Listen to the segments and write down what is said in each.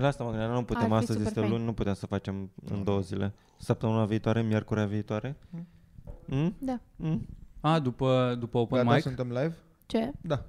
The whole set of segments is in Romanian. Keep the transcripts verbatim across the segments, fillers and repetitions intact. Pe asta mă gândeam, nu putem, ar astăzi este luni, nu putem să facem în mm. două zile. Săptămâna viitoare, miercurea viitoare? Mm. Mm? Da. Mm? A, după, după open Gata, mic? Suntem live? Ce? Da.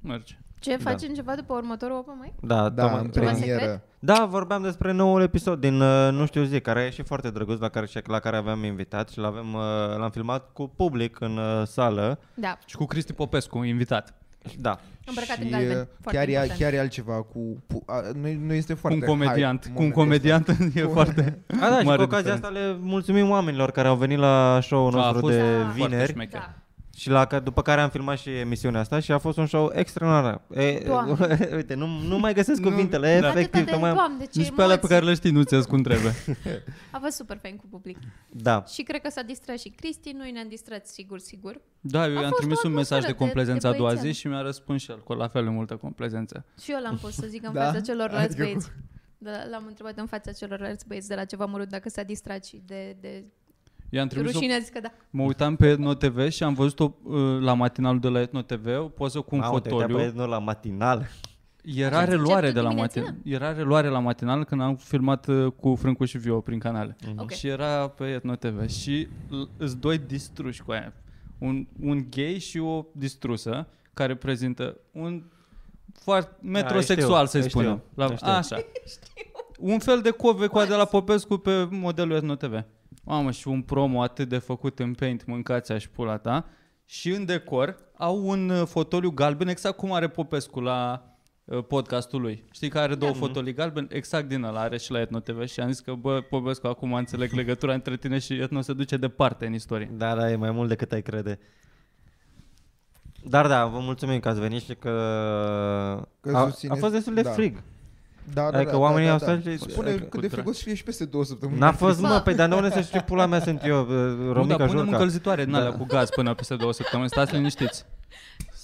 Merge. Ce, facem da. ceva după următorul open mic? Da, da, în premieră. Da, vorbeam despre noul episod din uh, Nu știu zi, care e și foarte drăguț, la care, la care aveam invitat și l-avem, uh, l-am filmat cu public în uh, sală. Da. Și cu Cristi Popescu, invitat. Da. Îmbrăcat și în galben, chiar e, chiar e altceva cu, cu a, nu, nu este foarte un comediant, cu un comediant e foarte a, da, și cu ocazia asta le mulțumim oamenilor care au venit la show-ul nostru de da. vineri. Da. Și la, după care am filmat și emisiunea asta și a fost un show extraordinar. E, uite, nu, nu mai găsesc cuvintele, nu, efectiv. Da. Mai, Doamne, nici pe alea pe care le știi nu ți-as cum trebuie. A fost super fain cu public. Da. Și cred că s-a distrat și Cristi, noi ne-am distrat sigur, sigur. Da, eu i-am trimis un mesaj de complezență a doua zi și mi-a răspuns și el cu la fel de multă complezență. Și eu l-am pus să zic în da? fața celorlalți băieți. Da, l-am întrebat în fața celorlalți băieți de la ceva mărut dacă s-a distrat și de... de I-am trimis rușine, o... zic că da. Mă uitam pe Etno T V și am văzut-o la matinalul de la Etno T V, o poză cu un Mamă, fotoliu. Te uitam la matinal. Era reluare de la matinal. Era reluare la matinal când am filmat cu Frâncu și Vio prin canale. Mm-hmm. Okay. Și era pe Etno T V și îți doi distruși cu aia. Un, un gay și o distrusă care prezintă un foarte metrosexual, da, să-i spunem. Așa. Un fel de covecoa de la Popescu pe modelul Etno T V. Mamă, și un promo atât de făcut în Paint, mâncați-a și pula ta. Și în decor au un fotoliu galben, exact cum are Popescu la podcastul lui. Știi că are două mm-hmm. fotolii galben, exact din ăla are și la Etno T V și am zis că, bă, Popescu, acum înțeleg legătura între tine și Etno, se duce departe în istorie. Da, da, e mai mult decât ai crede. Dar da, vă mulțumim că ați venit și că, că a, susține... a fost destul de da. frig. Da, da, adică da, oamenii da, da, au stat da. și... Spune că cât de frigos și fie și peste două săptămâni. N-a fost, mă, păi, dar de unde să știu, pula mea sunt eu, Romica Jurca. Nu, dar punem încălzitoare din alea da. cu gaz până peste două săptămâni, stați liniștiți.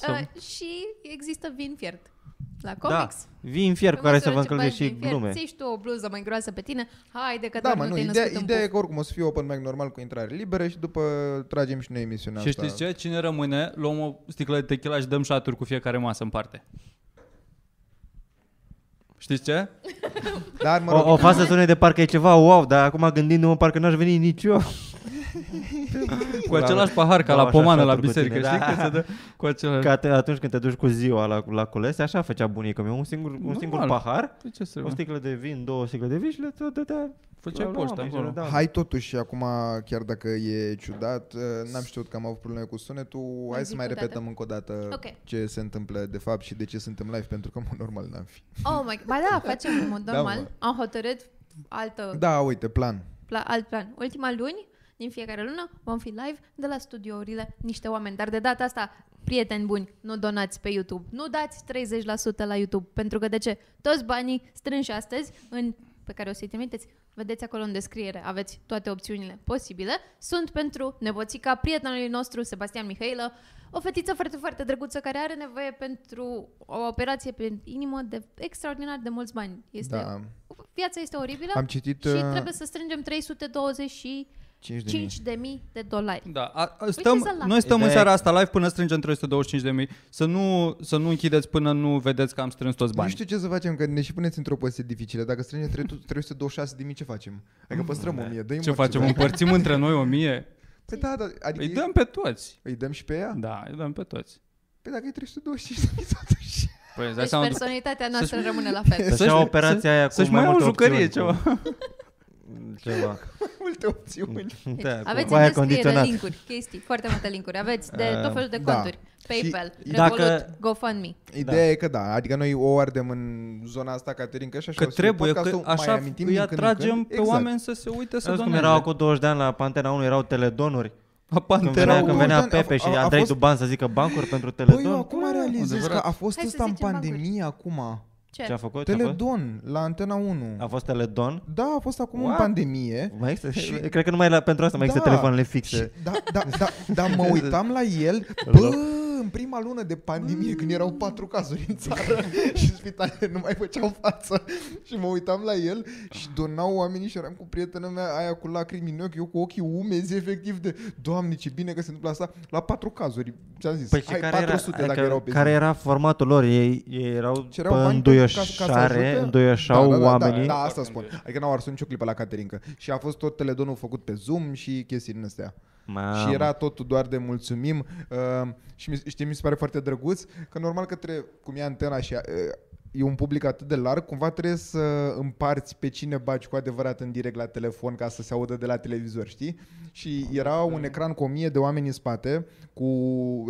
Uh, și există vin fiert la Comics. Da, vin fiert care să vă încălzește și glume. Ții și tu o bluză mai groasă pe tine, haide că da, doar mă, nu te-ai născut în puf. Ideea e că oricum o să fie open mic normal cu intrare liberă și după tragem și noi emisiunea asta. Și știți ce? Cine rămâne, luăm o sticlă de tequila și dăm șaturi cu fiecare masă în parte. Știți ce? Dar, mă rog, o, o față sună de parcă e ceva wow, dar acum gândindu-mă parcă n-aș veni nici eu. Cu același pahar ca da, la pomană la biserică, tine, știi? Da. Că se dă cu același... Ca te, atunci când te duci cu ziua la, la culese, așa făcea bunica mea, un singur, un singur pahar, ce o sticlă de vin, două sticle de vin și le dădea... Făceai poștă acolo. Hai totuși, acum, chiar dacă e ciudat, n-am știut că am avut probleme cu sunetul, hai să mai repetăm încă o dată ce se întâmplă de fapt și de ce suntem live, pentru că normal n-am fi. Oh my God, ba da, facem în mod normal, am hotărât altă... Da, uite, plan. Alt plan. Ultima luni, din fiecare lună vom fi live de la studiourile Niște Oameni. Dar de data asta, prieteni buni, nu donați pe YouTube. Nu dați treizeci la sută la YouTube. Pentru că de ce? Toți banii strânși astăzi, în, pe care o să-i trimiteți, vedeți acolo în descriere, aveți toate opțiunile posibile, sunt pentru nepoțica prietenului nostru, Sebastian Mihailă, o fetiță foarte, foarte drăguță care are nevoie pentru o operație pe inimă de extraordinar de mulți bani. Este, da. Viața este oribilă. Am citit, și trebuie să strângem trei sute douăzeci și cinci de mii de dolari. Da, a, a, stăm, păi noi stăm în seara asta live până strângem trei sute douăzeci și cinci de mii. Să nu, să nu închideți până nu vedeți că am strâns toți banii. Nu știu ce să facem, că ne și puneți într-o poziție dificilă. Dacă strângem trei sute douăzeci și șase de mii, ce facem? Adică păstrăm o mie. Ce facem? Împărțim între noi o mie? Păi da, da, adică îi dăm pe toți. Îi dăm și pe ea? Da, îi dăm pe toți. Păi dacă e trei sute douăzeci și cinci de mii, totuși... Păi, deci personalitatea noastră rămâne la fel. Să-și ia operația aia cu mai multe opțiuni. Ceva. Multe opțiuni. Da, aveți în descriere link-uri, chestii, foarte multe link-uri. Aveți de uh, tot felul de conturi. Da. PayPal, și Revolut, dacă... GoFundMe. Ideea da. e că da, adică noi o ardem în zona asta, Caterin, că așa că trebuie, că așa îi atragem pe exact. oameni să se uite să doneze. Cum erau cu douăzeci de ani la Pantera unu, erau teledonuri. A Pantera când venea, când venea Pepe a, a, și a, a Andrei fost... Duban să zică bancuri pentru teledon. Păi eu acum realizez că a fost ăsta în pandemie acum. Ce? Ce a făcut? Teledon, la Antena unu. A fost Teledon? Da, a fost acum What? în pandemie. Mai există, și... Cred că numai la, pentru asta mai da, există telefoanele fixe. Da, da, da, da, mă uitam la el, bă, în prima lună de pandemie, mm. când erau patru cazuri în țară și spitalele nu mai făceau față și mă uitam la el și donau oamenii și eram cu prietena mea aia cu lacrimi în ochi, eu cu ochii umezi efectiv de Doamne, ce bine că se întâmplă asta la patru cazuri. Ce-am zis? Păi hai, care patru sute era, dacă erau pe care zi. Era formatul lor, ei, ei erau înduioșare, înduioșau da, da, da, oamenii. Da, da, da, asta spun. Adică n-au ars nicio clipă la Caterinca și a fost tot Teledonul făcut pe Zoom și chestii din astea. Mam. Și era totul doar de mulțumim uh, și mi, știi, mi se pare foarte drăguț că normal că trebuie, cum e antena și uh, e un public atât de larg, cumva trebuie să împarți pe cine bagi cu adevărat în direct la telefon ca să se audă de la televizor, știi? Și era un ecran cu o mie de oameni în spate, cu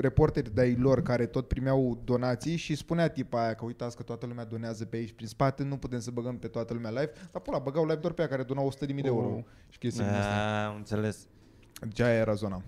reporteri de-ai lor care tot primeau donații și spunea tipa aia că uitați că toată lumea donează pe aici prin spate, nu putem să băgăm pe toată lumea live, dar pula, băgau live doar pe aia care donau o sută de mii de euro și chestii din astea. Am înțeles. Deci aia era zona.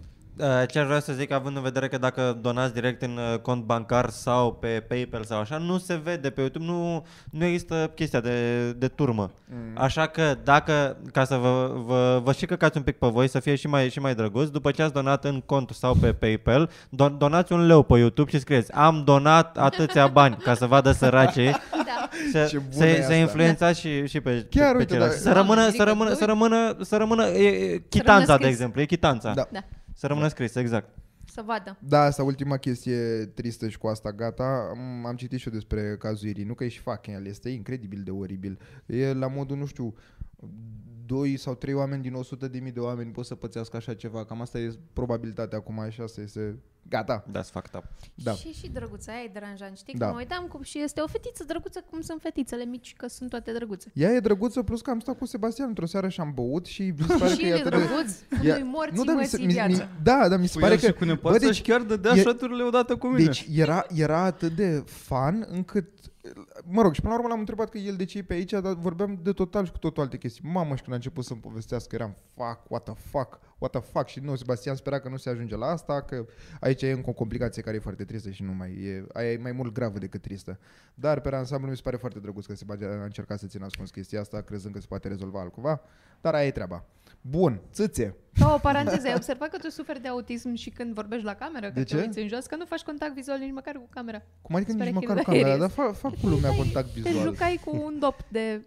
Ce aș vrea să zic, având în vedere că dacă donați direct în cont bancar sau pe PayPal sau așa, nu se vede pe YouTube, nu, nu există chestia de, de turmă. Mm. Așa că dacă, ca să vă, vă, vă și căcați un pic pe voi, să fie și mai, și mai drăguți, după ce ați donat în cont sau pe PayPal, don, donați un leu pe YouTube și scrieți am donat atâția bani, ca să vadă săracii. Da. Să, să, să influențați și, și pe, chiar, pe uite, ceilalți. Da. Să rămână, să rămână, să rămână, să rămână e, chitanța, de exemplu, e chitanța. Da. Da. Să rămână scris, exact. Să vadă. Da, asta ultima chestie tristă și cu asta gata. Am, am citit și eu despre cazul Irinu, că e și fucking el, este incredibil de oribil. E la modul, nu știu, doi sau trei oameni din o sută de mii de oameni pot să pățească așa ceva. Cam asta e probabilitatea acum și asta este... Gata. That's fucked up. Da. Și și drăguța aia e deranjant, știi? Da. Că mă uitam cum și este o fetiță drăguță, cum sunt fetițele mici, că sunt toate drăguțe. Ea e drăguță, plus că am stat cu Sebastian într-o seară și am băut și mi se pare că e atât de... Ea... nu-i morți, nu, da, mă, zi viața. Da, dar mi se pare că... Cu nepoața, bă, deci, și chiar dădea e... șoturile odată cu mine. Deci era, era atât de fan încât... Mă rog, și până la urmă l-am întrebat că el de ce e pe aici, dar vorbeam de total și cu totul alte chestii. Mamă, și când a început să-mi povestească, eram fuck, what the fuck, what the fuck. Și nu, Sebastian spera că nu se ajunge la asta, că aici e încă o complicație care e foarte tristă și nu mai e, aia e mai mult gravă decât tristă. Dar pe ansamblu mi se pare foarte drăguț că Sebastian a încercat să țină ascuns chestia asta, crezând că se poate rezolva altcumva, dar aia e treaba. Bun, țâțe. O paranteză, ai observat că tu suferi de autism și când vorbești la cameră, că de te ce? Uiți în jos, că nu faci contact vizual nici măcar cu camera. Cum adică nici măcar cu camera? Dar fac, fac cu lumea contact vizual. Te jucai cu un dop de...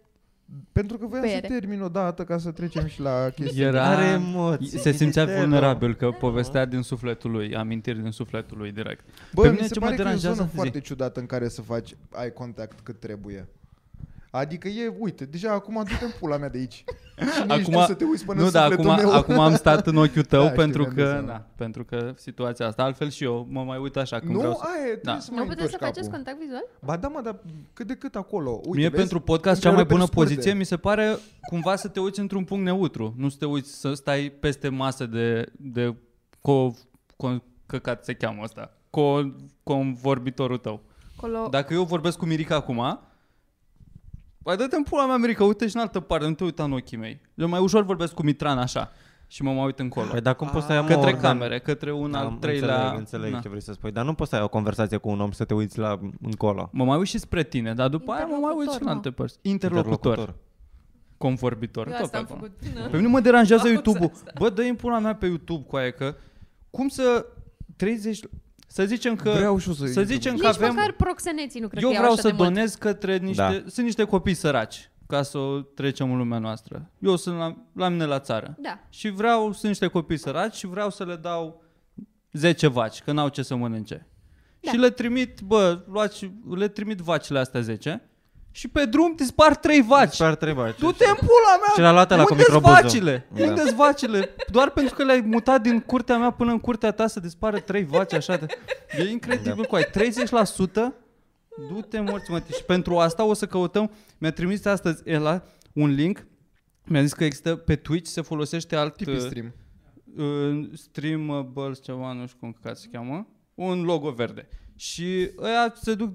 Pentru că voiam să termin o dată ca să trecem și la chestia. Era emoții. Se simțea vulnerabil, că povestea din sufletul lui, amintiri din sufletul lui direct. Bă, pe mine mi se ce pare că e o zonă foarte ciudată în care să faci ai contact cât trebuie. Adică e, uite, deja acum du-te-n pula mea de aici. Acum, nu, să te uiți până nu, da, acum, acum am stat în ochiul tău da, pentru, știu, că, da, pentru că situația asta, altfel și eu mă mai uit așa când nu, vreau să... Aia, da. Să nu puteți să faceți contact vizual? Ba da, mă, dar cât de cât acolo. Uite, mie vezi? Pentru podcast cea mai bună poziție mi se pare cumva să te uiți într-un punct neutru. Nu să te uiți să stai peste masă de... de co, co, căcat se cheamă asta. Co, convorbitorul tău. Colo... Dacă eu vorbesc cu Mirica acum... Păi dă-te în pula mea, Mirica, uite și în altă parte, nu te uita în ochii mei. Eu mai ușor vorbesc cu Mitran așa și mă mai uit încolo. Păi dar cum poți să ai către organ... camere, către un da, al treilea... Înțeleg, înțeleg da. Ce vrei să spui, dar nu poți să ai o conversație cu un om și să te uiți la încolo. Mă mai uit și spre tine, dar după aia mă mai uit și în alte părți. Interlocutor. Interlocutor. Convorbitor. Eu asta am făcut. Pe mine mă deranjează YouTube-ul. Bă, dă-i în pula mea pe YouTube cu aia că... Cum să... treizeci... Să zicem că vreau și să, să zicem că avem măcar proxeneții nu cred. Eu vreau să donez către niște da. Sunt niște copii săraci, ca să o trecem în lumea noastră. Eu sunt la, la mine la țară. Da. Și vreau sunt niște copii săraci și vreau să le dau zece vaci, că n-au ce să mănânce. Da. Și le trimit, bă, luați, le trimit vacile astea zece. Și pe drum te spar trei vaci. Spar trei vaci. Du-te în pula mea. Și l-a luat ăla cu microbuzul. Vacile? Da. Unde-s vacile? Doar pentru că le-ai mutat din curtea mea până în curtea ta să dispară trei vaci așa. De... E incredibil da. Cu ai treizeci la sută. Du-te morți, mă. Și pentru asta o să căutăm. Mi-a trimis astăzi Ela un link. Mi-a zis că există pe Twitch, se folosește alt tipi stream. Uh, Streamables ceva, nu știu cum se cheamă. Un logo verde. Și ăia se duc,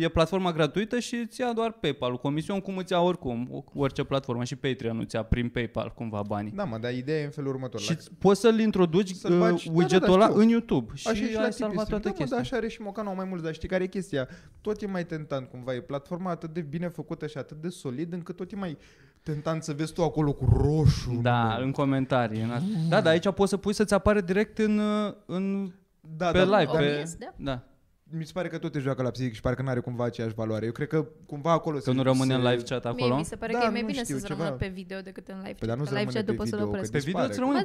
e platforma gratuită și îți ia doar PayPal-ul, comision cum îți ia oricum, orice platformă și Patreon îți ia prin PayPal cumva banii. Da, mă, dar ideea e în felul următor. Și la... poți să-l introduci să-l faci, widget-ul ăla da, da, da, în YouTube așa și, și ai salvat toată da, chestia. Da, așa are și Mocanu mai mulți, dar știi care e chestia? Tot e mai tentant cumva, e platforma atât de bine făcută și atât de solid încât tot e mai... tentant să vezi tu acolo cu roșu. Da, bă. În comentarii. În da, dar aici poți să pui să-ți apare direct în... în da, pe da, live. Pe... Da. Da. Mi se pare că tot te joacă la psihic și parcă n-are cumva aceeași valoare. Eu cred că cumva acolo... Că nu rămâne în live chat acolo? Mie mi se pare da, că e mai bine să-ți rămână pe video decât în live chat. Dar nu se rămâne pe video, că pe video îți rămâne,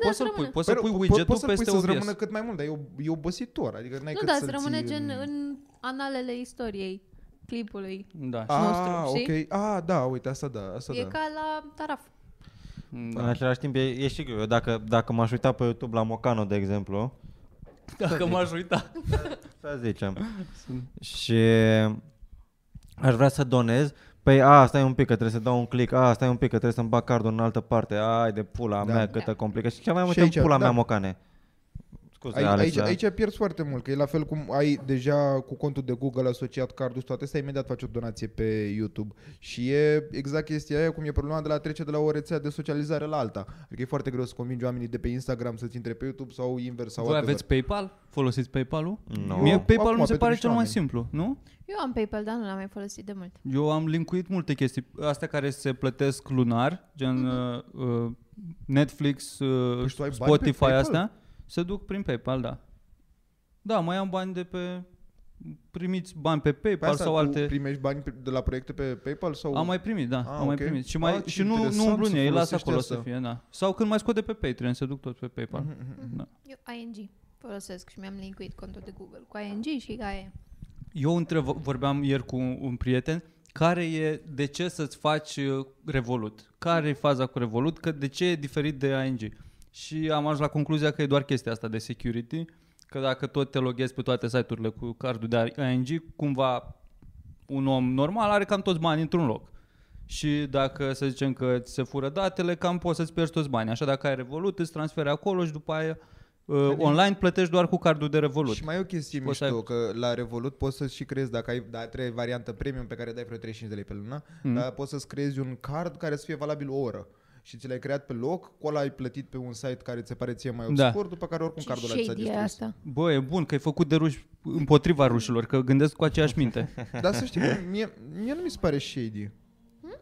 poți să pui widget-ul peste o piesă. Cât mai mult, dar e obositor. Adică n-ai cât să-l ții... Nu, dar rămâne gen în analele istoriei clipului nostru, știi? Ah, da, uite, asta da. E ca la taraf. În același timp e și greu. Dacă m-aș uita pe YouTube la Mocano, de exemplu... Dacă m-aș uita... Să zicem. Și aș vrea să donez. Păi, a, stai un pic că trebuie să dau un click. A, stai un pic că trebuie să-mi bag cardul în altă parte. Ai de pula da. mea câtă da. complică. Și cea mai multe aici, pula da. mea mocane. Scuze, aici, aici, aici pierzi foarte mult, că e la fel cum ai deja cu contul de Google asociat cardul, toate astea imediat faci o donație pe YouTube. Și e exact chestia aia cum e problema de la trece de la o rețea de socializare la alta. Adică e foarte greu să convingi oamenii de pe Instagram să-ți intre pe YouTube sau invers. Sau voi aveți PayPal? Folosiți PayPal-ul? No. Mie PayPal nu se pare cel mai simplu, nu? Eu am PayPal, dar nu l-am mai folosit de mult. Eu am linkuit multe chestii. Astea care se plătesc lunar, gen mm-hmm. uh, Netflix, uh, păi Spotify, astea. Se duc prin PayPal, da. Da, mai am bani de pe... Primiți bani pe PayPal pe sau alte... Primești bani de la proiecte pe PayPal sau... Am mai primit, da. Ah, am okay. mai primit. Și, mai, ah, și nu, nu umblu ei, las acolo asta. Să fie, da. Sau când mai scoate pe Patreon, se duc tot pe PayPal. Mm-hmm. Da. Eu I N G folosesc și mi-am linkuit contul de Google cu I N G și I A E. Eu între, vorbeam ieri cu un, un prieten care e... De ce să-ți faci Revolut? Care e faza cu Revolut? Că de ce e diferit de I N G? Și am ajuns la concluzia că e doar chestia asta de security, că dacă tot te loghezi pe toate site-urile cu cardul de I N G, cumva un om normal are cam toți banii într-un loc. Și dacă să zicem că ți se fură datele, cam poți să-ți pierzi toți banii. Așa dacă ai Revolut, îți transferi acolo și după aia uh, online plătești doar cu cardul de Revolut. Și mai e o chestie mișto, ai... că la Revolut poți să-ți și creezi, dacă ai da, trei variantă premium pe care dai vreo treizeci și cinci de lei pe lună, mm. dar poți să-ți creezi un card care să fie valabil o oră. Și ți l-ai creat pe loc, cu ăla ai plătit pe un site care ți pare ție mai obscur, da. După care oricum ce cardul ăla ți-a distrus. Bă, e bun că ai făcut de ruși împotriva rușilor, că gândesc cu aceeași minte. Dar să știi, mie, mie nu mi se pare shady. Hmm?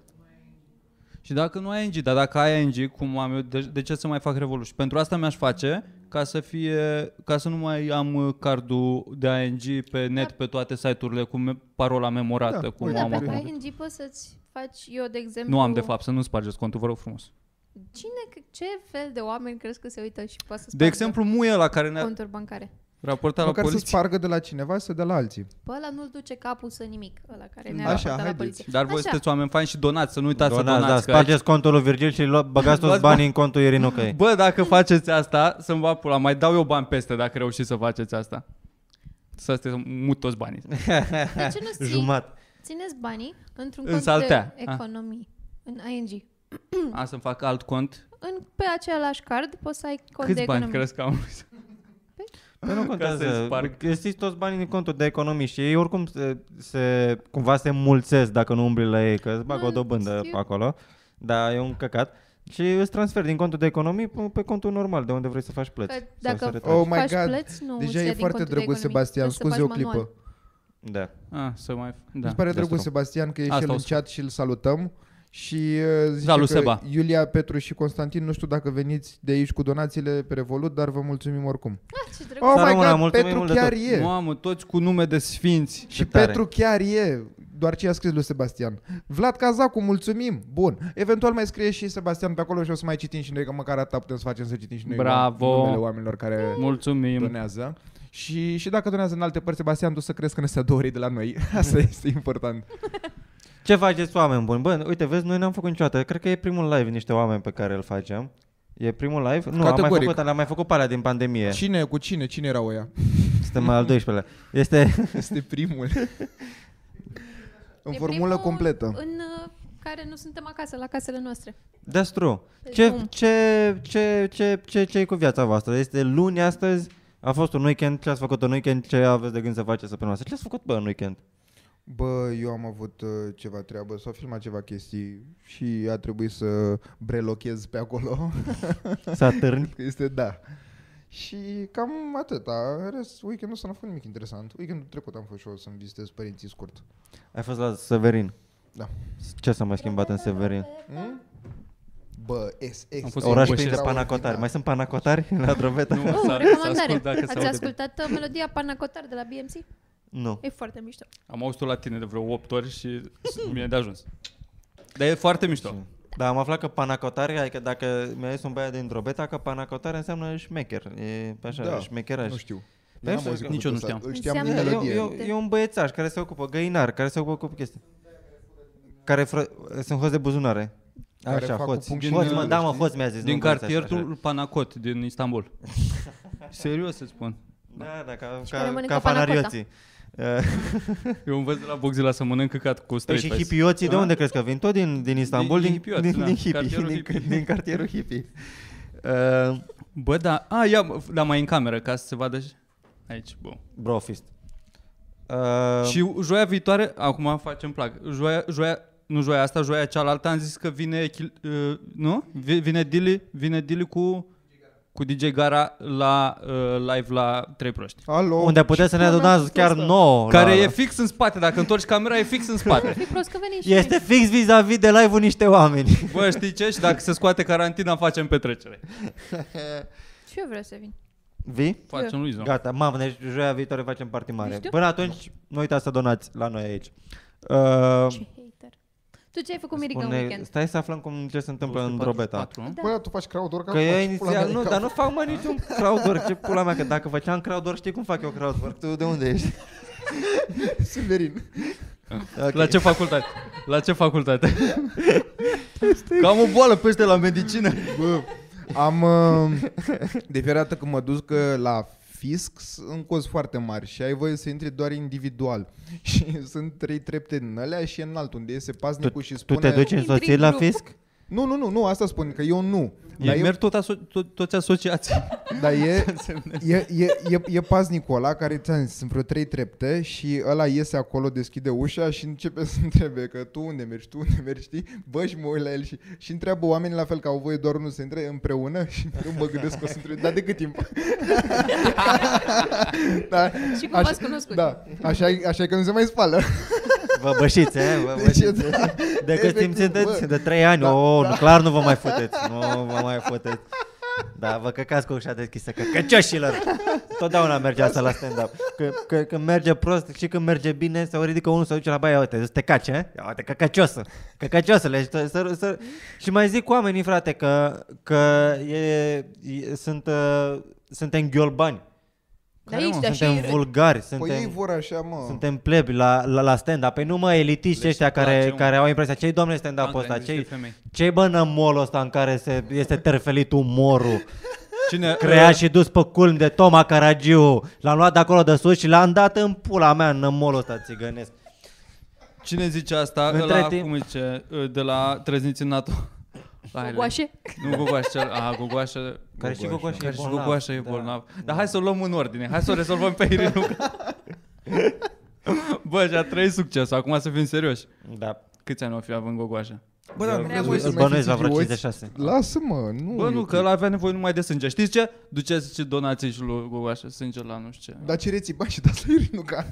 Și dacă nu ai I N G, dar dacă ai I N G, cum am eu, de, de ce să mai fac Revolution? Pentru asta mi-aș face, ca să fie, ca să nu mai am cardul de I N G pe net, da. Pe toate site-urile, cu me- parola memorată. Da, cum da am dacă acum. I N G poți să-ți... Eu, de exemplu, nu am de fapt, să nu spargeți contul, vă rog frumos. Cine, ce fel de oameni crezi că se uită și poate să spargă? De exemplu, muie ăla care ne-a conturi bancare. Raportat la poliție. Măcar să spargă de la cineva sau de la alții. Păi ăla nu-l duce capul să nimic, ăla care ne-a așa, raportat la poliție. Dar voi sunteți oameni faini și donați, să nu uitați donați, să donați. Da, spargeți contul lui Virgil și băgați toți banii în contul Irinocăi. Bă, dacă faceți asta, să-mi va pula, mai dau eu bani peste dacă reușiți să faceți asta. Să te mut toți banii. Deci nu jumătate. Țineți banii într-un în cont saltea. De economii, a. În I N G. A, să-mi fac alt cont? În, pe același card poți să ai cont. Câți de economii. Câți bani crezi că am? Păi nu contează, găsiți toți banii din contul de economii și ei oricum se, se, cumva se mulțesc dacă nu umbli la ei, că îți bag o dobândă pe acolo, dar e un căcat. Și îți transfer din contul de economii pe contul normal, de unde vrei să faci plăți. Dacă oh my faci God. Plăți, nu deja e foarte drăguț, Sebastian, scuze o clipă. Manual. Da. Ah, să mai da. Îți pare drăguț Sebastian că e și el în chat și îl salutăm și zice că Seba. Iulia, Petru și Constantin, nu știu dacă veniți de aici cu donațiile pe Revolut, dar vă mulțumim oricum. Ah, ce drăguț. Oh my God, Petru chiar e. Mamă, toți cu nume de sfinți. Și Petru chiar e. Doar ce a scris lui Sebastian. Vlad Cazacu, mulțumim. Bun. Eventual mai scrie și Sebastian pe acolo și o să mai citim și noi, că măcar atât putem să facem să citim și noi. Bravo. Numele oamenilor care mulțumim. Donează. Și, și dacă donează în alte părți, Sebastian, tu să crezi că ne se adori de la noi. Asta este important. Ce faceți, oameni buni? Bă, uite, vezi, noi n-am făcut niciodată. Cred că e primul live niște oameni pe care îl facem. E primul live? Categoric. Nu, am mai făcut, am mai făcut pe alea din pandemie. Cine? Cu cine? Cine erau ăia? Suntem al doisprezelea. Este... este primul. În e formulă completă. În care nu suntem acasă, la casele noastre. That's true. Ce, ce, ce, ce, ce, ce e cu viața voastră? Este luni astăzi. A fost un weekend, ce ați făcut în weekend, ce aveți de gând să faceți săptămâna asta? Ce ați făcut, bă, în weekend? Bă, eu am avut uh, ceva treabă, s-au filmat ceva chestii și a trebuit să brelochez pe acolo. Să atârni? Este, da. Și cam atâta. În rest, weekendul ăsta n-a fost nimic interesant. Weekendul trecut am fost și eu să-mi vizitez părinții scurt. Ai fost la Severin? Da. Ce s-a mai schimbat în Severin? Hmm? Bă, S S. Oraș plin de panacotari. Mai sunt panacotari la Drobeta? Nu, oh, recomandare. Ați ascultat melodia Panacotari de la B M C? Nu. E foarte mișto. Am auzit-o la tine de vreo opt ori și mi-e de ajuns. Dar e foarte mișto. Dar am aflat că panacotari, adică dacă mi-a zis un băiat din Drobeta, că panacotari înseamnă șmecher. E așa, da, șmecheraș. Nu știu. Nici eu nu știam. știam. știam e, melodie. Eu, eu, e un băiețaș care se ocupă, găinar, care se ocupă cu chestii. Care fră, sunt hoți de buzunare. Care așa, hoți. Din, hoți mă, da, mă, hoți mi-a zis. Din cartierul așa, așa. Panacot, din Istanbul. Serios să-ți spun. Da, da, ca, ca, ca panarioții. Eu învăț de la Boxila să mănânc căcat cu straight face. Și hipioții de unde crezi că vin? Tot din, din Istanbul, din, din, din, din, din hippie. Din cartierul hippie. Bă, da, a, ia, da, mai în cameră, ca să se vadă și... Aici, bă. Brofist. Uh... Și joia viitoare, acum facem plac. Joia, joia, nu joia asta, joia cealaltă, am zis că vine, uh, nu? Vine Dili, vine Dili cu cu D J Gara la uh, live la Trei Proști. Alo. Unde puteți să ne adunați chiar nouă. Care la... e fix în spate, dacă întorci camera e fix în spate. Este fix vis-a-vis de live-ul niște oameni. Bă, știi ce? Și dacă se scoate carantina facem petrecere. Și eu vreau să vin. Vii? Facem lui Zon. Gata, mamă, deci joia viitoare facem party mare. Până atunci, nu uitați să donați la noi aici. Uh, ce hater. Tu ce ai făcut, Mirica, în weekend? Stai să aflăm cum ce se întâmplă în Drobeta. Bă, tu faci crowdwork? Că eu inițial, nu, dar nu fac mai niciun crowdwork. Ce pula mea, că dacă făceam crowdwork, știi cum fac eu crowdwork? Tu de unde ești? Silverin. Okay. La ce facultate? La ce facultate? Că am o boală peste la medicină. Bă. Am, de fiecare dată când mă duc la fisc, sunt cozi foarte mari și ai voie să intri doar individual. Și sunt trei trepte din alea și în altul unde iese paznicul și spune... Tu te duci în soție la fisc? Nu, nu, nu, nu, asta spun, că eu nu. Dar eu merg tot aso- tot, toți asociații. Dar e, e, e, e, e paznicul ăla care, ți-am zis, sunt vreo trei trepte și ăla iese acolo, deschide ușa și începe să întrebe că tu unde mergi, tu unde mergi, știi? Bă, și mă uit la el și, și întreabă oamenii la fel, că au voie doar unul să intre împreună și eu mă gândesc că o să întreb, dar de cât timp? Da, și cum v-ați cunoscut? Da, așa, așa că nu se mai spală. Vă bășiți, eh? Vă bășiți. De, da, de cât timp sunteți? De trei ani? Da, oh, da. Clar nu vă mai futeți. Nu vă mai futeți. Da, vă căcați cu ușa deschisă, căcăcioșilor. Totdeauna merge asta la stand-up. Că, că, când merge prost și când merge bine, se ridică unul, se duce la baia, uite, te caci, eh? Uite, căcăciosă. Căcăciosele. Și mai zic cu oamenii, frate, că, că e, e, sunt, uh, suntem ghiolbani. Care, aici, mă, suntem vulgari, suntem, suntem plebi la, la, la stand-up. Păi nu, mă, elitiști ăștia care, care au impresia, ce-i domne stand-up-ul ăsta, ce-i, ce-i bă nămolul ăsta în care se, este terfelit umorul. Cine? Creat și dus pe culm de Toma Caragiu. L-am luat de acolo de sus și l-am dat în pula mea în nămolul ăsta țigănesc. Cine zice asta? Între ăla, timp... cum zice, de la Trăzniți în NATO. Gogoașe? Nu gogoașe, aha, gogoașe. Care și gogoașe e bolnav. Gogoașe e bolnav. Da. Dar hai să o luăm în ordine, hai să o rezolvăm pe Irinu. Bă, și-a trăit succesul, acum să fim serioși. Da. Câți ani o fi având gogoașe? Bă, dar nu vreau să mai fiți idioți. Lasă-mă, nu. Bă, nu, că el avea nevoie numai de sânge. Știți ce? Duceți ce donații și lui gogoașe, sânge la nu știu ce. Dar cereți bani și dați la Irinu ca...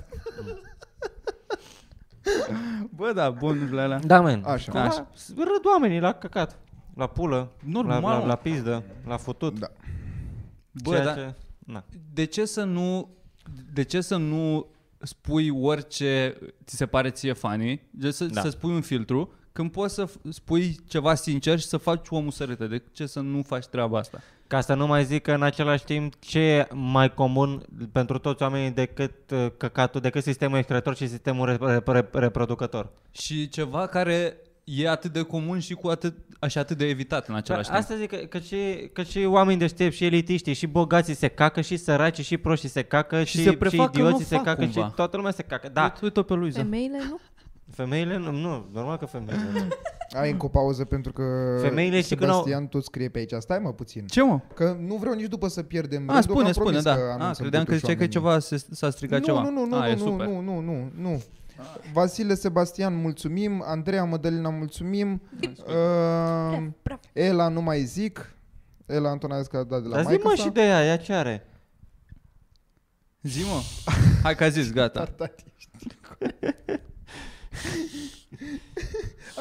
Bă, da, bun, la alea. Da, men. Așa. Așa. Râd oamenii la căcat. La pulă, normal, la, la, la pizdă, la futut. Da. Bă, da. Ce, de ce să nu de ce să nu spui orice ți se pare ție funny? De să, da. Să spui un filtru, când poți să spui ceva sincer și să faci omul să râdă. De ce să nu faci treaba asta? Ca să nu mai zic că în același timp ce e mai comun pentru toți oamenii decât căcatul, decât sistemul excretor și sistemul rep- rep- reproducător. Și ceva care e atât de comun și cu atât, așa, atât de evitat în același timp. Asta zic că, că, și, că și oamenii deștepți și elitiștii și bogații se cacă și săraci și proștii se cacă și, și, se și idioții se cacă cumva. Și toată lumea se cacă. Da. Uite-o pe Luiza. Femeile nu? Femeile nu, nu, normal că femeile nu. Ai încă o pauză pentru că femeile Sebastian au... tot scrie pe aici. Stai mă puțin. Ce mă? Că nu vreau nici după să pierdem. A, spune, spune, da. A, credeam că ziceai că ceva s-a stricat ceva. Nu, nu, nu, A, nu, nu, nu, nu, nu. Vasile, Sebastian, mulțumim. Andreea, Mădălina, mulțumim. uh, Ela, nu mai zic. Ela Antonescu a dat de la maică-sa. Dar zi mă și de ea, ea ce are? Zi mă. Hai că a zis, gata.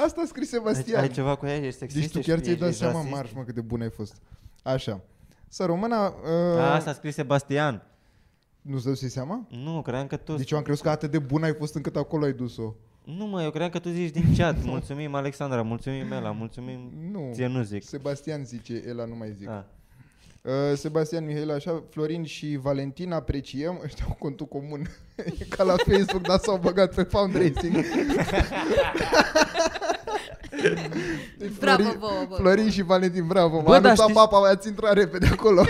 Asta a scris Sebastian. Ai, ai ceva cu ea? Ești sexist? Deci tu chiar ți-ai dat seama, Marș, mă, cât de bun ai fost. Așa. Să româna... Uh... A, asta a scris Sebastian. Nu-ți dăduse seama? Nu, cream că tu... Deci eu am crezut că atât de bun ai fost încât acolo ai dus-o. Nu, mă, eu cream că tu zici din chat. Mulțumim, Alexandra, mulțumim, Ela, mulțumim... Nu, ție nu zic. Sebastian zice, Ela nu mai zic. A. Sebastian, Mihail, așa, Florin și Valentin, apreciem. Ăștia au contul comun. E ca la Facebook, dar s-au băgat pe fundraising. Deci, bravo, Florin, bă, bă, bă. Florin și Valentin, bravo. M-a arătat știți... papa, ați intrat repede acolo.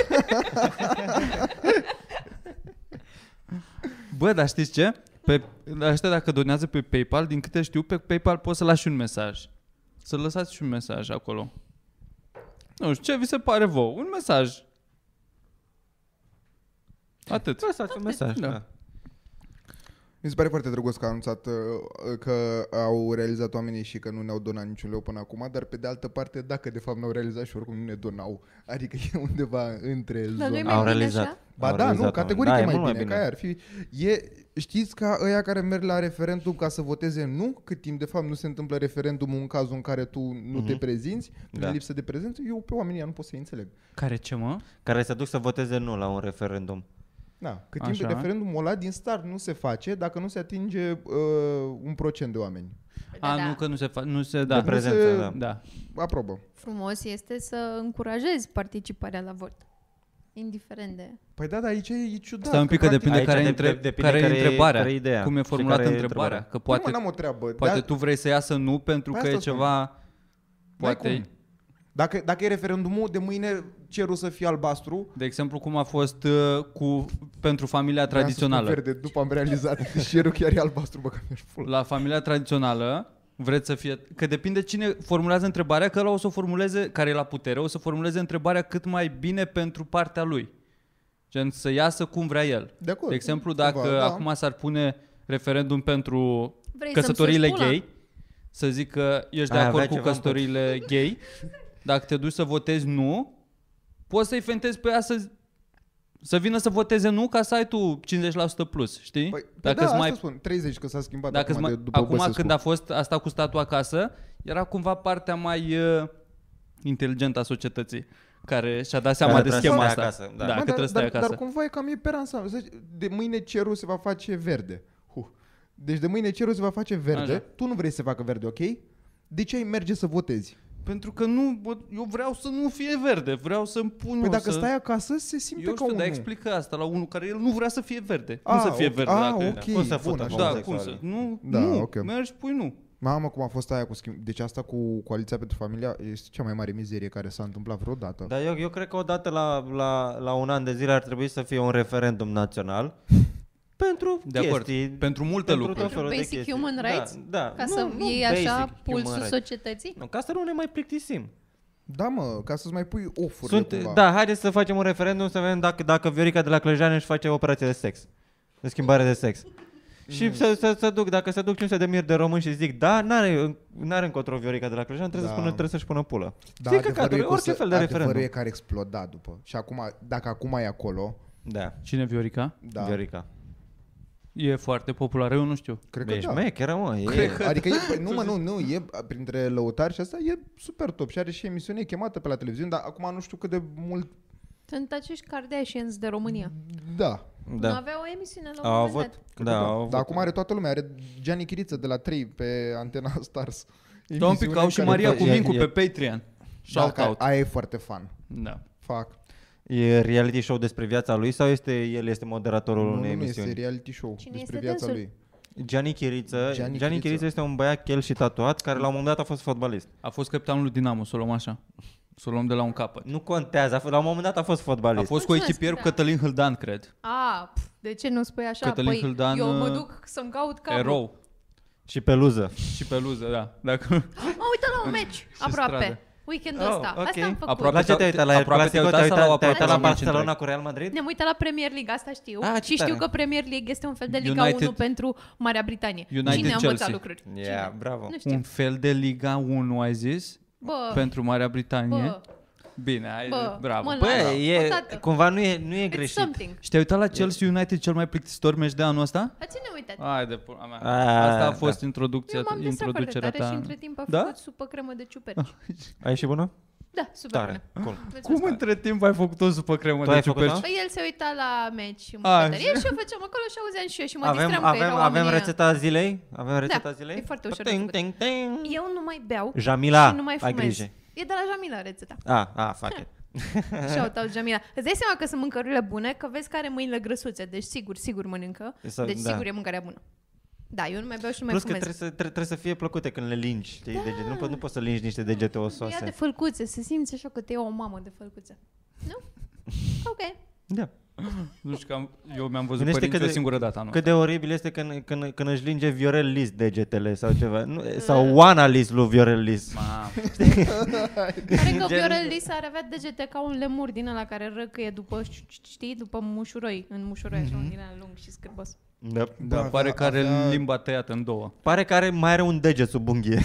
Bă, dar știți ce? Pe, ăștia dacă donează pe PayPal, din câte știu, pe PayPal poți să lași și un mesaj. Să lăsați și un mesaj acolo. Nu știu, ce vi se pare vouă? Un mesaj. Atât. Lăsați un mesaj, da. Da. Mi se pare foarte drăguț că a anunțat că au realizat oamenii și că nu ne-au donat niciun leu până acum, dar pe de altă parte, dacă de fapt ne-au realizat și oricum nu ne donau, adică e undeva între zone. Au realizat. Ba au da, realizat, nu, categoric da, e mai bine, mai bine. Că ar fi, e, știți că ăia care merg la referendum ca să voteze nu, cât timp de fapt nu se întâmplă referendumul în cazul în care tu nu mm-hmm. te prezinți, prin da. lipsă de prezență, eu pe oamenii nu pot să-i înțeleg. Care ce mă? Care se duc să voteze nu la un referendum. Da, cât timp referendumul ăla din start nu se face dacă nu se atinge uh, un procent de oameni. Da, A, da. nu, că nu se face, nu se, da, prezență, se, da. da. Aprobă. Frumos este să încurajezi participarea la vot, indiferent de... Păi da, dar aici e ciudat. Stai un pic că, că depinde aici care e între, întrebarea, care e cum e formulată întrebarea. întrebarea. Că poate, nu, am o treabă. Poate tu vrei să iasă nu pentru că e ceva... Poate... Dacă, dacă e referendumul, de mâine cerul să fie albastru. De exemplu, cum a fost uh, cu, pentru familia tradițională. Verde, după am realizat că cerul chiar e albastru. Bă, la familia tradițională vreți să fie... Că depinde cine formulează întrebarea, că ăla o să o formuleze, care e la putere, o să formuleze întrebarea cât mai bine pentru partea lui. Gen, să iasă cum vrea el. De, acord, de exemplu, dacă ceva, da. acum s-ar pune referendum pentru vrei căsătoriile gay, să zic că ești de a, acord cu căsătoriile gay... Dacă te duci să votezi nu, poți să-i fentezi pe ea să, să vină să voteze nu ca să ai tu cincizeci la sută plus, știi? Păi, dacă da, mai, asta spun, treizeci că s-a schimbat dacă acum de, după Acum când a fost asta cu statul acasă, era cumva partea mai uh, inteligentă a societății care și-a dat seama care de schema asta. Acasă, da. Da, mă, că dar, dar, acasă. Dar cumva e cam e peransa. De mâine cerul se va face verde. Huh. Deci de mâine cerul se va face verde. Așa. Tu nu vrei să se facă verde, ok? De ce ai merge să votezi? Pentru că nu, eu vreau să nu fie verde, vreau să-mi pun... Păi dacă să... stai acasă, se simte eu ca știu, unul. Eu știu, dar explică asta la unul care el nu vrea să fie verde. A, cum să fie verde? A, dacă ok. Cum să fută da, cum să... Nu, da, nu, okay. Mergi, pui nu. Mamă, cum a fost aia cu schimb... Deci asta cu Coaliția pentru Familia este cea mai mare mizerie care s-a întâmplat vreodată. Dar eu, eu cred că odată la, la, la un an de zile ar trebui să fie un referendum național. Pentru de chestii, acord. pentru multe pentru lucruri. Pentru basic chestii. human rights? Da, da. Ca nu, să nu iei așa pulsul societății? Nu, ca să nu ne mai plictisim. Da, mă, ca să-ți mai pui ofurile Sunt, cumva. Da, haideți să facem un referendum să vedem dacă, dacă Viorica de la Clăjani își face operație de sex. De schimbare de sex. Și mm. să, să, să duc, dacă se duc cinci sute de mii de români și zic da, n-are, n-are încotro Viorica de la Clăjani, trebuie, da. trebuie să-și pună pulă. Da, știi că adevărul orice fel de referendum. Adevărul e care exploda după. Și acum, dacă acum e acolo... Da. Cine Viorica? Da. Viorica. E foarte populară, eu nu știu. Cred că da. Mecera, mă, e. Adică e, nu, mă, nu, nu, e printre lăutari și asta e super top și are și emisiune chemată pe la televiziune, dar acum nu știu cât de mult... Sunt acești Kardashians de România. Da. da. Nu aveau o emisiune la un moment dat. Da, da. Dar acum are toată lumea, are Gianni Chiriță de la trei pe Antena Stars. Domn pic, au și Maria Cumincu pe Patreon. Shout out. Aia e foarte fan. Da. Fac. E reality show despre viața lui sau este el este moderatorul nu, unei nu, emisiuni? Nu, este reality show Cine despre viața tensul? lui. Gianni Chiriță. Gianni, Gianni Chiriță este un băiat chel și tatuat care la un moment dat a fost fotbalist. A fost capitanul lui Dinamo, să o luăm așa. Să o luăm de la un capăt. Nu contează, la un moment dat a fost fotbalist. A fost Mulțumesc, cu echipierul da. Cătălin Hâldan, cred. A, pf, de ce nu spui așa? Cătălin păi Hâldan, eu mă duc să-mi caut capul. Erou. Și peluză. și peluză, da. Dacă... Mă uită la un meci, aproape. Stradă. Weekendul ăsta. Oh, okay. Asta am făcut. Aproape la ce te-ai uitat? La El Clasico? Te-ai uitat la, la, la Barcelona cu Real Madrid? Ne-am uitat la Premier League, asta știu. Ah, și știu că Premier League este un fel de Liga United, unu pentru Marea Britanie. United Cine Chelsea. a învățat lucruri? Yeah, bravo. Nu știu. Un fel de Liga unu, ai zis? Bă, pentru Marea Britanie. Bă. Bine, ai, bă, bravo. Băi, e, cumva nu e, nu e greșit. Something. Și te-ai uitat la Chelsea United, cel mai plictisitor meci de anul ăsta? Ați ne uitat. Hai de pula mea. Asta a fost da. introducția, introducerea ta. Și între timp a făcut da? supă cremă de ciuperci. Ai ieșit bună? Da, super tare. Cool. Cum între timp ai făcut o supă cremă tu de ciuperci? Păi el se uita la meci și mâncătărie și eu făceam acolo și auzeam și eu și mă avem, distram avem, că erau oamenii. Avem rețeta zilei? Avem rețeta da, zilei? E foarte ușor. Ting, ting, ting. Eu nu mai beau Jamila, și nu mai fumez. Ai grijă. E de la Jamila rețeta. Ah, ah, fuck it. Shout-out Jamila. Îți dai seama că sunt mâncărurile bune, că vezi că are mâinile grăsuțe, deci sigur, sigur mănâncă. Deci da. sigur e mâncarea bună. Da, eu nu mai beau și nu mai fumez. Plus că trebuie să, tre- trebuie să fie plăcute când le lingi. Da. Degete. Nu, po- nu poți să lingi niște degete osoase. Ia de fălcuțe, se simți așa că te ia o mamă de fălcuțe. Nu? Ok. Da. Nu știu că am, eu mi-am văzut părinții o singură dată anul. Cât de oribil este când, când, când își linge Viorel Lis degetele sau ceva. Nu, sau Oana Lis lui Viorel Lis. Pare că Viorel Lis ar avea degete ca un lemur din ăla care răcăie după, știi, după mușuroi. În mușuroi așa, mm-hmm. din ăla lung și scârbos. Da, da, da, pare că are avea... limba tăiată în două. Pare că are, mai are un deget sub unghie.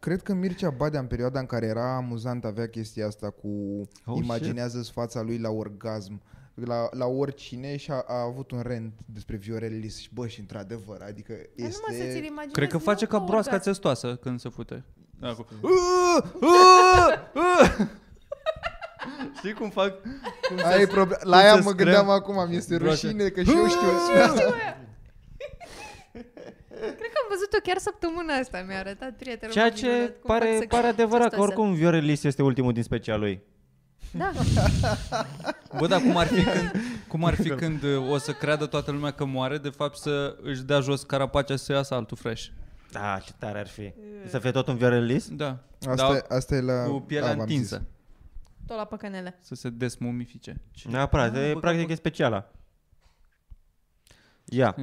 Cred că Mircea Badea, în perioada în care era amuzant, avea chestia asta cu oh, imaginează-ți fața lui la orgasm, la, la oricine, și a, a avut un rant despre Viorel Lis și bă, și într-adevăr, adică este... Cred că face ca broasca țestoasă când se fute. Știi cum fac? Cum ai se, proble- cum la aia mă gândeam acum, mi-este rușine că și eu știu. Cred că am văzut-o chiar săptămâna asta, mi-a arătat prietenul. Ceea ce pare, pare adevărat, că oricum Viorel Lis este ultimul din specia lui. Da. Bă, dar cum ar fi când, cum ar fi când o să creadă toată lumea că moare, de fapt să își dea jos carapacea să iasă altul fresh. Da, ce tare ar fi. Să fie tot un Viorel Lis? Da. Asta, da, asta e la... Cu pielea da, întinsă. Tot la păcănele. Să se desmumifice. Neapărat, ah, e, practic e speciala. Ia,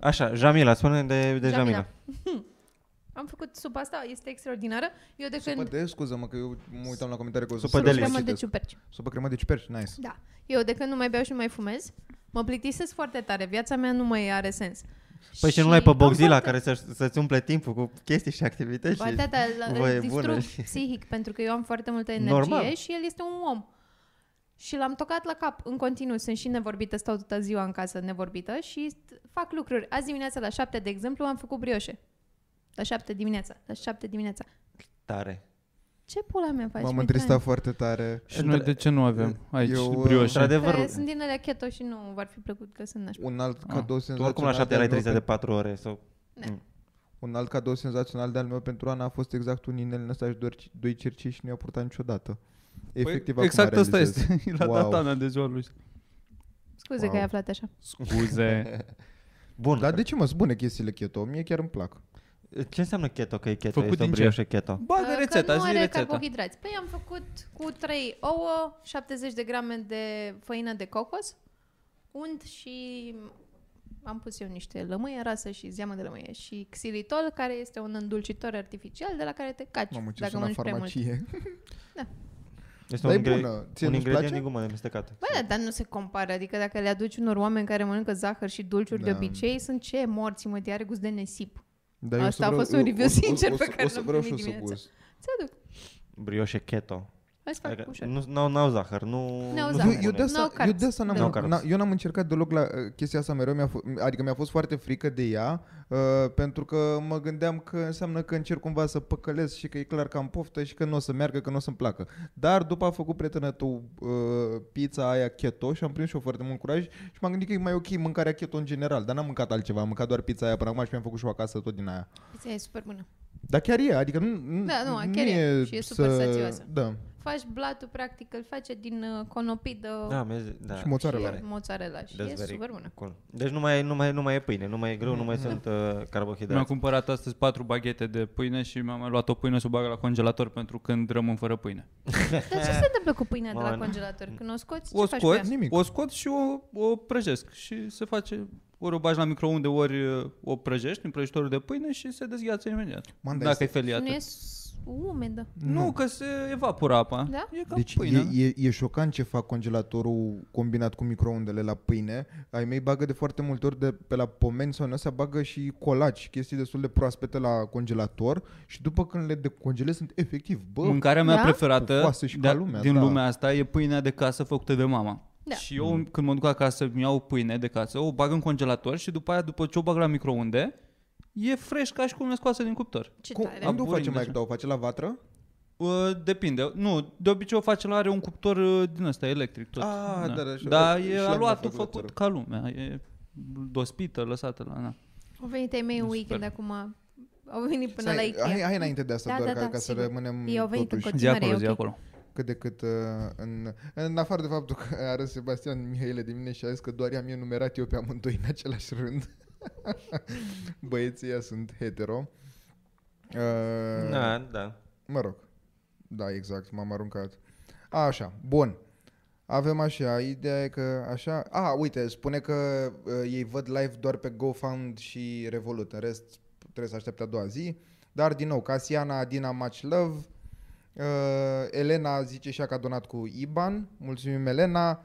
așa, Jamila, spune de, de Jamila. Jamila. Am făcut supa asta, este extraordinară. Eu de supă când... de, scuză-mă că eu mă uitam la comentarii că o supă de cremă de ciuperci. Supă cremă de ciuperci, nice. Da, eu de când nu mai beau și nu mai fumez, mă plictisesc foarte tare, viața mea nu mai are sens. Păi și nu ai pe Boxzilla care să, să-ți umple timpul cu chestii și activități. Ba, tata, îl distrug psihic pentru că eu am foarte multă energie. Normal. Și el este un om. Și l-am tocat la cap în continuu. Sunt și nevorbită, stau toată ziua în casă nevorbită și fac lucruri. Azi dimineața la șapte, de exemplu, am făcut brioșe. La șapte dimineața, la șapte dimineața. Tare. Ce pula mea faci? M-am întristat foarte tare. Și noi de ce nu avem aici eu, brioșe? Adevăr... Sunt din alea keto și nu v-ar fi plăcut că sunt nașpa. Un alt cadou ah, senzațional. Tu oricum la șapte erai tristă de patru ore. Sau... Mm. Un alt cadou senzațional de-al meu pentru Ana a fost exact un inel în ăsta și doi cercii și nu i-a purtat niciodată. Efectiv, păi, exact asta este. La wow. dat Ana de ziua lui. Scuze wow. că ai aflat așa. Scuze. Bun. Dar de ce mă spune chestiile keto? Mie chiar îmi plac. Ce înseamnă keto? Că e keto? Făcut este o brioșe keto. Ba, de rețeta, că nu are carbohidrați. Păi am făcut cu trei ouă, șaptezeci de grame de făină de cocos, unt și am pus eu niște lămâie rasă și zeamă de lămâie și xilitol, care este un îndulcitor artificial de la care te caci. Mamă, ce dacă mănânci prea mult. Da. Este dar un, ingre- bună. un ingredient din gumă de amestecat. Bă, dar nu se compară. Adică dacă le aduci unor oameni care mănâncă zahăr și dulciuri da. de obicei, sunt ce morți, mă, de are gust de nesip. Dar asta vreau, a fost un review eu, sincer o, o, pe care l-am primit dimineața. Ți-aduc. Brioșe keto. Hai să fac adică ușor. Nu, n-au zahăr. Nu, n-au zahăr. Nu, eu de asta, eu de asta n-am, n-am, eu n-am încercat deloc la chestia asta mereu. Mi-a f- adică mi-a fost foarte frică de ea uh, pentru că mă gândeam că înseamnă că încerc cumva să păcălesc și că e clar că am poftă și că nu o să meargă, că nu o să-mi placă. Dar după a făcut prietenă tu uh, pizza aia keto și am prins și eu foarte mult curaj și m-am gândit că e mai ok mâncarea keto în general. Dar n-am mâncat altceva, am mâncat doar pizza aia până acum și mi-am făcut și eu acasă tot din aia. Pizza e super bună. Dar chiar e, adică nu, da, nu, nu chiar e, e și e super să... sațioasă. Da. Faci blatul, practic, îl face din conopidă da, da. și mozzarella. Și, mozzarella. și e super bună. Cool. Deci nu mai, nu, mai, nu mai e pâine, nu mai e greu, mm-hmm. nu mai sunt uh, carbohidrați. Mi-am cumpărat astăzi patru baghete de pâine și mi-am luat o pâine să o bag la congelator pentru când rămân fără pâine. Dar ce se întâmplă cu pâinea de la congelator? Când o scoți, o ce scot, faci nimic. O scot și o, o prăjesc și se face... Ori o bagi la microunde, ori o prăjești în prăjitorul de pâine și se dezgheață imediat. Man, dacă este... e feliată. Nu e umedă. Nu, că se evaporă apa. Da? E ca deci pâine. E, e, e șocant ce fac congelatorul combinat cu microondele la pâine. Ai mei bagă de foarte multe ori de pe la pomeni sau în astea, bagă și colaci, chestii destul de proaspete la congelator și după când le decongelez sunt efectiv. Bă, mâncarea mea da? preferată și de, lumea, din da. lumea asta e pâinea de casă făcută de mama. Da. Și eu mm. când mă duc acasă, îmi iau pâine de casă, o bag în congelator și după aia, după ce o bag la microunde, e fresh ca și cum e scoasă din cuptor. Ce tare. Cum o face mai da? O face la vatră? Uh, depinde. Nu, de obicei o face la are un cuptor uh, din ăsta, electric tot. Ah, da, da. Dar e aluatul făcut ca lumea. E dospită, lăsată la... Na. Au venit ai mei un weekend acum. Au venit până la Ikea. Hai, hai înainte de asta, da, doar da, ca, da, ca să rămânem totuși. Zi acolo, zi acolo. Cât de cât, uh, în, în afară de faptul că arăt Sebastian Mihaile de mine și a zis că doar i-am enumerat eu pe amândoi în același rând. Băieții ăia sunt hetero. Uh, da, da. Mă rog. Da, exact, m-am aruncat. A, așa, bun. Avem așa, ideea e că așa... A, uite, spune că uh, ei văd live doar pe GoFund și Revolut. În rest, trebuie să aștepte a doua zi. Dar, din nou, Casiana Adina Much Love... Uh, Elena zice și-a că a donat cu I B A N. Mulțumim, Elena.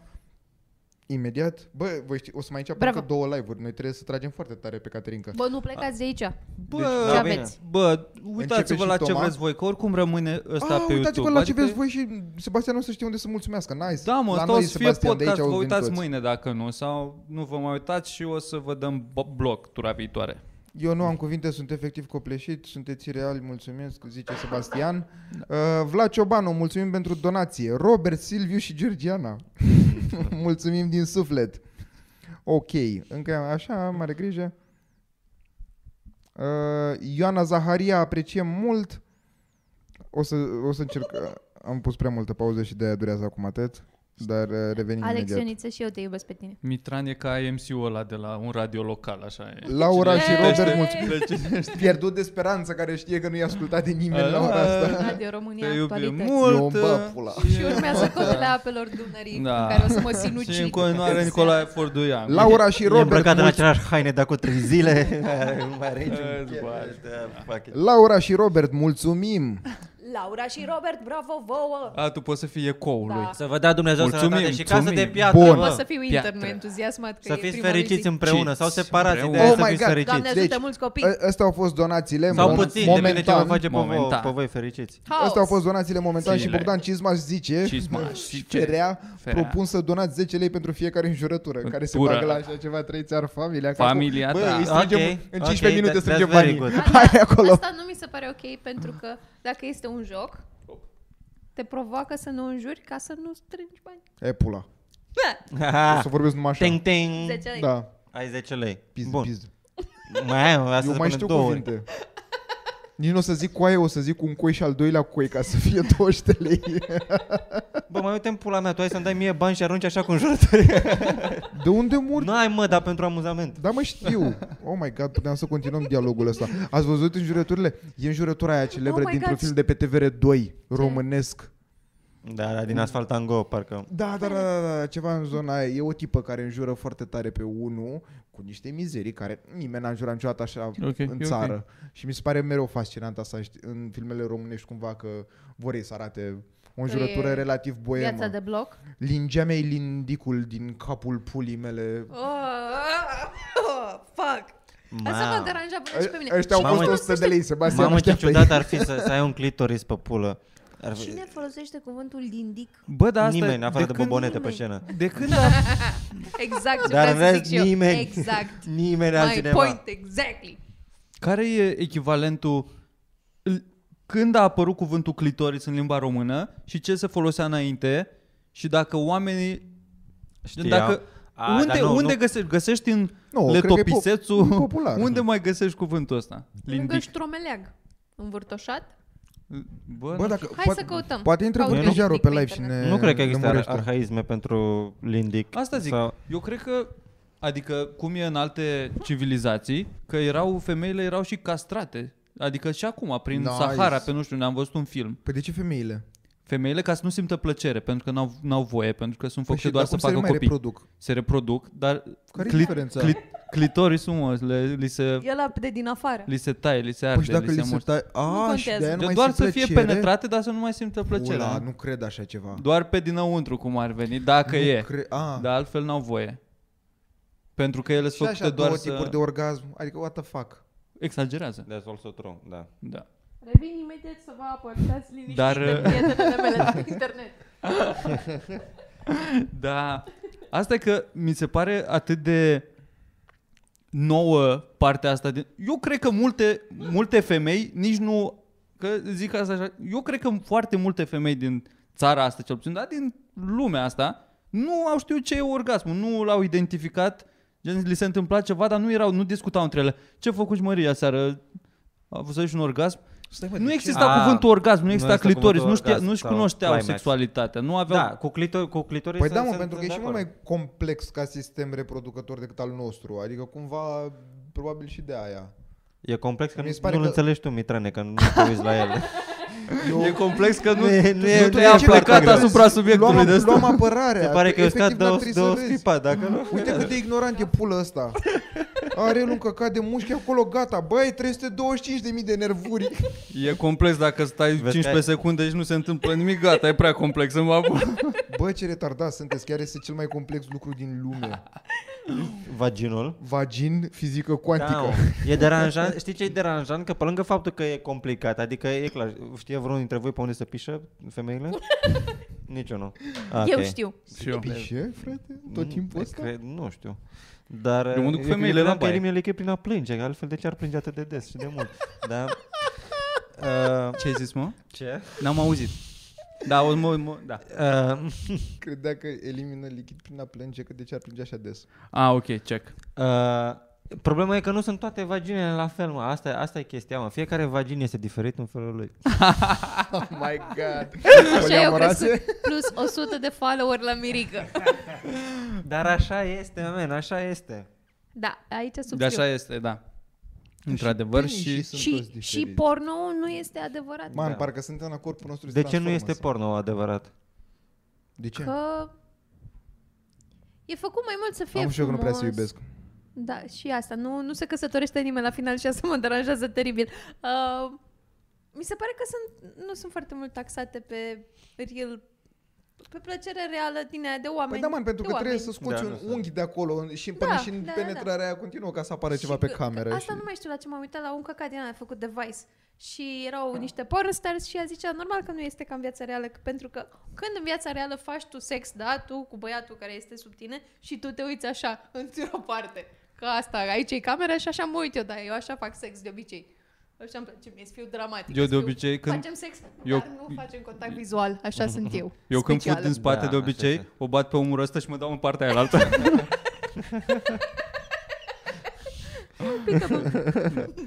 Imediat. Bă, voi știi, o să mai înceapă două live-uri. Noi trebuie să tragem foarte tare pe Caterinca. Bă, nu plecați de aici. Bă, deci, bine. Bă, uitați-vă la ce vreți voi, că oricum rămâne ăsta ah, pe uitați-vă YouTube. Uitați-vă la ce adică... vreți voi și Sebastian nu o să știe unde să mulțumească. Nice. Da, mă, ăsta o să fie podcast. Vă uitați mâine dacă nu, sau nu vă mai uitați și o să vă dăm bloc tura viitoare. Eu nu am cuvinte, sunt efectiv copleșit, sunteți reali, mulțumesc, zice Sebastian. Uh, Vlad Ciobanu, mulțumim pentru donație. Robert, Silviu și Georgiana. Mulțumim din suflet. Ok, încă așa, mare grijă. Uh, Ioana Zaharia, apreciem mult. O să, o să încerc, am pus prea multă pauză și de-aia durează acum atât. Dar revenim Alex imediat. Ioniță, și eu te iubesc pe tine. Mitran e ca I M C-ul ăla de la un radio local, așa e. Laura și Robert, mulțumesc. Pierdut de speranță, care știe că nu i-a ascultat de nimeni a, la ora asta. Radio România Actualități. Mult. Și urmează codele apelor Dunării, da. Care o să mă sinucid. Și în continuare Nicolae Forduian. Laura și Robert. Îmbrăcat în același haine de acum trei zile. Laura și Robert, mulțumim. Laura și Robert, bravo vouă! A, tu poți să fii ecoul da. lui. Să vă dea Dumnezeu sănătate și casă de piatră. Bun. Poți să fiu intern entuziasmat. Să fiți fericiți zi. împreună sau separați. Oh my God, fericiți. Doamne ajută deci, mulți copii. Astea au fost donațiile sau puțin, momentan. Sau puțin, depinde ce vă face pe voi fericiți. Astea au fost donațiile momentan. Ținile. Și Bogdan Cizmaș zice, cerea, propun să donați zece lei pentru fiecare înjurătură care se bagă la așa ceva, trei țară, familia. Familia ta. În cincisprezece minute strângem banii. Asta nu mi se pare ok pentru că dacă este un joc, te provoacă să nu înjuri ca să nu strângi bani. E pula. O să vorbesc numai așa. Ting, ting. zece lei. Da. Ai zece lei. Piz, bun. Piz. Mai, eu să mai știu două cuvinte. Ori. Nici nu o să zic coaie, o să zic un coi și al doilea coi ca să fie douăzeci de lei. Bă, mai uite-mi pula mea, tu ai să-mi dai mie bani și arunci așa cu înjurături. De unde mor? N-ai mă, dar pentru amuzament. Da mă știu. Oh my God, puteam să continuăm dialogul ăsta. Ați văzut înjurăturile? E înjurătura aia celebră oh dintr-un film de pe T V R doi, românesc. Da, da, din Asphalt Tango, parcă. Da, da, da, da, da, ceva în zona aia. E o tipă care înjură foarte tare pe unul cu niște mizerii care nimeni n-a înjurat niciodată așa okay, în țară. Okay. Și mi se pare mereu fascinant asta în filmele românești cumva că vor ei să arate o înjurătură relativ boemă. Viața de bloc? Lingea mea-i lindicul din capul pulii mele. Oh, oh, fuck! Asta m-a deranjat până și pe mine. Ăștia au fost o sută de lei, Sebastian. Mamă, ce ciudat ar fi să, să ai un clitoris pe pulă. Cine folosește cuvântul lindic? Bă, da, asta nimeni, afară de, de bobonete pe scenă. De când a... Exact ce dar vreau să zic nimeni, eu. Exact. Nimeni altcineva. My point, exactly. Care e echivalentul... Când a apărut cuvântul clitoris în limba română și ce se folosea înainte și dacă oamenii... Știam. Dacă... A, unde nu, unde nu. Găsești? Găsești în no, letopisețul? Po- popular, unde nu. mai găsești cuvântul ăsta? Lângă ștromeleag. Învârtoșat? Bă, Bă, dacă, hai poate, să căutăm. Poate intră Vârtejarul pe live și ne... Nu cred că există ar, arhaisme pentru lindic. Asta zic. Sau... Eu cred că, adică cum e în alte civilizații, că erau femeile erau și castrate. Adică și acum, prin nice. Sahara, pe nu știu, ne-am văzut un film. Păi de ce femeile? Femeile ca să nu simtă plăcere, pentru că n-au, n-au voie, pentru că sunt făcute păi doar să facă copii. Se reproduc. Se reproduc, dar... Care clit, e diferența? Clit, clitorisul, mă, le, li se... E ăla de din afară. Li se taie, li se arde, păi dacă li se, se taie... A, și de-aia nu mai doar să fie penetrate, dar să nu mai simtă plăcerea. Nu cred așa ceva. Doar pe dinăuntru, cum ar veni, dacă nu e. Cre... Dar altfel n-au voie. Pentru că ele sunt făcute doar să... Și așa două tipuri de orgasm, adică what the fuck. Exagerează. That's also true, da. Da. Revin imediat să vă apărtați liniștit Dar... de prietenele mele pe internet. Da. Asta e că mi se pare atât de nouă partea asta. Din... Eu cred că multe, multe femei nici nu... Că zic asta așa. Eu cred că foarte multe femei din țara asta, cel puțin, dar din lumea asta, nu au știut ce e orgasmul. Nu l-au identificat. Gen, li se întâmpla ceva, dar nu erau, nu discutau între ele. Ce făcuși Maria seară? A avut să ieși un orgasm? Stai, mă, nu exista a, cuvântul orgasm, nu exista clitoris, nu știa, nu-și cunoșteau sexualitatea, nu aveau... Da, cu, clitor, cu clitoris... Păi da, mă, pentru că e și mult mai complex ca sistem reproducător decât al nostru, adică cumva, probabil și de aia. E complex că nu-l că... înțelegi tu, Mitrane, că nu te uiți la el. Eu... E complex că nu, ne, nu e, nu e aplicat asupra subiectului luam, de ăsta. Luam apărarea. Se pare că ăsta dă o scripa, dacă nu... Uite cât de ignorant e pulă ăsta. Are el un căcat de mușchi acolo, gata. Băi, trei sute douăzeci și cinci de mii de nervuri. E complex dacă stai cincisprezece secunde și nu se întâmplă nimic, gata, e prea complex. Bă, ce retardați sunteți, chiar este cel mai complex lucru din lume. Vaginul. Vagin, fizică cuantică. Da, e deranjant, știi ce e deranjant? Că pe lângă faptul că e complicat, adică e clar, știe vreunul dintre voi pe unde se pișă femeile? Nici eu nu. Ah, eu okay. știu. Se pișe, frate? Tot timpul ăsta? Cred, nu știu. Dar eu mă duc cu femeile la baie. Eliminele e prin a plânge, că altfel de ce ar plânge atât de des și de mult? Dar, uh, ce ai zis, mă? Ce? N-am auzit. Da, o, mă, mă, da. Uh, Credea că elimină lichid prin a plânge, că de ce ar plânge așa des? Ah, ok, check. Uh, problema e că nu sunt toate vaginile la fel, mă. Asta, asta e chestia, mă. Fiecare vagin este diferit în felul lui. Oh my God. Așa eu crescut plus o sută de follower la Mirica. Dar așa este, man, așa este. Da, aici subscriu. De așa este, da. Într-adevăr și și, și, și porno nu este adevărat. Man, parcă suntem la corpul nostru. De ce nu este porno adevărat? De ce? Că e făcut mai mult să fie Am frumos. Am și eu că nu prea să iubesc. Da, și asta. Nu, nu se căsătorește nimeni la final și asta mă deranjează teribil. Uh, mi se pare că sunt, nu sunt foarte mult taxate pe real, pe plăcere reală din aia de oameni. Păi da, man, pentru că oameni. Trebuie să scoți da, un unghi de acolo și până da, și în da, penetrarea da. Aia continuă ca să apară și ceva pe cameră. Asta și... nu mai știu la ce m-am uitat, la un căcat din aia făcut de Vice. Și erau da. niște porn stars și ea zicea, normal că nu este ca în viața reală, pentru că când în viața reală faci tu sex, da, tu cu băiatul care este sub tine și tu te uiți așa, într-o parte. Că asta, aici e camera și așa mă uit eu, dar eu așa fac sex de obicei. Așa îmi place mie, să fiu dramatic. Eu de obicei fiu, când... Facem sex, eu, dar nu facem contact vizual. Așa sunt eu. Eu specială. Când fut din spate, da, de obicei, așa, așa. O bat pe umărul ăsta și mă dau în partea aia la altă.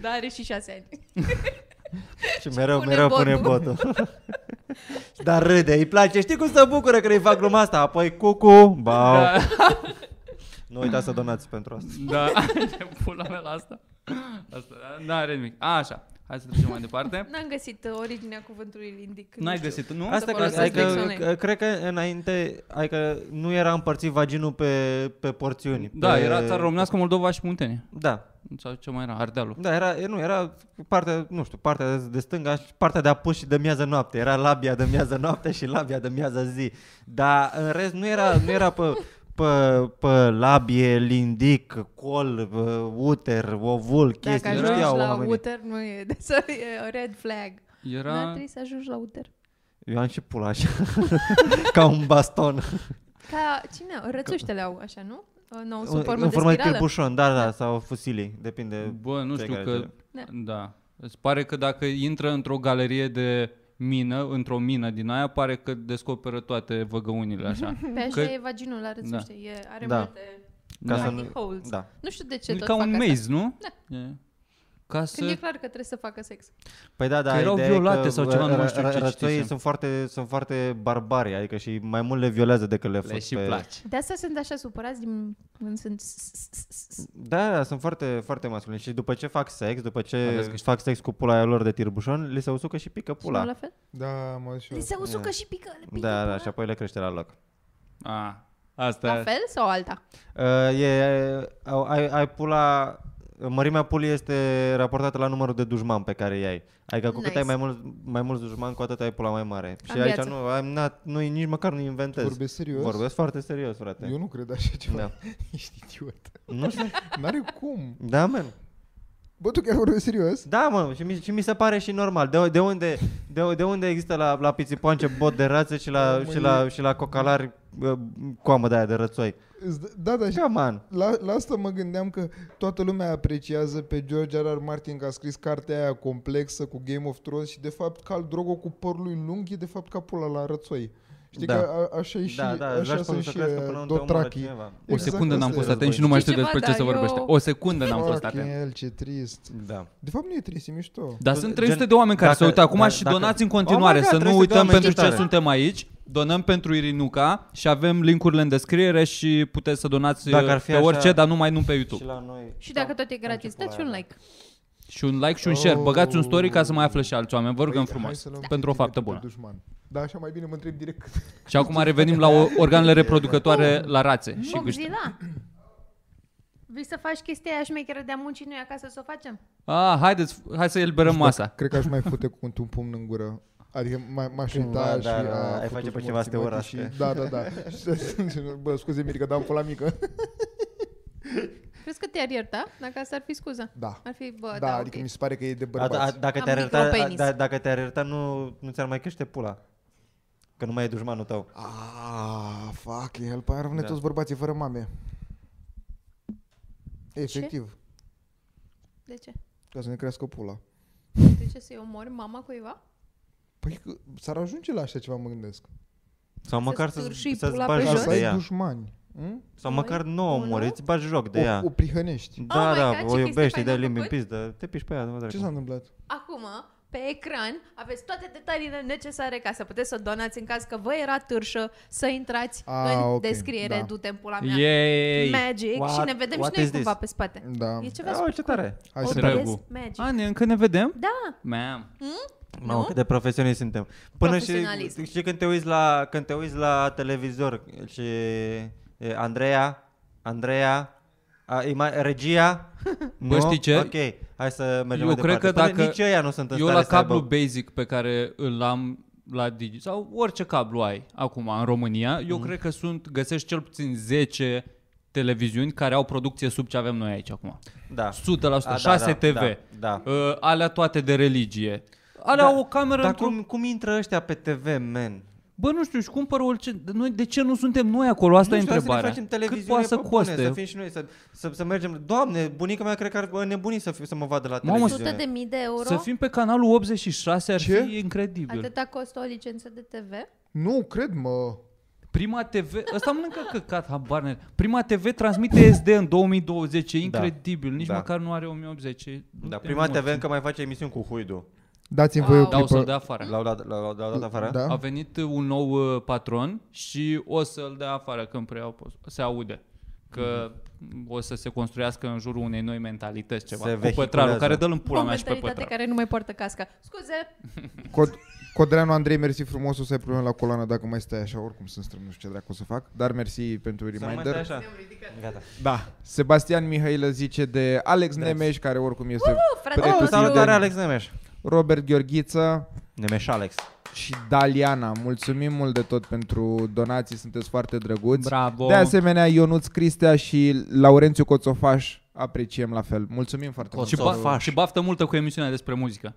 Da, are și șase ani. Și mereu, pune mereu botul. pune botul. Dar râde, îi place. Știi cum se bucură că îi fac gluma asta? Apoi cucu, bau. Da. Nu uitați să donați pentru asta. Da, pula mea la asta. Asta, da, are nimic. A, așa, hai să trecem mai departe. N-am găsit originea cuvântului lindic. N-ai găsit, nu? Asta că, adică, cred că înainte, adică nu era împărțit vaginul pe, pe porțiuni. Da, pe... era țara românească, Moldova și Muntenia. Da. Sau ce mai era, Ardealul. Da, era, nu, era partea, nu știu, partea de stânga și partea de apus și de miază noapte. Era labia de miază noapte și labia de miază zi. Dar în rest nu era, nu era pe... Pe, pe labie, lindic, col, uter, ovul, chestii. Dacă ajungi știau, la oamenii. Uter, nu e, e red flag. Era... N-ar trebui să ajungi la uter. Eu am și pula așa, ca un baston. Ca cine? Rățuștele au așa, nu? Nu, sunt formă de spirală. În formă de bușon, da, da, sau fusilii, depinde. Bă, nu știu că... Da. Da. Îți pare că dacă intră într-o galerie de... mină, într-o mină din aia, pare că descoperă toate văgăunile așa. Pe așa că... e vaginul, are, da. E, are da. multe da. Ca să holes. Da. Nu știu de ce e tot ca un maze, nu? Da. E. Ca să... Când e clar că trebuie să facă sex. Păi da, da, că erau violate că sau ceva, nu știu ce citise. Sunt foarte, sunt foarte barbari, adică și mai mult le violează decât le fac pe... place. De asta sunt așa supărați din... Sunt... Da, da, sunt foarte, foarte masculini și după ce fac sex, după ce fac sex cu pula aia lor de tirbușon, li se usucă și pică pula. Și nu la fel? Da, mă, și eu. Li se usucă și pică, le pică Da, da, și apoi le crește la loc. A, Asta... La fel sau alta? Uh, e, ai, ai pula... Mărimea pulii este raportată la numărul de dușman pe care i-ai. Adică cu nice. Cât ai mai mulți mai mulți dușman, cu atât ai pula mai mare. Am și aici viață. nu, not, nu nici măcar nu inventez. Vorbesc serios? Vorbesc foarte serios, frate. Eu nu cred așa ceva. Da. Ești idiot. Nu știu. N-are cum. Da, man. Bă, tu chiar vorbesc serios? Da, mă, și mi, și mi se pare și normal. De, de, unde, de, de unde există la, la pițipoance bot de rață și la, da, și la, și la cocalari coamă de aia de rățoi? Da, da, și la, la asta mă gândeam că toată lumea apreciază pe George R R. Martin că a scris cartea aia complexă cu Game of Thrones și de fapt Khal Drogo cu părul lui lung e de fapt capul ăla la rățoi. Știi da. că a, așa e și da, da, așa sunt și Dothraki. O secundă exact n-am fost atent și nu mai știu despre ce da, se vorbește. Eu... O secundă n-am fost atent. El, ce trist. Da. De fapt nu e trist, e mișto. Dar sunt trei sute de oameni care se uită acum și donați în continuare. Să nu uităm pentru ce suntem aici. Donăm pentru Irinuca și avem linkurile în descriere și puteți să donați pe orice, dar numai nu pe YouTube. Și, la noi, și dacă tot e gratis, dați un like. Și un like și un share. Oh. Băgați un story ca să mai afle și alți oameni. Vă rugăm frumos. Pentru o faptă bună. Da, așa mai bine mă întreb direct. Și acum revenim la organele reproducătoare la rațe. Moxila, vrei să faci chestia aia șmecheră de-a muncii noi acasă să o facem? Ah, haideți, hai să eliberăm masa. Cred că aș mai fute cu un pumn în gură. Adică m-aș uita și... Ai face pe ceva să te oraște. Da, da, da. Bă, scuze, Mirica, dar am pula mică. Crezi că te-ar ierta? Dacă asta ar fi scuză. Da. Ar fi, bă, da, da, adică okay. Mi se pare că e de bărbați. Dacă te-ar ierta, da, dacă te-ar ierta, nu, nu ți-ar mai crește pula. Că nu mai e dușmanul tău. Ah, fuck, el pe aia rămâne da. Toți bărbații fără mame. Efectiv. De ce? Ca să ne crească pula. De ce să-i omori mama cuiva? Păi că s-ar ajunge la așa ceva, mă gândesc. Sau măcar să-ți bagi joc de ea. Dușmani. Hmm? Sau noi? Măcar nouă omori, îți bagi joc de o, ea. O prihănești. Da, oh da, God, o iubești, îi dai limbi în pizdă, te piși pe ea. Ce s-a întâmplat? Acum, pe ecran, aveți toate detaliile necesare ca să puteți să donați în caz că vă era târșă, să intrați ah, în okay, descriere, da. Du-te în pula mea. Yay. Magic what, și ne vedem și noi cumva this? Pe spate. Da. E ceva oh, ce tare. Hai să mergem. Ani, încă ne vedem? Da. Mam. Mamă, no? Cât de profesioniști suntem. Până și, și când te uiți la, când te uiți la televizor și Andreea, Andreea, a, ima, regia, bă, știi ce? Ok, hai să mergem eu mai cred departe. Că dacă nici ăia nu sunt în eu la cablu aibă... basic pe care îl am la Digi, sau orice cablu ai acum în România, eu mm. cred că sunt, găsești cel puțin zece televiziuni care au producție sub ce avem noi aici acum. Da. o sută la sută, a, șase da, T V, da, da. Uh, alea toate de religie. Alea da, o cameră dar cum, cum intră ăștia pe T V, man? Bă, nu știu, și cumpără orice... Noi, de ce nu suntem noi acolo? Asta nu e știu, întrebarea. Cât poate să coste? Bune, să fim și noi, să, să, să mergem... Doamne, bunica mea cred că ar nebuni să, fi, să mă vadă la televiziune. o sută de mii de euro? Să fim pe canalul optzeci și șase ar ce? Fi incredibil. Atâta costă o licență de T V? Nu, cred, mă. Prima T V... Ăsta mănâncă căcat, habar ne... Prima T V transmite S D în două mii douăzeci, e incredibil. Da, nici da. Măcar nu are o mie optzeci. Da, Prima T V încă mai face emisiuni cu Huidu. Dați-mi voi o clipă. Da, o să-l dea afară. L-au dat, l-au dat afară? Da. A venit un nou patron și o să-l dea afară când preiau postul. Se aude că mm-hmm. o să se construiască în jurul unei noi mentalități ceva. Se cu pătrarul, care dă-l în pula o mea și pe pătrarul. Care nu mai poartă casca. Scuze! Cod, Codreanu Andrei, mersi frumos, o să ai probleme la coloană dacă mai stai așa, oricum sunt strâm, nu știu ce dracu o să fac, dar mersi pentru reminder. Așa. Gata. Da. Sebastian Mihailă zice de Alex Drept. Nemeș, care oricum este... Uh, frate, oh, salutare Alex Nemeș! Robert Gheorghiță, Nemeș Alex și Daliana. Mulțumim mult de tot pentru donații, sunteți foarte drăguți. Bravo. De asemenea, Ionuț Cristea și Laurențiu Coțofaș apreciem la fel. Mulțumim foarte Coțofaș. mult. Și baftă multă cu emisiunea despre muzică.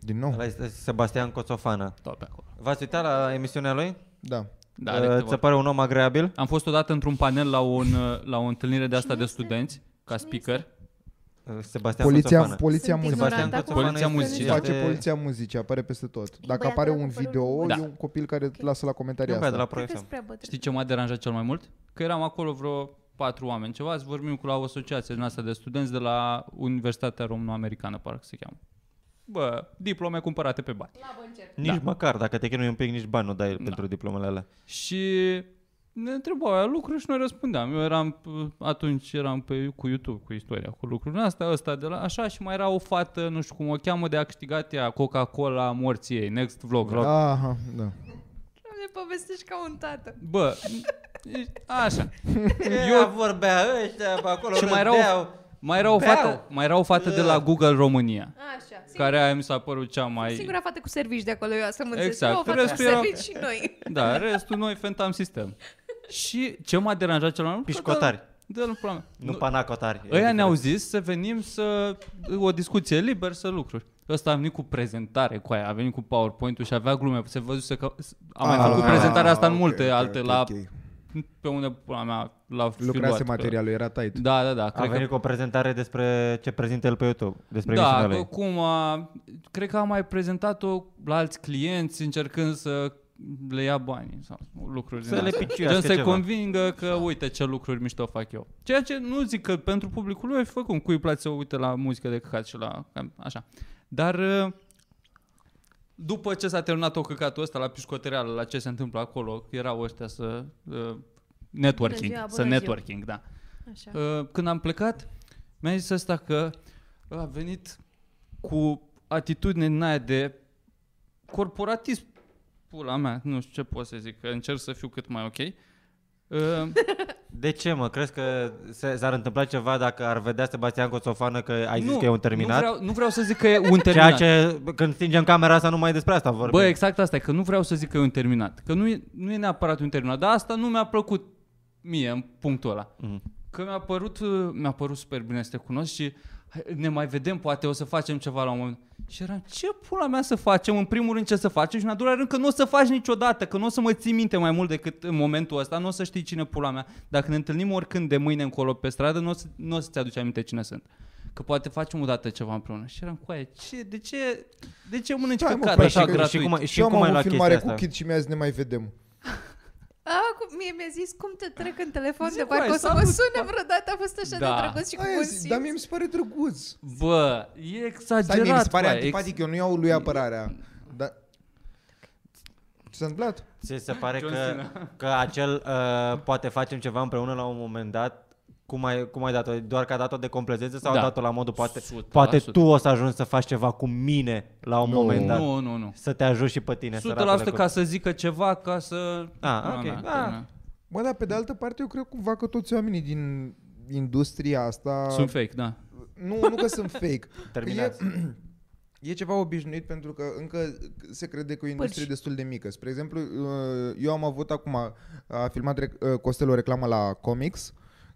Din nou. Ăla este Sebastian Coțofană. Tot acolo. V-ați uitat la emisiunea lui? Da. Da, uh, ți pare un om agreabil? Am fost odată într-un panel la, un, la o întâlnire de asta de studenți, ca speaker. Sebastian Poliția, poliția muzicii. Poliția muzicii. Face poliția muzicii, apare peste tot. Dacă apare un video, da. E un copil care okay. lasă la comentarii asta. La știi ce m-a deranjat cel mai mult? Că eram acolo vreo patru oameni, ceva, să vorbim cu la o asociație din asta de studenți de la Universitatea Româno-Americană, parcă se cheamă. Bă, diplome cumpărate pe bani. La bun nici da. Măcar, dacă te chinui un pic, nici bani nu dai da. Pentru diplomele alea. Și... ne întrebau aia lucruri și noi răspundeam. Eu eram, atunci eram pe, cu YouTube, cu istoria, cu lucrurile astea, ăsta de la așa și mai era o fată, nu știu cum o cheamă, de a câștigat ea Coca-Cola morții ei, next vlog. Aha, da. povestești ca un tată. Bă, așa. Eu vorbea ăștia pe acolo. Și mai erau, mai era o fată, mai era o fată de la Google România. Așa. Care aia mi s-a părut cea mai... Singura fată cu servici de acolo, eu să mă înțeles. Exact. O fată cu servici și noi. Da, restul noi fentam sistem. Și ce m-a deranjat cel mai mult? Pișcotari. Da, nu probleme. Nu panacotari. Ăia ne-au zis să venim să... O discuție liberă, să lucruri. Ăsta a venit cu prezentare cu aia, a venit cu PowerPoint-ul și avea glume. Se văzuse că a mai făcut prezentarea asta în multe alte la... Pe unde pula mea l-a filmat. Lucrase materialul, era tight. Da, da, da. A venit cu o prezentare despre ce prezintă el pe YouTube. Despre da, cum a... Cred că a mai prezentat-o la alți clienți încercând să... le ia banii sau lucruri să din astea. Să le să-i convingă că uite ce lucruri mișto fac eu. Ceea ce nu zic că pentru publicul lui făc un cui place să uite la muzică de căcat și la... așa. Dar după ce s-a terminat o căcatul ăsta la pișcotereală, la ce se întâmplă acolo, erau ăștia să... Uh, networking. Bună ziua, bună să networking, ziua. Da. Așa. Uh, când am plecat, mi-a zis ăsta că a venit cu atitudine în aia de corporatism. Pula mea, nu știu ce pot să zic, că încerc să fiu cât mai ok. De ce, mă? Crezi că s-ar întâmpla ceva dacă ar vedea Sebastian Coțofană că ai nu, zis că e un terminat? Nu vreau, nu vreau să zic că e un terminat. Ceea ce, când stingem camera asta, nu mai despre asta vorbim. Bă, exact asta e, că nu vreau să zic că e un terminat. Că nu e, nu e neapărat un terminat, dar asta nu mi-a plăcut mie în punctul ăla. Mm. Că mi-a părut, mi-a părut super bine să te cunosc și ne mai vedem, poate o să facem ceva la un moment. Și eram, ce pula mea să facem? În primul rând ce să facem și în al doilea rând că nu o să faci niciodată, că nu o să mă ții minte mai mult decât în momentul ăsta, nu o să știi cine pula mea. Dacă ne întâlnim oricând de mâine încolo pe stradă, nu o să, n-o să-ți aduci aminte cine sunt. Că poate facem o dată ceva împreună. Și eram, coaie, ce, de ce, de ce mănânci căcat așa gratuit? Și cum, și eu cum am o filmare cu Kid și mi-a zis ne mai vedem. Ah, mie mi-a zis cum te trec în telefon zic, de parcă o să mă sună vreodată, a fost așa da. de drăguț și cu bun simț. Dar mie mi se pare drăguț. Bă, e exagerat. Mie mi se pare antipatic, ex... eu nu iau lui apărarea. Dar... Ce s-a întâmplat? Ți se pare că, că acel uh, poate facem ceva împreună la un moment dat. Cum ai, cum ai dat-o? Doar că a dat-o de complezență sau da. a dat-o la modul poate, sută, poate tu o să ajungi să faci ceva cu mine la un nu, moment dat. Nu, nu, nu. Să te ajut și pe tine. o sută la sută ca să zică ceva, ca să... Ah, ok. Na, na, na. Bă, dar pe de altă parte eu cred cumva că toți oamenii din industria asta... Sunt fake, da. Nu, nu că sunt fake. Terminați. E, e ceva obișnuit pentru că încă se crede că e o industrie Părși. destul de mică. Spre exemplu, eu am avut acum, a filmat Costel o reclamă la Comics,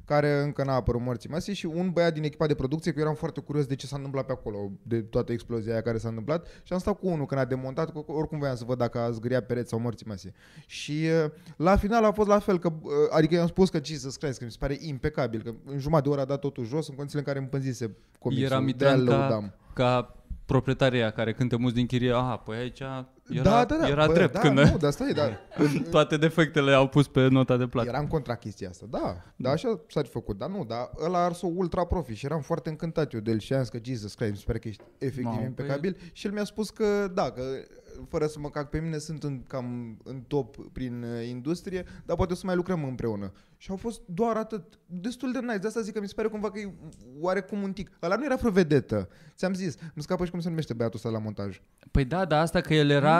care încă n-a apărut morții mase și un băiat din echipa de producție, că eu eram foarte curios de ce s-a întâmplat pe acolo, de toată explozia aia care s-a întâmplat și am stat cu unul când a demontat, că oricum voiam să văd dacă a zgâria pereți sau morții mase. Și la final a fost la fel, că, adică i-am spus că Jesus Christ, că mi se pare impecabil, că în jumătate de oră a dat totul jos în condițiile în care împânzise comicul. Era mitran ca, ca proprietaria care cântă mulți din chirie, aha, păi aici... Era, da, da, da. era Bă, drept da, când nu, da, stai, da. toate defectele au pus pe nota de plată. Eram contra chestia asta, da, da, așa s-a făcut, dar nu, dar ăla a ars-o ultra profi și eram foarte încântat eu de el și am zis că Jesus Christ, mi se pare că ești efectiv no, impecabil pe... și el mi-a spus că da, că fără să mă cac pe mine sunt în, cam în top prin industrie, dar poate o să mai lucrăm împreună. Și au fost doar atât, destul de nice, de asta zic că mi se pare cumva că e oarecum un tic. Ăla nu era vreo vedetă, ți-am zis, îmi scapă și cum se numește băiatul ăsta la montaj. Păi da, da, asta că el era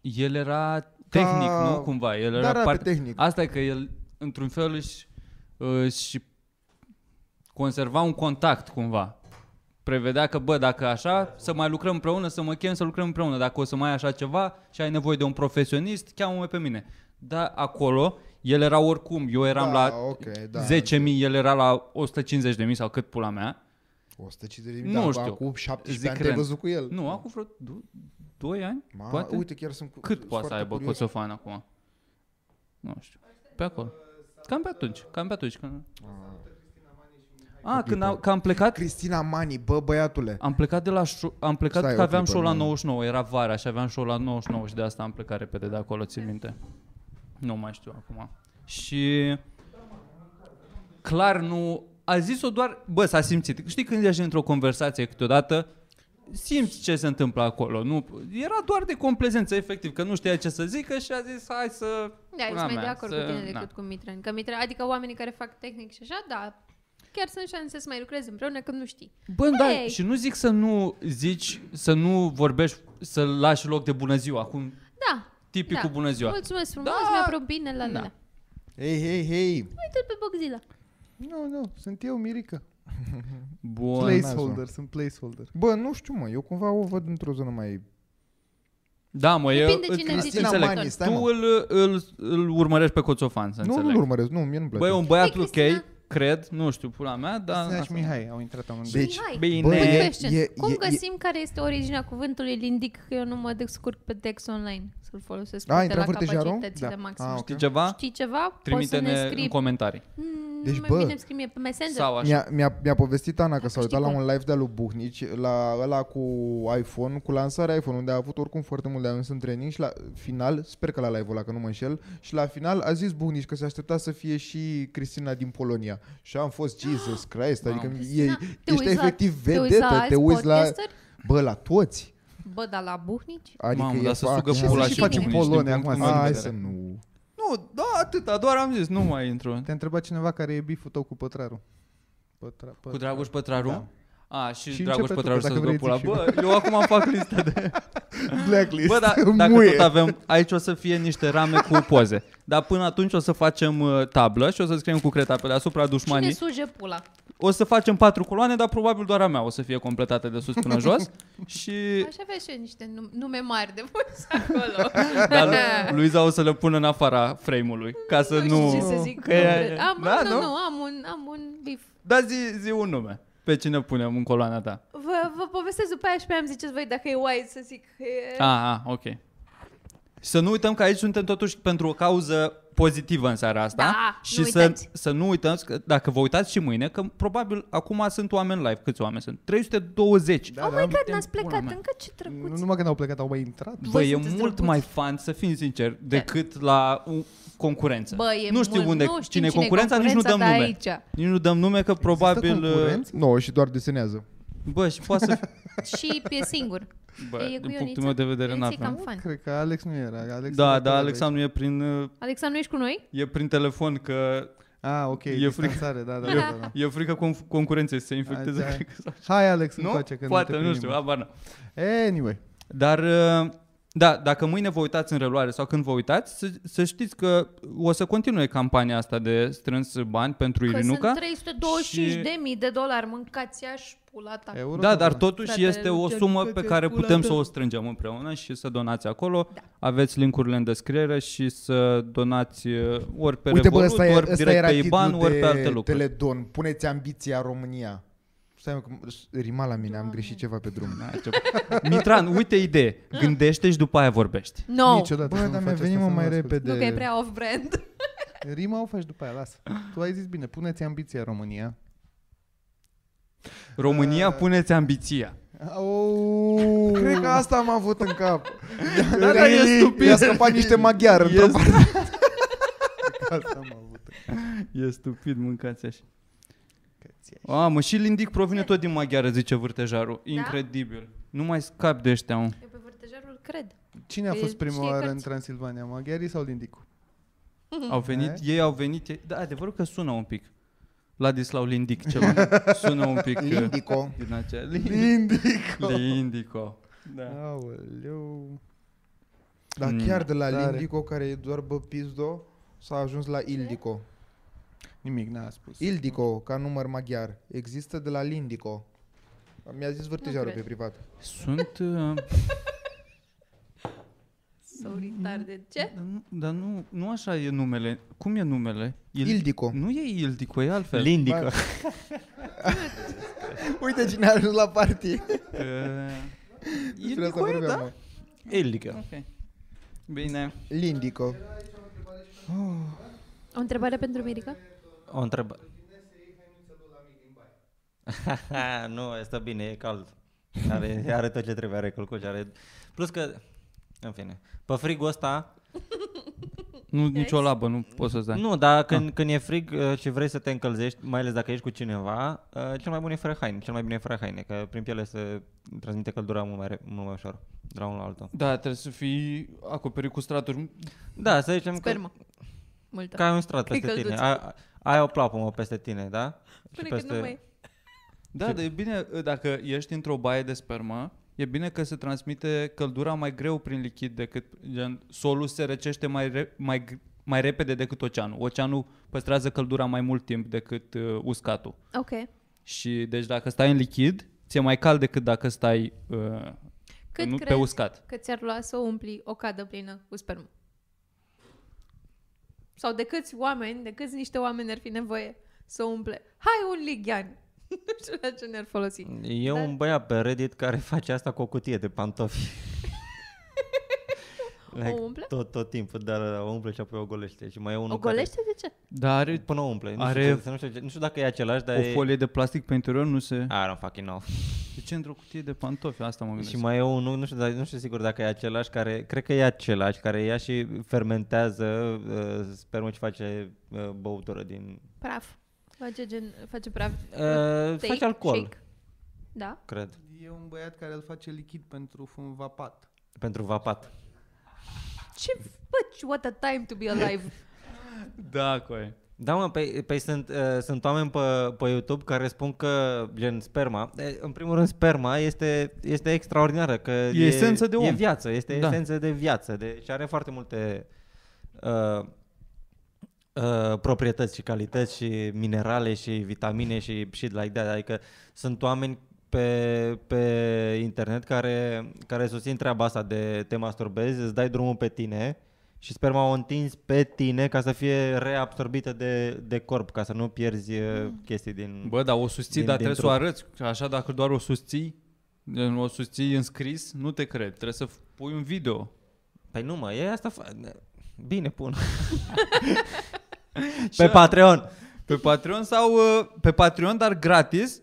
El era tehnic, ca... nu? Cumva. El era da, parte... tehnic. Asta e că el, într-un fel, își, își conserva un contact, cumva. Prevedea că, bă, dacă așa, să mai lucrăm împreună, să mă chem să lucrăm împreună. Dacă o să mai ai așa ceva și ai nevoie de un profesionist, cheamă-mă pe mine. Dar acolo, el era oricum. Eu eram da, la okay, da, zece mii, el era la o sută cincizeci de mii sau cât pula mea. o sută cincizeci de mii, nu dar știu. Acum șaptesprezece ani te-ai văzut cu el. Nu, acum vreo... doi ani? Ma, poate? Uite, chiar sunt cu, cât poate să aibă Coțofan acum? Nu știu. Pe acolo. Cam pe atunci. Cam pe atunci. Când... A, a când, a, când am plecat... Cristina Mani, bă, băiatule. Am plecat de la... Șo- am plecat Stai, că aveam show la nouăzeci și nouă. Era vara și aveam show la nouăzeci și nouă și de asta am plecat repede de acolo, țin minte. Nu mai știu acum. Și... Clar nu... A zis-o doar... Bă, s-a simțit. Știi când ești într-o conversație câteodată... Simți ce se întâmplă acolo, nu? Era doar de complezență, efectiv, că nu știa ce să zică și a zis, hai să... Da, ești mai de acord să... cu tine decât da. cu Mitran. Că Mitran, adică oamenii care fac tehnic și așa, da, chiar sunt șanse să mai lucrezi împreună când nu știi. Bă, hey! Da, și nu zic să nu zici, să nu vorbești, să lași loc de bună ziua. Acum, da, tipicul da. Bună ziua. Mulțumesc frumos, da. Mi-a prop bine la da. Mine. Hei, hei, hei. Uite-l pe Boczila. Nu, nu, sunt eu, Mirica. Bun. Placeholder, sunt placeholder. Bă, nu știu, mă, eu cumva o văd într-o zonă mai... Da, mă, eu înțeleg. Tu îl, îl, îl urmărești pe Coțofan, să înțeleg. Nu, nu-l urmăresc, nu, mie nu-mi place. Băi, un băiat ok, cred, nu știu, pula mea, dar... Cristina și Mihai au intrat amândoi. Deci, bine. Cum găsim care este originea cuvântului lindic, că eu nu mă descurc pe text online, să-l folosesc pe la capacitățile maxime. Știi ceva? Știi ceva? Trimite-ne în comentarii. Deci, mai bă, bine îmi scrie mie pe Messenger. Mi-a, mi-a, mi-a povestit Ana că s-a uitat la un live de-a lui Buhnici, la ăla cu iPhone, cu lansarea iPhone, unde a avut oricum foarte mult de ajuns în training și la final, sper că la live-ul ăla, că nu mă înșel, și la final a zis Buhnici că se aștepta să fie și Cristina din Polonia. Și am fost Jesus Christ, adică wow. ei, ești efectiv vedetă, te uiți la... Bă, la toți. Bă, dar la Buhnici? Adică mamă, dar să sugă pula și faci în Polonia acum. Hai să nu... Nu, da, atâta, doar am zis, nu mai intru. Te-a întrebat cineva care e biful tău cu Pătraru. Pătra, pătra, cu Dragoș Pătraru? Da. A, și, și Dragoș Pătraru să-ți dă pula. Bă, eu acum fac lista de... Blacklist. Bă, da, dacă muie. Tot avem, aici o să fie niște rame cu poze. Dar până atunci o să facem tablă și o să scriem cu creta pe deasupra dușmanii. Cine suge pula? O să facem patru coloane, dar probabil doar a mea o să fie completată de sus până jos. Și... Aș avea și niște nume mari de pus acolo. Dar Luiza o să le pună în afara frame-ului. Ca să nu... Nu știu ce să zic. Am, da, nu, nu, nu, am un, am un bif. Da, zi, zi un nume. Pe cine punem în coloana ta? Vă, vă povestesc după aia și pe aia îmi ziceți voi dacă e wise să zic. Ah, ok. Să nu uităm că aici suntem totuși pentru o cauză pozitivă în seara asta. Da, și nu să, să nu uităm, că dacă vă uitați și mâine, că probabil acum sunt oameni live. Câți oameni sunt? trei sute douăzeci. Da, oh my God, n-ați plecat încă, ce drăguț. Nu numai că n-au plecat, au mai intrat. Bă, bă e mult drăguți. Mai fun, să fim sinceri, decât la concurență. Bă, e nu știu mult, unde, nu știu cine e concurența, nici nu dăm nume. Aici. Nici nu dăm nume, că probabil... Nu, și doar desenează. Bă, și poate să... Și e singur. Bă, e din punctul meu de vedere n-ar fi. Cred că Alex nu era. Alex da, da, Alex nu e prin... Alex nu ești cu noi? E prin telefon că... Ah, ok, e distanțare, frică, da, da, da, da. E frică con- concurenței să se infecteze. Hai, da. Hai Alex, nu? Face, că poate, nu, te nu știu, abar nu. Anyway. Dar, da, dacă mâine vă uitați în reluare sau când vă uitați, să, să știți că o să continue campania asta de strâns bani pentru că Irinuca. Că sunt trei sute douăzeci și cinci de mii de dolari, mâncați aș... Euro, da, dar totuși fratele, este o sumă pe care putem culată. Să o strângem împreună și să donați acolo. Da. Aveți link-urile în descriere și să donați ori pe Uite, Revolut, bă, e, ori direct pe IBAN, ori pe alte lucruri. Teledon, puneți ambiția România. Stai, rima la mine, am greșit ceva pe drum. Mitran, uite idee. Gândește și după aia vorbești. No. Niciodată. Bă, dar mi-a venit mă mai repede. Nu că e prea off-brand. Rima o faci după aia, lasă. Tu ai zis bine, puneți ambiția România. România, uh, puneți ambiția. Oh, cred că asta am avut în cap. Da, da, da, e stupid. I-a scăpat niște maghiari într-o parte. Asta am avut. E stupid, mâncați așa. Ah, mă, și lindic provine tot din maghiară, zice vârtejarul. Incredibil. Nu mai scap de ăștia, mă. Eu pe vârtejarul cred. Cine a fost prima oară în Transilvania, maghiarii sau lindicul? Au venit, ei au venit, da, adevărul că sună un pic. Ladislau Lindic ceva. Sună un pic Lindico. Din acea... Lindico. Lindico. Da. Aoleu. Dar mm. chiar de la Tare. Lindico, care e doar bă pizdo, s-a ajuns la Ildico. Nimic n-a spus. Ildico, ca număr maghiar. Există de la Lindico. Mi-a zis vârtejarul pe privat. Sunt... Uh... De ce? Dar nu, nu așa e numele. Cum e numele? Il- Ildico. Nu e Ildico, e altfel. Lindico. Uite cine a ajuns la party. Ildico e, da? Ildico. Okay. Bine. Lindico. Oh. O întrebare pentru Mirica? O întrebare. Nu, este bine, e cald. Are, are tot ce trebuie, are călcuși, are... Plus că... În fine, pe frigul ăsta... Nu, nicio labă, nu poți să-ți dai. Nu, dar când, ah. când e frig și vrei să te încălzești, mai ales dacă ești cu cineva, cel mai bun e fără haine, cel mai bine e fără haine, că prin piele se transmite căldura mult mai, mult mai ușor, de la unul la altul. Da, trebuie să fii acoperit cu straturi. Da, să zicem Spermă. Că... Multă. Că ai un strat peste tine, ai, ai o plapumă peste tine, da? Până și peste... că nu mai... Da, dar e bine, dacă ești într-o baie de spermă, e bine că se transmite căldura mai greu prin lichid decât, gen, solul se răcește mai, re, mai, mai repede decât oceanul. Oceanul păstrează căldura mai mult timp decât uh, uscatul. Ok. Și deci dacă stai în lichid, ți-e mai cald decât dacă stai uh, cât nu, pe uscat. Cât ți-ar lua să umpli o cadă plină cu spermă? Sau de câți oameni, de câți niște oameni ar fi nevoie să umple? Hai un lighean! Nu știu la ce ne-ar folosi. E dar... un băiat pe Reddit care face asta cu o cutie de pantofi. Like, o umple? Tot, tot timpul, dar o umple și apoi o golește. Și mai e unul o golește care... de ce? Dar are... Până o umple. Nu, are... știu, nu, știu, nu știu dacă e același, dar o e... folie de plastic pe interior nu se... I don't fucking know. De ce într-o cutie de pantofi? Asta mă gândesc. Și mai e unul, nu știu, dar, nu știu sigur dacă e același, care... Cred că e același, care ia și fermentează uh, spermă ce face uh, băutură din... Praf. Face, gen, face praf. Uh, take, face alcool. Shake. Da? Cred. E un băiat care îl face lichid pentru un vapat. Pentru vapat. Ce faci? What a time to be alive. Da, coi. Da, mă, pe, pe, sunt, uh, sunt oameni pe, pe YouTube care spun că, gen, sperma, de, în primul rând, sperma este, este extraordinară. Că e, e esență de om. E viață, este da. esență de viață. De, și are foarte multe... Uh, Uh, proprietăți și calități și minerale și vitamine și shit like that. Adică sunt oameni pe, pe internet care, care susțin treaba asta de te masturbezi, îți dai drumul pe tine și sperma o întinzi pe tine ca să fie reabsorbită de, de corp, ca să nu pierzi mm. chestii din... Bă, dar o susții, din, dar din trebuie trup. Să o arăți. Așa dacă doar o susții, o susții în scris, nu te cred. Trebuie să pui un video. Păi nu mă, e asta... Fa- Bine, pun. Pe Patreon. Pe Patreon sau pe Patreon, dar gratis.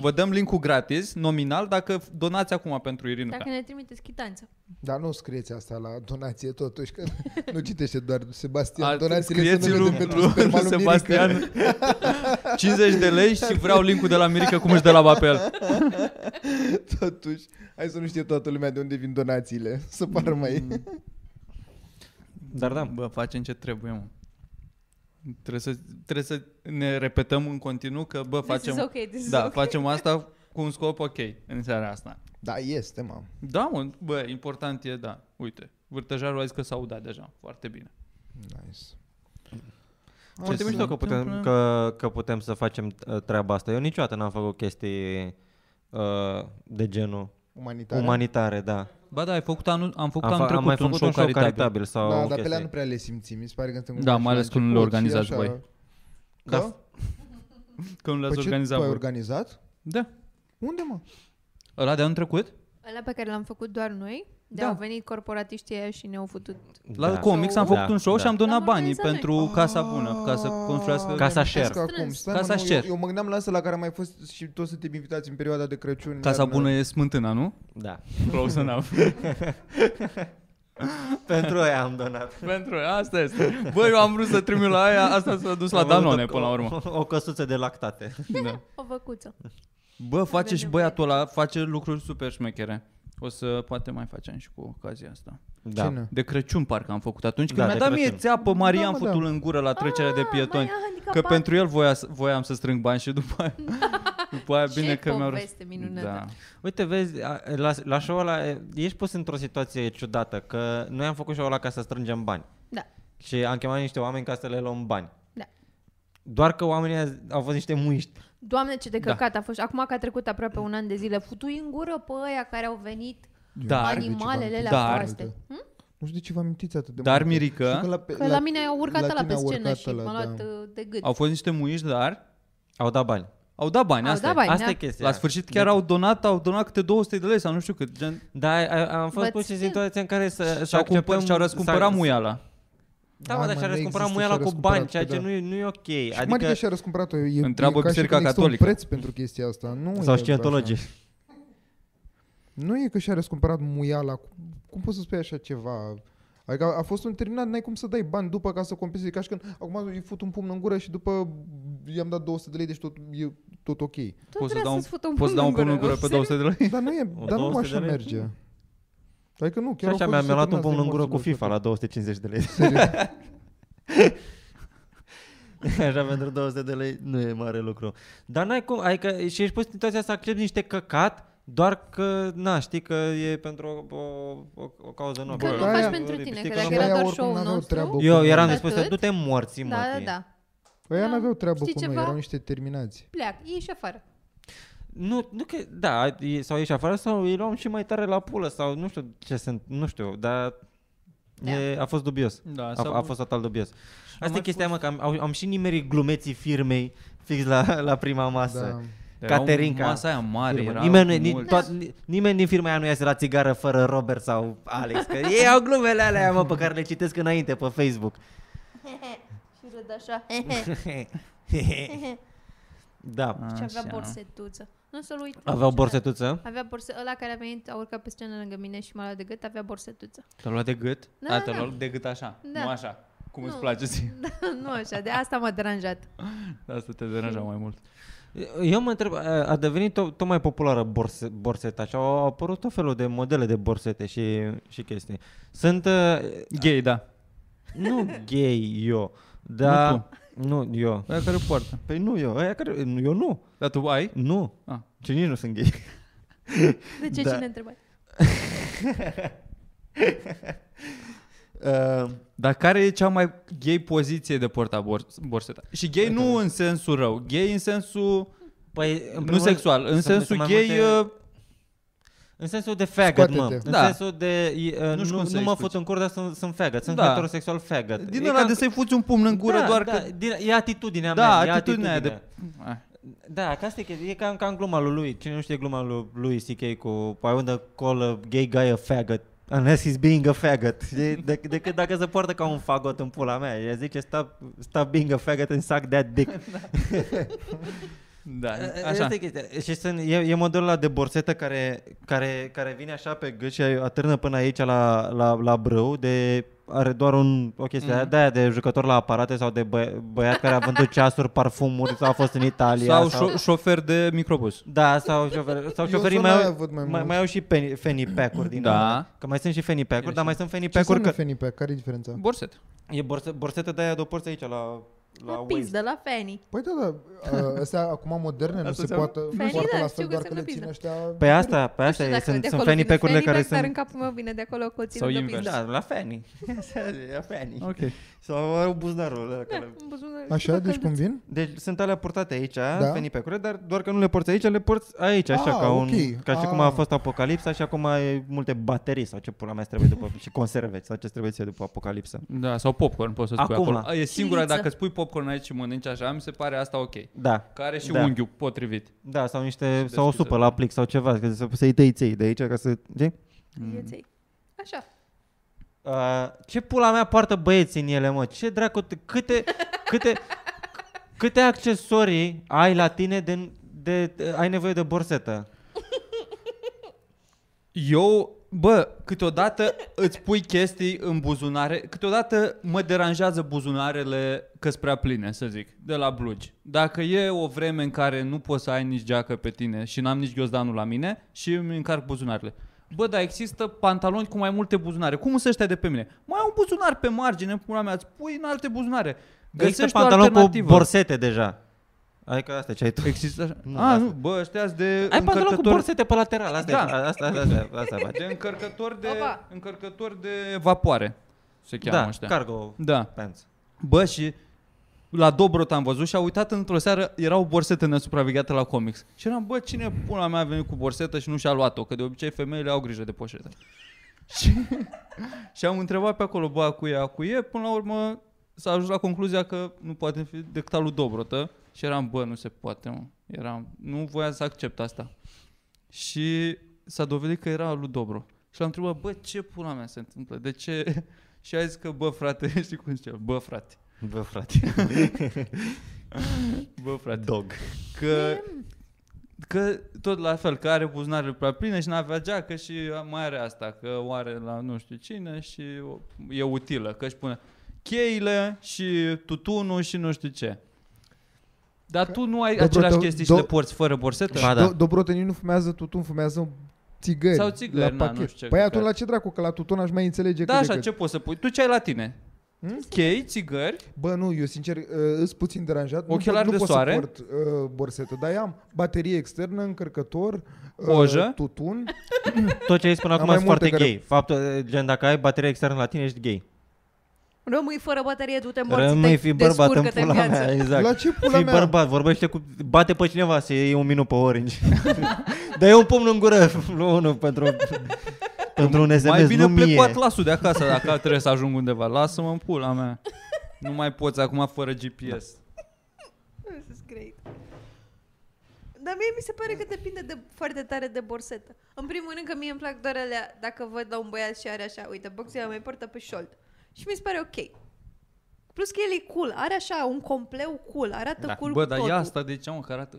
Vă dăm link-ul gratis, nominal, dacă donați acum pentru Irinuca. Dacă ne trimiteți chitanță. Dar nu scrieți asta la donație totuși, că nu citește doar Sebastian. A, donațiile scrieți lui, lui, lui Sebastian cincizeci de lei și vreau link-ul de la Mirica cum își dă la Bapel. Totuși, hai să nu știe toată lumea de unde vin donațiile. Să pară mai... Dar da, bă, facem ce trebuie, mă. Trebuie să, trebuie să ne repetăm în continuu că, bă, facem, okay, da, okay. facem asta cu un scop ok în seara asta. Da, este, mă. Da, mă, bă, important e, da, uite, vârtăjarul a zis că s-a udat deja, foarte bine. Nice. Foarte mișto că putem, că, că putem să facem treaba asta. Eu niciodată n-am făcut chestii uh, de genul. Umanitare. Umanitare, da. Ba da, ai făcut anul, am făcut am, am mai făcut un, un show caritabil. caritabil sau da, dar pe la nu prea le simțim, mi se pare că suntem... Da, mai ales când le organizați voi. Că? Da. Când le-ați păi organizat voi. Ai organizat? Da. Unde, mă? Ăla de anul trecut? Ăla pe care l-am făcut doar noi, dar da. Au venit corporatiștii aia și ne-au făcut... La da. Comics am făcut da, un show da. și am donat am banii pentru noi. Casa Bună, ca să construiască... Casa Share. Casa Share. Eu mă gândeam la asta la care am mai fost și toți suntem invitați în perioada de Crăciun. Casa Bună e Smântâna, nu? Da. Close enough. Pentru aia am donat. Pentru aia, asta este. Băi, eu am vrut să trimit la aia, asta s-a dus la Danone până la urmă. O căsuță de lactate. O văcuță. Bă, face și băiatul ăla, face lucruri super șmechere. O să poate mai facem și cu ocazia asta. Da. Cine? De Crăciun parcă am făcut atunci când da, mi-a dat mie țeapă Marian da, futul da. în gură la trecerea de pietoni. Că pentru el voia, voiam să strâng bani și după aia, după aia bine că mi-a răs. Da. Uite, vezi, la, la show-ul ăla ești pus într-o situație ciudată, că noi am făcut show-ul ăla ca să strângem bani. Da. Și am chemat niște oameni ca să le luăm bani. Da. Doar că oamenii au fost niște muiști. Doamne, ce de căcat da. a fost. Acum că a trecut aproape un an de zile, futui în gură pe aia care au venit dar, animalele alea proaste. Hm? Nu știu de ce vă amintiți atât de mult. Dar, Mirica... Că la, pe, că la mine au urcat la, la pe scenă și ăla, m-a luat da. de gât. Au fost niște muiși, dar... Au dat bani. Au dat bani, asta, da bani, asta da. e chestia. La sfârșit chiar da. au donat, au donat câte două sute de lei sau nu știu cât. Gen... Da, am fost pus în situația în care să... Și-au cumpărat, și-au răscumpărat muiala. Da, mă, dar și-a răscumpărat muiala cu bani, ceea ce da. nu, nu e ok. Și adică... Mă, adică și-a răscumpărat-o, e, întreabă e ca și când un preț pentru chestia asta. Nu sau scientologii. Nu e că și-a răscumpărat muiala, cum poți să spui așa ceva? Adică a, a fost un terminat, n-ai cum să dai bani după ca să compensezi. Ca și când, acum îi fut un pumn în gură și după i-am dat două sute de lei, deci tot, e tot ok. Tot poți să dau un, poți un pumn în gură pe două sute de lei? Dar nu e, dar nu așa merge. Adică nu, chiar așa mi-a luat un pumn în gură cu FIFA la două sute cincizeci de lei. Așa pentru două sute de lei nu e mare lucru. Dar n-ai cum, adică și ești pus în situația să accepti niște căcat Doar că, na, știi că e pentru o, o, o cauză noastră. Că nu faci pentru tine, că dacă era doar show-ul nostru... Eu eram dispus să du-te morții, mă, da, da, da. Păi ea n-aveau treabă cu noi, erau niște terminați. Pleacă, ieși afară. Nu, nu că, da, sau ieși afară sau îi luam și mai tare la pulă sau nu știu ce sunt, nu știu, dar... E, a fost dubios. Da, a, a fost total dubios. Asta e chestia, mă, că am, am, am și nimerit glumeții firmei fix la, la prima masă. Da. Caterinca. Masa aia mare era. Nimeni, ni, toat, nimeni din firma aia nu iasă la țigară fără Robert sau Alex. Că ei au glumele alea, mă, pe care le citesc înainte pe Facebook. Și râd așa. Da. Și avea borsetuță. Nu să-l uit. Avea o borsetuță? Avea borsetuță. Ăla care a venit, a urcat pe scenă lângă mine și m-a luat de gât, avea borsetuță. Te-a luat de gât? Da, a, te-a luat de gât așa, da. Nu așa. Cum nu. Îți place ție? Da, nu așa, de asta m-a deranjat. De asta te deranja mai mult. Eu mă întreb, a devenit tot, tot mai populară borse, borseta și au apărut tot felul de modele de borsete și, și chestii. Sunt... Uh, gay, da. Nu gay eu, dar... Nu tu. Nu, eu. Aia care poartă. Păi nu, eu. Aia care... Eu nu. Dar tu ai? Nu. Ah. Și nici nu sunt gay. De ce da. Cine întrebai? uh, Dar care e cea mai gay poziție de porta borseta? Și gay Părere. Nu în sensul rău. Gay în sensul... Păi, în nu sexual. În sensul gay... Multe... În sensul de faggot, mă. În da. Sensul de... Uh, nu, nu, nu mă fut în cur, dar sunt, sunt faggot. Sunt da. Heterosexual faggot. Din ăla de să-i fuți un pumn în gură, da, doar da. Că... E atitudinea da, mea. Atitudinea e atitudinea de... Da, că asta e, e ca, ca în gluma lui lui. Cine nu știe gluma lui lui C K cu I want to call a gay guy a faggot unless he's being a faggot. Decât de, de, dacă se poartă ca un faggot în pula mea. El zice stop, stop being a faggot and suck that dick. Da, așa. Și sunt, e, e modelul ăla de borsetă care, care, care vine așa pe gât și atârnă până aici la, la, la brâu, de, are doar un, o chestie mm-hmm. de aia de jucător la aparate sau de bă, băiat care a vândut ceasuri, parfumuri sau a fost în Italia. Sau, sau... Șo- șofer de microbus. Da, sau, șofer, sau șoferii mai au, mai, mai, mai au și pen, fanny pack-uri din da. Ala, că mai sunt și fanny pack-uri, e dar mai sunt fanny pack-uri. Ce că... fanny pack? Care e diferența? Borsetă. E borse, borsetă de aia de o porți aici la... La pis de la Fanny. Păi da, da, astea acum moderne nu se poate poartă la fel, doar că le ține ăștia... Pe asta, pe asta e, sunt Fanny pack-urile care sunt... Dar în capul meu vine de acolo cu o ținut de pis. Da, la Fanny. La Fanny. Ok. Sau buznarul ăla care... Așa, deci cum vin? Deci sunt alea portate aici, Fanny pack-urile, dar doar că nu le porți aici, le porți aici, așa, ca un... Ca și cum a fost Apocalipsa și acum ai multe baterii sau ce pula mea trebuie după... Și conserve sau ce trebuie să iei după Apocalipsa. Da, sau popcorn poți să spui acolo. E singura, dacă spui popcorn aici și mănânci așa, mi se pare asta ok. Da. Care și da. Unghiul potrivit. Da, sau niște, sau o supă la plic sau ceva, că să să-i tăi ței de aici ca să, știi? Mm. Așa. Uh, ce pula mea poartă băieții în ele, mă? Ce dracu, câte câte câte accesorii ai la tine de, de, de ai nevoie de borsetă? Eu Bă, câteodată îți pui chestii în buzunare, câteodată mă deranjează buzunarele că-s prea pline, să zic, de la blugi. Dacă e o vreme în care nu poți să ai nici geacă pe tine și n-am nici ghiozdanul la mine și îmi încarc buzunarele. Bă, dar există pantaloni cu mai multe buzunare. Cum sunt ăștia de pe mine? Mai au un buzunar pe margine, pula mea, îți pui în alte buzunare. Găsești pantaloni cu borsete deja. Adică asta ce ai tu. Există așa? Nu, a, nu, bă, ăștia de ai pantaloni cu borsete pe lateral, asta, da. e, asta, asta, asta, asta face. De încărcători de, încărcători de vapoare se cheamă da, ăștia. Cargo da, pants. Bă, și la Dobrot am văzut și a uitat într-o seară, erau borsete nesupravegheate la comics. Și eram, bă, cine pula mea a venit cu borsetă și nu și-a luat-o? Că de obicei femeile au grijă de poșetă. și, și am întrebat pe acolo, bă, acuie, acuie, până la urmă s-a ajuns la concluzia că nu poate fi decât al lui Dobrotă. Și eram, bă, nu se poate, mă. Eram, nu voiam să accept asta. Și s-a dovedit că era lui Dobro. Și l-am întrebat, bă, ce pula mea se întâmplă? De ce? Și a zis că, bă, frate, știi cum zicea? Bă, frate. Bă, frate. Bă, frate. Dog. Că, că tot la fel, că are buzunarele prea pline și n-avea geacă și mai are asta, că o are la nu știu cine și e utilă, că își pune cheile și tutunul și nu știu ce. Dar tu nu ai aceleași chestii do- și le porți fără borsetă? Ba, da. do- Dobrotenii nu fumează tutun, fumează țigări. Sau țigări, la na, pachet. Nu știu ce. Păi atunci la ce dracu, că la tutun aș mai înțelege. Da, așa, ce poți să pui? Tu ce ai la tine? Ok, țigări. Bă, nu, eu sincer îs puțin deranjat. Ochelari de soare. Nu pot să port uh, borsetă, dar am baterie externă, încărcător, uh, tutun. Tot ce ai spus acum e foarte care... gay. Faptul, gen, dacă ai baterie externă la tine, ești gay. Rămâi fără baterie, du-te morți, rămâi, fi bărbat, în pula mea, exact. La ce pula fii mea? Bărbat, vorbește cu... Bate pe cineva să iei un minut pe Orange. Dar eu un pumn în gură, nu, nu, pentru... pentru un S M S, mai bine plec cu atlasul de acasă dacă trebuie să ajung undeva. Lasă-mă în pula mea. Nu mai poți acum fără G P S. This is great. Dar mie mi se pare că depinde de, foarte tare de borsetă. În primul rând că mie îmi plac doar alea, dacă văd la un băiat și are așa, uite, boxia mai poartă pe șold. Și mi se pare ok. Plus că el e cool, are așa un compleu cool, arată da, cool bă, cu totul. Bă, dar ia asta de ce, mă, că arată...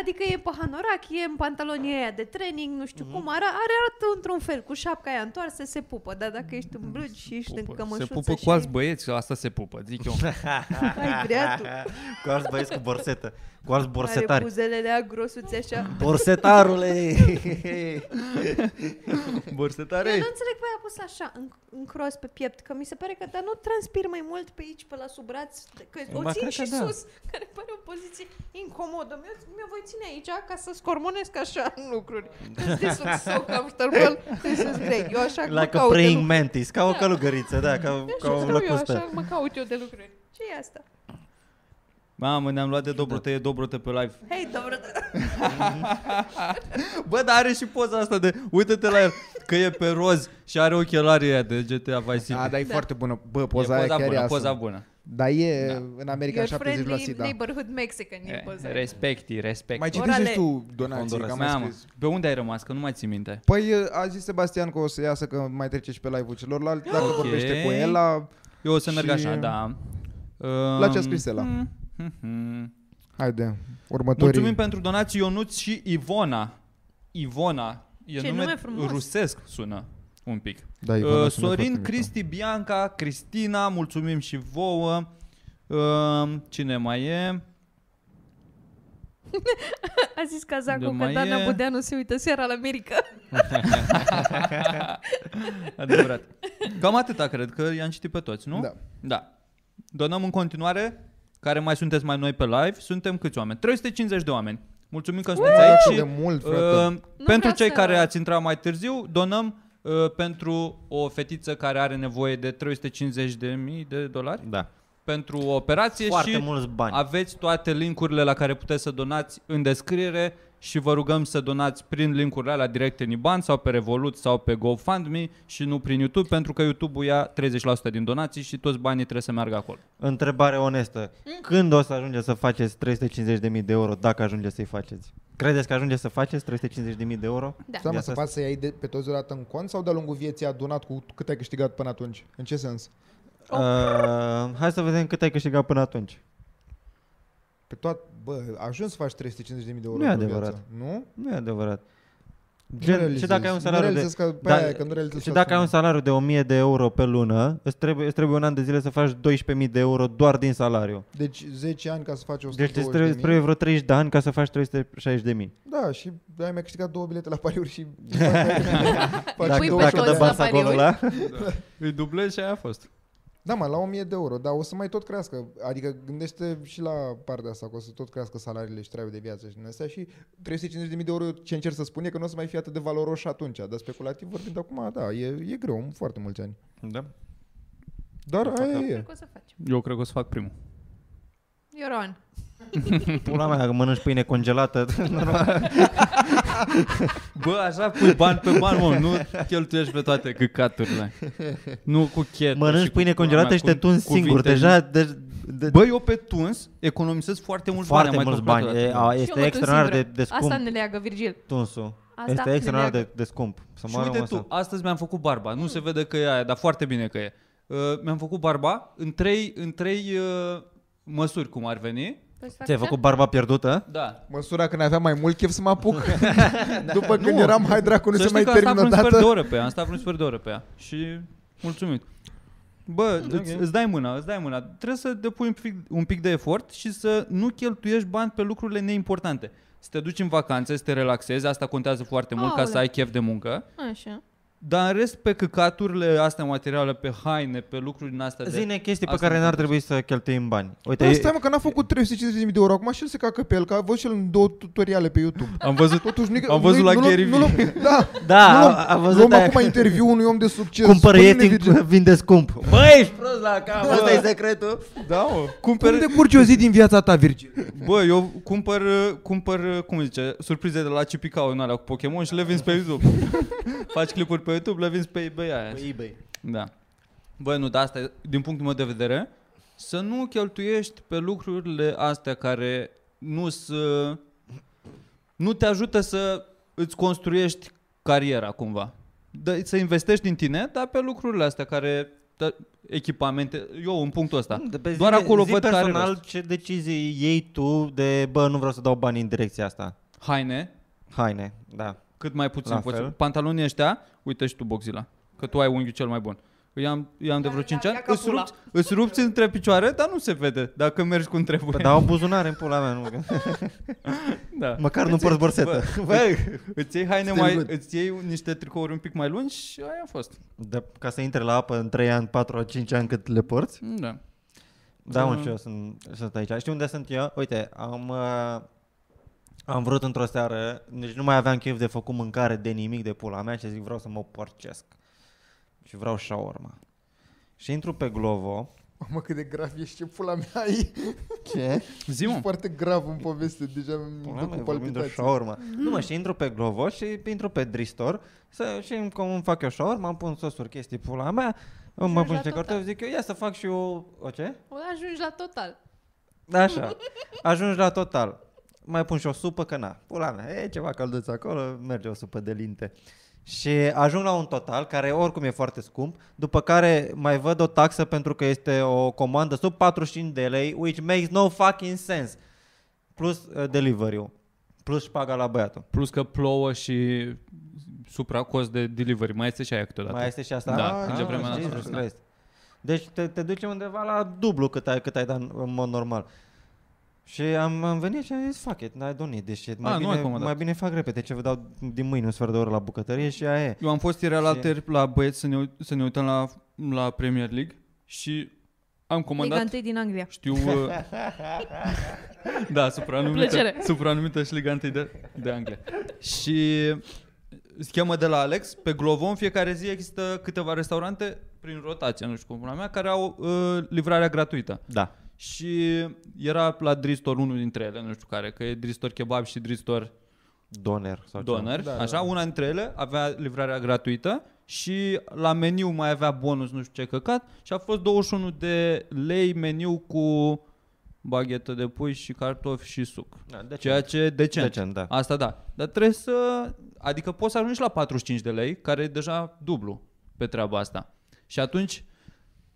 Adică e pe hanorac, e în pantalonii aia de training, nu știu mm-hmm. cum, are, are arată într-un fel, cu șapca aia întoarsă, se pupă, dar dacă ești în blugi și ești în cămășuță... Se pupă și... cu alți băieți, asta se pupă, zic eu. Hai, dreaptul. Cu alți băieți cu borsetă, cu alți borsetari. Are buzelele aia grosuțe așa. Borsetarule! Borsetare! Eu nu înțeleg că ai pus așa, în, în cross pe piept, că mi se pare că dar nu transpir mai mult pe aici, pe la sub braț, că e o țin și da. sus, care pare o poziție incomodă. Mi-o voi ține aici ca să scormonesc așa în lucruri. This looks so comfortable. This is great. Eu așa like a praying mantis, ca o călugăriță, da, ca, ca o lăcustă. Eu așa mă caut eu de lucruri. Ce e asta? Mamă, ne-am luat de Dobrotei, Dobrote pe live. Hei, Dobrote! Bă, dar are și poza asta de... Uită-te la el, că e pe roz și are ochelarii aia de G T A Vice City. A, dar e da. foarte bună. Bă, poza e aia chiar bună, e poza bună. Dar e da. în America șaptezeci la sută. Friendly neighborhood Mexican e poza. Respecti, respecti. Mai citești tu donații, că am scris. Pe unde ai rămas, că nu mai ții minte? Păi a zis Sebastian că o să iasă, că mai trece și pe live-ul celorlalți, dacă okay. vorbește cu el la... Eu o să merg și... așa, da. La ce a scris el? Mm. Mm-hmm. Haide, următorii. Mulțumim pentru donații, Ionuț și Ivona. Ivona e nume, nume rusesc, sună un pic. Da, Ivona, uh, Sorin, Cristi, Bianca, Cristina, mulțumim și vouă. Uh, cine mai e? A zis Cazacu că Dana Budea nu se uită seara la Mirica. Adevărat. Cam atâta, cred că i-am citit pe toți, nu? Da. Da. Donăm în continuare. Care mai sunteți mai noi pe live? Suntem câți oameni? trei sute cincizeci de oameni. Mulțumim că sunteți aici. Uuu, de mult, frate. Uh, pentru cei să... care ați intrat mai târziu, donăm uh, pentru o fetiță care are nevoie de trei sute cincizeci de mii de dolari. Da. Pentru o operație. Foarte și mulți bani. Aveți toate linkurile la care puteți să donați în descriere și vă rugăm să donați prin linkurile alea direct în IBAN sau pe Revolut sau pe GoFundMe și nu prin YouTube, pentru că YouTube-ul ia treizeci la sută din donații și toți banii trebuie să meargă acolo. Întrebare onestă. Când o să ajungeți să faceți trei sute cincizeci de mii de euro, dacă ajungeți să-i faceți? Credeți că ajungeți să faceți trei sute cincizeci de mii de euro? Da. Doamne, să faci să iei de pe toți odată în cont sau de-a lungul vieții adunat cu cât ai câștigat până atunci? În ce sens? Uh, hai să vedem cât ai câștigat până atunci. Pe toată, bă, ajungi să faci trei sute cincizeci de mii de euro. Nu e adevărat. Viața, nu? Nu e adevărat. Gen, și dacă ai un salariu de că, da, aia, că nu și dacă ai un salariu de o mie de euro pe lună, îți trebuie, îți trebuie un an de zile să faci douăsprezece mii de euro doar din salariu. Deci zece ani ca să faci o sută douăzeci de mii. Deci îți trebuie, trebuie vreo treizeci de ani ca să faci trei sute șaizeci de mii. Da, și ai mai câștigat două bilete la pariuri și faci două dacă dă bani acolo ăla. Îi dublezi și aia a fost. Da, mă, la o mie de euro, dar o să mai tot crească. Adică gândește și la partea asta, că o să tot crească salariile și traiul de viață și din astea și trei sute cincizeci de mii de euro, ce încerc să spun e că nu o să mai fie atât de valoros și atunci, dar speculativ vorbind acum, da, e, e greu, foarte mulți ani. Da. Dar eu aia e. Cred că o să faci. Eu cred că o să fac primul. Ioran. Pula mea, dacă mănânci pâine congelată. Bă, așa pui bani pe bani, mă, nu cheltuiești pe toate căcaturile. Nu cu chetă. Mănânci pâine congelată și te tunzi singur. Deja, de, de... Bă, eu pe tuns economisesc foarte mulți foarte bani. Foarte mulți bani. E, a, este extraordinar de, de scump. Asta ne leagă, Virgil. Tunsul. Asta este extraordinar de, de scump. Să și uite tu, astăzi mi-am făcut barba. Nu mm. se vede că e aia, dar foarte bine că e. Uh, mi-am făcut barba în trei, în trei uh, măsuri, cum ar veni. Ți-ai făcut barba pierdută? Da. Măsura când aveam mai mult chef să mă apuc. După când nu. eram, hai dracu, nu se mai termină odată. Să știi că am stat un sfert de oră pe ea, am stat un sfert de oră pe ea. Și mulțumit. Bă, okay. îți, îți dai mâna, îți dai mâna. Trebuie să depui un pic, un pic de efort și să nu cheltuiești bani pe lucrurile neimportante. Să te duci în vacanță, să te relaxezi, asta contează foarte mult. Aole. Ca să ai chef de muncă. Așa. Dar în rest, pe căcaturile astea materiale, pe haine, pe lucruri din astea... Zine chestii pe care n-ar trebui să cheltuim bani. Uite, da, stai mă că n-a făcut trei sute cincizeci de mii de euro, acum și el se cacă pe el, că a văzut și el în două tutoriale pe YouTube. Am văzut, totuși, nu, am văzut nu, la Gary Vee. Da, da luăm, am văzut luăm acum interviu unui om de succes. Cumpără ieftin, vinde scump. Băi, ești prost la cap, da. Ăsta e secretul. Da, mă. Cumpăr... Cum te curci o zi din viața ta, Virgil? Bă, eu cumpăr, cumpăr cum zice, surprize de la Cipicau în alea cu Pokémon și le vinzi pe YouTube. Faci clipuri pe pe YouTube, le vinzi pe eBay aia. Pe eBay. Da. Băi, nu, dar asta e, din punctul meu de vedere, să nu cheltuiești pe lucrurile astea care nu, să, nu te ajută să îți construiești cariera cumva. De, să investești din tine, dar pe lucrurile astea care... Da, echipamente, eu în punctul ăsta. Doar zi, acolo zi văd personal care ce decizii iei tu de, bă, nu vreau să dau bani în direcția asta. Haine. Haine, da. Cât mai puțin posibil. Pantalonii ăștia, uite și tu, Boxila, că tu ai unghiul cel mai bun. I-am, i-am de vreo cinci ani, îți rupți, îți rupți între picioare, dar nu se vede dacă mergi cum trebuie. Dar au buzunare în pula mea, nu. Da. Măcar îți nu porți borsetă. Bă, bă, îți iei haine mai, îți iei niște tricouri un pic mai lungi și aia a fost. Da, ca să intre la apă în trei ani, patru, cinci ani cât le porți? Da. Da, mă, și eu sunt, sunt aici. Știi unde sunt eu? Uite, am... Uh, Am vrut într-o seară, deci nu mai aveam chef de făcut mâncare de nimic de pula mea și zic vreau să mă porcesc și vreau shawarma. Și intru pe Glovo. Mamă, cât de grav ești, ce pula mea ai. Ce? Zi-mă. Ești foarte grav în poveste, deja îmi duc cu palpitații. Nu mă, și intru pe Glovo și intru pe Dristor să, și cum îmi fac eu shawarma, îmi pun sosuri, chestii pula mea, îmi mă pun niște cartofi, zic eu ia să fac și eu, o ce? O ajungi la total. Așa, ajungi la total. Mai pun și o supă, că na, pula mea, e ceva călduț acolo, merge o supă de linte. Și ajung la un total, care oricum e foarte scump, după care mai văd o taxă pentru că este o comandă sub patruzeci și cinci de lei, which makes no fucking sense. Plus uh, delivery-ul, plus șpaga la băiatul. Plus că plouă și supracost de delivery, mai este și aia câteodată. Mai este și asta? Da, în ce vremea asta. Deci te, te duci undeva la dublu cât ai, cât ai dat în mod normal. Și am, am venit și am zis, fuck it, I don't need this shit. Mai, A, bine, mai bine fac repede, ce vă dau din mâine un sfert de oră la bucătărie și aia e. Eu am fost ieri alaltări la băieți să ne, să ne uităm la, la Premier League și am comandat... Liga întâi din Anglia. Știu... da, supranumită, supranumită și Liga întâi de, de Anglia. Și schema de la Alex, pe Glovo, în fiecare zi există câteva restaurante prin rotație, nu știu cum la mea, care au uh, livrarea gratuită. Da. Și era la Dristor unul dintre ele, nu știu care, că e Dristor Kebab și Dristor Doner, sau Doner da, așa, da. Una dintre ele avea livrarea gratuită și la meniu mai avea bonus, nu știu ce căcat, și a fost douăzeci și unu de lei meniu cu baghetă de pui și cartofi și suc. Da, decent. Ceea ce e decent. decent da. Asta da. Dar trebuie să, adică poți să ajungi la patruzeci și cinci de lei, care e deja dublu pe treaba asta. Și atunci,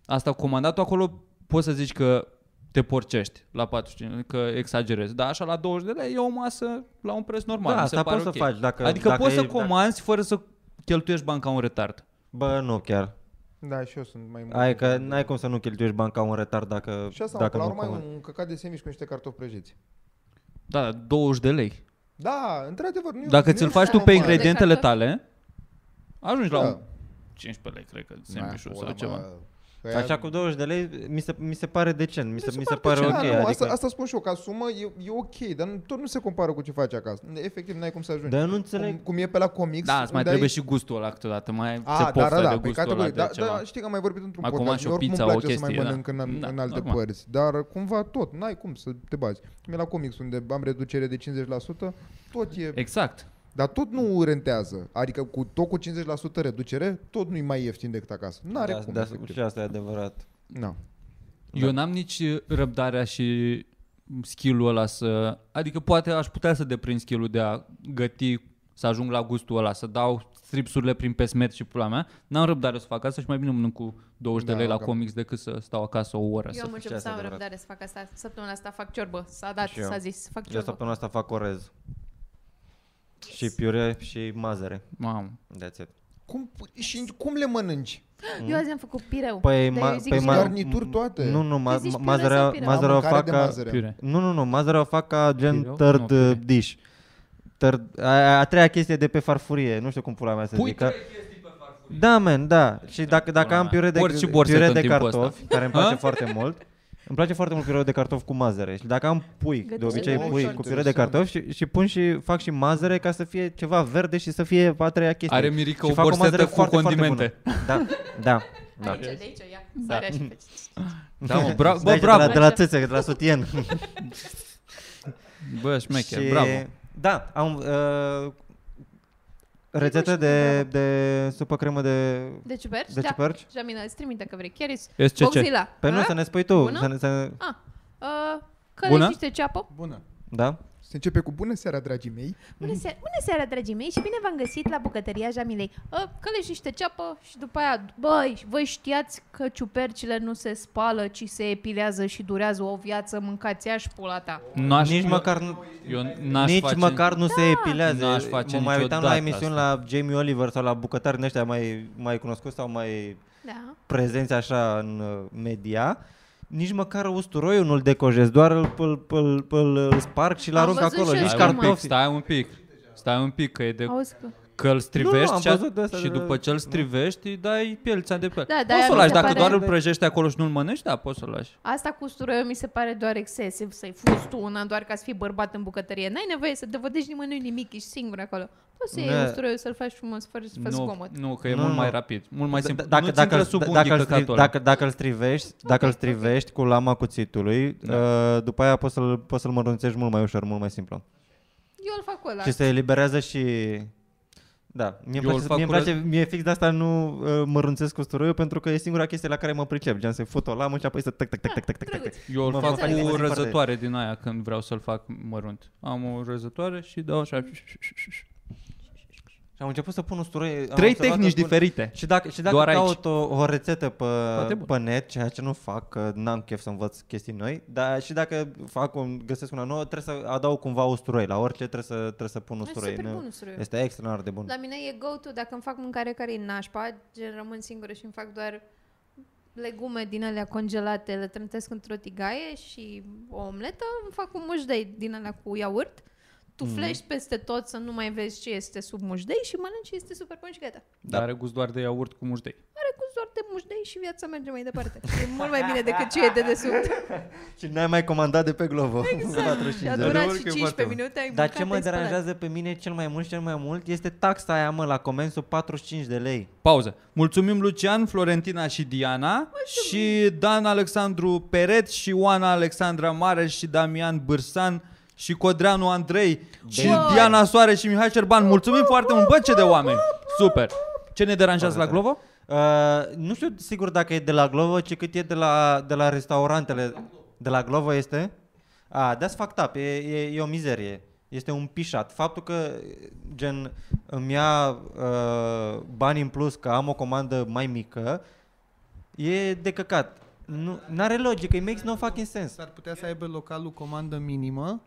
asta cu comandatul acolo, poți să zici că te porcești la patruzeci și cinci, că exagerezi. Dar așa la douăzeci de lei e o masă la un preț normal. Da, asta poți okay. să faci. Dacă, adică dacă poți e, să comanzi dacă... fără să cheltuiești bani ca un retard. Bă, nu chiar. Da, și eu sunt mai mult. Ai că n-ai cum să nu cheltuiești bani ca un retard dacă Și asta, dacă la urmă un căcat de semici cu niște cartofi prăjiți. Da, douăzeci de lei. Da, într-adevăr. Nu dacă ți-l faci tu pe ingredientele tale, ajungi da. la un cincisprezece lei, cred că, semișul da, sau ceva. Mă... Așa cu douăzeci de lei mi se, mi se pare decent, mi se, mi se pare, pare ok. Da, nu, adică... asta, asta spun și eu, ca sumă e, e ok, dar nu, tot nu se compară cu ce faci acasă. Efectiv, n-ai cum să ajungi. Dar nu înțeleg. Cum, cum e pe la comics. Da, îți mai trebuie ai... și gustul ăla câteodată, mai A, se poftă da, da, de gustul ăla de da, ceva. Da, știi că am mai vorbit într-un podcast, eu oricum îmi place chestie, să mai mănânc da. în, da, în alte normal. părți, dar cumva tot, n-ai cum să te bazi. Cum e la comics, unde am reducere de cincizeci la sută, tot e... Exact. Dar tot nu rentează, adică cu, tot cu cincizeci la sută reducere, tot nu-i mai ieftin decât acasă. N-are da, cum. Da, și asta e adevărat. No. Eu da. n-am nici răbdarea și skill-ul ăla să... Adică poate aș putea să deprind skill-ul de a găti, să ajung la gustul ăla, să dau stripsurile prin pesmet și pula mea. N-am răbdare să fac asta și mai bine mănânc cu douăzeci de lei la comics decât să stau acasă o oră. Eu am început să am răbdare să fac asta. Săptămâna asta fac ciorbă. S-a dat, s-a zis. Fac ciorbă. Eu săptămâna asta fac orez. Și piure și mazăre. Mamă. That's it. Cum, și cum le mănânci? Mm? Eu azi am făcut pireu. Păi, ma, păi ma, garnituri toate. Nu, nu, ma, mazărea, mazărea o fac ca... Nu, nu, nu, mazărea o fac ca gen pireu? third no, dish. Third, a, a treia chestie de pe farfurie. Nu știu cum pula mea să zic. Pui trei chestii pe farfurie. Da, man, da. Și dacă, dacă am piure de, piure de cartofi, care îmi place foarte mult, îmi place foarte mult piure de cartofi cu mazăre. Și dacă am pui, Gătine, de obicei pui cu piure de cartofi și, și pun și fac și mazăre ca să fie ceva verde și să fie a treia chestie. Are Mirica o borsetă cu condimente. Da, da. Da. Aici, de aici, ia. Da. Da, mă, bravo, bă, bravo. De la, de la țâțe, de la sutien. Bă, șmecher, și, bravo. Da, am uh, rețetă de, de supă cremă de de ciuperci. De ciuperci. Da. Jamina, îți trimite că vrei. Chiaris. Boxila. Pe nu, să ne spui tu. Bună? Să ne, să... A, uh, că bună? Există ceapă. Bună. Da. Se începe cu bună seara, dragii mei. Bună seara, bună seara, dragii mei, și bine v-am găsit la bucătăria Jamilei. Călești niște ceapă și după aia, băi, voi știați că ciupercile nu se spală, ci se epilează și durează o viață, mâncați-a și pula ta. Nici măcar nu, eu n-aș nici face, măcar nu da. Se epilează. N-aș face. Mă mai uitam la emisiuni la Jamie Oliver sau la bucătari din ăștia mai, mai cunoscuți sau mai da. Prezenți așa în media. Nici măcar usturoiul nu-l decojez, doar îl, îl, îl, îl, îl sparg și-l arunc acolo. Nici cartofi. Stai un pic, stai un pic, că e de... Că îl strivești nu, nu, și după ce îl strivești îi dai pielța de pe. Da, poți să-l lași, dacă pare... doar îl prăjești acolo și nu-l mănânci, da, poți să-l lași. Asta cu usturoiul mi se pare doar excesiv, să-i fuzi tu una doar ca să fii bărbat în bucătărie. N-ai nevoie să dăvădești nimănui nimic, ești singur acolo. Poți să iei usturoiul, să-l faci frumos, fără să-l faci zgomot. Nu, că e mult mai rapid, mult mai simplu. Dacă îl strivești, dacă îl strivești cu lama cuțitului, după aia poți să-l mărunțești mult mai ușor, mult mai simplu. Eu îl fac ăla. Și se eliberează și... Da, mie îmi place, mie place, mie fix de asta nu uh, mărunțesc usturoiul, pentru că e singura chestie la care mă pricep. Gen, se fut o lamă și apoi să tăc, tăc, tăc, tăc, tăc, tăc, tăc. Eu îl fac cu o răzătoare din aia când vreau să-l fac mărunt. Am o răzătoare și dau așa. Și am început să pun usturoi. Trei tehnici diferite. Și dacă, și dacă caut o, o rețetă pe, pe net, ceea ce nu fac, că n-am chef să învăț chestii noi, dar și dacă fac un, găsesc una nouă, trebuie să adaug cumva usturoi. La orice trebuie să, trebuie să pun usturoi. Este super bun usturoi. Este extraordinar de bun. La mine e go-to, dacă îmi fac mâncare care e nașpa, gen rămân singură și îmi fac doar legume din alea congelate, le trântesc într-o tigaie și o omletă, îmi fac un mușdei din alea cu iaurt. Tu flești mm. peste tot să nu mai vezi ce este sub mușdei și mănânci și este super bun și gata. Dar are gust doar de iaurt cu mușdei. Are gust doar de mușdei și viața merge mai departe. E mult mai bine decât ce e de desubt. Și n-ai mai comandat de pe Glovo. Exact. Și a durat și cincisprezece minute, ai. Dar ce mă deranjează pe mine cel mai mult, cel mai mult este taxa aia, mă, la comensul patruzeci și cinci de lei. Pauză. Mulțumim Lucian, Florentina și Diana. Mulțumim. Și Dan Alexandru Peret și Oana Alexandra Mare și Damian Bârsan. Și Codreanu Andrei și Diana Soare și Mihai Șerban. Mulțumim foarte mult, bă, ce de oameni. Super. Ce ne deranjează la Glovo? Uh, nu știu sigur dacă e de la Glovo, ci cât e de la, de la restaurantele. De la Glovo este? Ah, that's fucked up, e, e, e o mizerie. Este un pișat. Faptul că gen îmi ia uh, bani în plus că am o comandă mai mică e de căcat. Nu, n-are logică, it makes no fucking sense. Ar putea să aibă localul comandă minimă.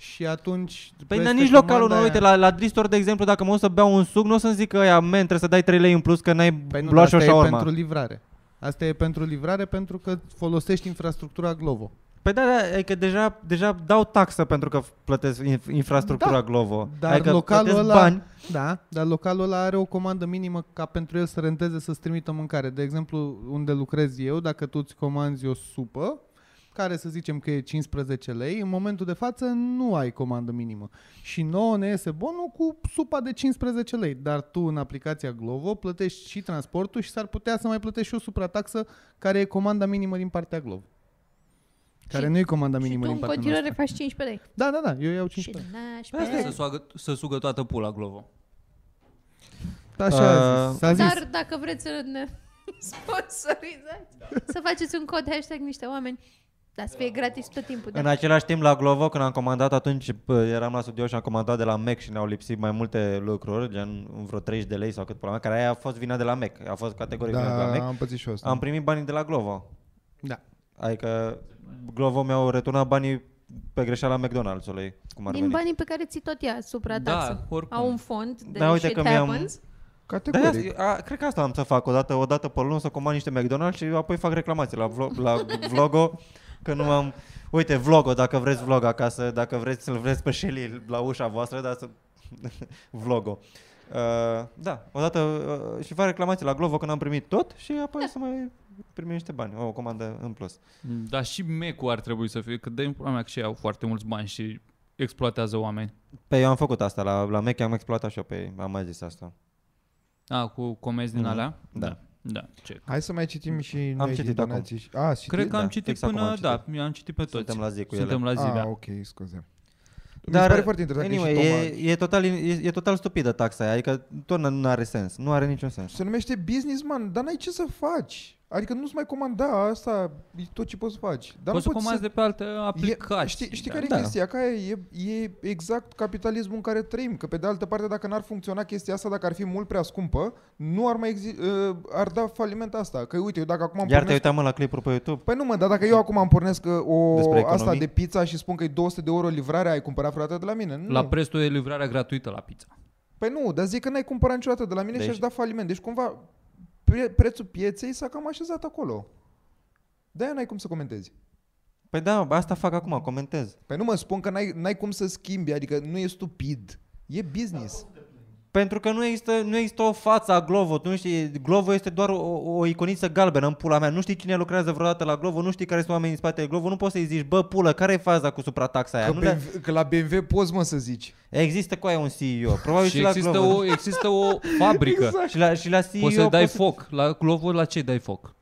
Și atunci... Păi n-a nici localul, nu, uite, la, la Dristor, de exemplu, dacă mă o să beau un suc, nu o să-mi zic că aia, man, trebuie să dai trei lei în plus, că n-ai păi luat și o șaorma. Asta e pentru livrare. Asta e pentru livrare, pentru că folosești infrastructura Glovo. Păi da, da, adică deja, deja dau taxă pentru că plătesc infrastructura da, Glovo. Dar adică localul ăla, bani. Da, dar localul ăla are o comandă minimă ca pentru el să renteze, să-ți trimită mâncare. De exemplu, unde lucrez eu, dacă tu îți comanzi o supă, care să zicem că e cincisprezece lei, în momentul de față nu ai comandă minimă. Și nouă ne iese bonul cu supa de cincisprezece lei, dar tu în aplicația Glovo plătești și transportul și s-ar putea să mai plătești și o suprataxă care e comanda minimă din partea Glovo. Care nu-i comanda minimă din partea noastră. Și tu în continuare faci cincisprezece lei. Da, da, da, eu iau cincisprezece lei. Să, soagă, să sugă toată pula Glovo. Așa uh, zis, zis. Dar dacă vreți să ne sponsorizați, da. Să faceți un cod hashtag niște oameni. Da, să fie gratis tot timpul. Da. În același timp la Glovo, când am comandat atunci, eram la studio și am comandat de la Mac și ne-au lipsit mai multe lucruri, gen vreo treizeci de lei sau cât pula mea, care aia a fost vina de la Mac. A fost categoric da, vina de la Mac. Am pățit și asta. Am primit banii de la Glovo. Da. Adică Glovo mi-au returnat banii pe greșeala McDonald's-ului. Din banii pe care ți tot ia suprataxă. Da, au un fond de da, shit happens. Categoric. Da, cred că asta am să fac o dată, o dată pe lună, să comand niște McDonald's și apoi fac reclamații la, vlog, la Vlogo. Că nu am... Uite, vlog-o, dacă vreți vlog acasă, dacă vreți să-l vreți pe Shelly la ușa voastră, dar să... vlog-o. Uh, da, odată uh, și fac reclamație la Glovo când am primit tot și apoi da. Să mai primim niște bani, o comandă în plus. Dar și mecul ar trebui să fie, că dă-i problema că și au foarte mulți bani și exploatează oameni. Păi eu am făcut asta, la, la mec am exploatat și eu pe am mai zis asta. A, cu comenzi din mm-hmm. alea? Da. da. Da, check. Hai să mai citim și noi din donații. Am citit acum. Cred că am citit exact până, am citit. da, mi-am citit pe toți. Suntem la zi cu ele. Suntem la zi, ah, da. ok, scuze. Dar anyway, e, e, total, e, e total stupidă taxa aia, adică tot nu are sens, nu are niciun sens. Se numește businessman, dar n-ai ce să faci. Adică nu-ți mai comanda asta, e tot ce poți faci. Dar poți să comanzi de pe alte aplicații. Știi, știi da, care da. e chestia? Că e, e exact capitalismul în care trăim. Că pe de altă parte, dacă n-ar funcționa chestia asta, dacă ar fi mult prea scumpă, nu ar mai exi- ar da faliment asta. Că uite, eu dacă acum am pornesc... Iar te uitam la clipuri pe YouTube? Păi nu mă, dar dacă eu acum am pornesc o asta de pizza și spun că e două sute de euro livrarea, ai cumpărat vreodată de la mine? Nu. La prețul e livrarea gratuită la pizza. Păi nu, dar zic că n-ai cumpărat niciodată de la mine deci... și aș da faliment. Deci cumva... Pre- prețul pieței s-a cam așezat acolo. De-aia n-ai cum să comentezi. Păi da, asta fac acum, comentez. Păi nu mă spun că n-ai, n-ai cum să schimbi, adică nu e stupid, e business. Da, pentru că nu există, nu există o față a Glovo, nu știi, Glovo este doar o, o iconiță galbenă în pula mea, nu știi cine lucrează vreodată la Glovo, nu știi care sunt oamenii în spatele Glovo, nu poți să-i zici, bă, pulă, care e faza cu suprataxa aia? Că, nu B M W, le... că la B M W poți, mă, să zici. Există cu aia un C E O, probabil și, și la există Glovo. O, există o fabrică exact. și, la, și la C E O poți să dai poți foc, să... la Glovo la ce dai foc?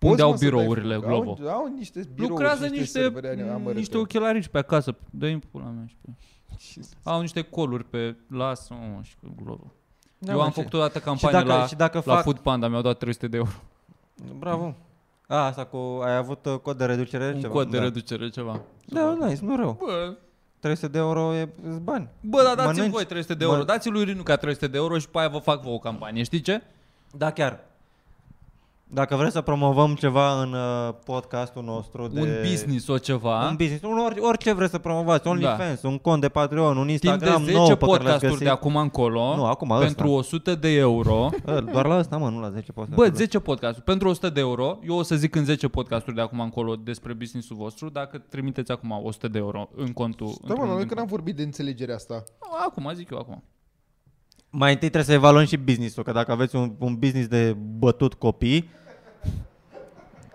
Unde au birourile Glovo? Au, au niște birouri, lucrează niște, niște, niște ochelarici pe acasă, dă-i în pula mea și pe... Au niște coluri pe las oh, și Glovo. Da, eu am făcut o dată campanie și dacă, la, și dacă la fac... Food Panda, mi-au dat trei sute de euro. Bravo. A, asta cu ai avut cod de reducere un ceva. Un cod de da. reducere ceva. Da, da, nice, nu rău. Bă, trei sute de euro e bani. Bă, dar dați-mi voi trei sute de euro. Bă. Dați-i lui Rinuca trei sute de euro și pe aia vă fac vouă o campanie, știi ce? Da, chiar. Dacă vreți să promovăm ceva în uh, podcastul nostru de... Un business o ceva. Un business, un or, orice vreți să promovați, OnlyFans, da. Un cont de Patreon, un Instagram. Timp de zece podcasturi de acum încolo, nu, acum, pentru ăsta. o sută de euro. Doar la ăsta, mă, nu la zece podcasturi. Bă, zece podcasturi, pentru o sută de euro, eu o să zic în zece podcasturi de acum încolo despre business-ul vostru, dacă trimiteți acum o sută de euro în contul... Da, mă, noi că n-am vorbit de înțelegerea asta. Acum, zic eu acum. Mai întâi trebuie să evaluăm și business-ul, că dacă aveți un, un business de bătut copii...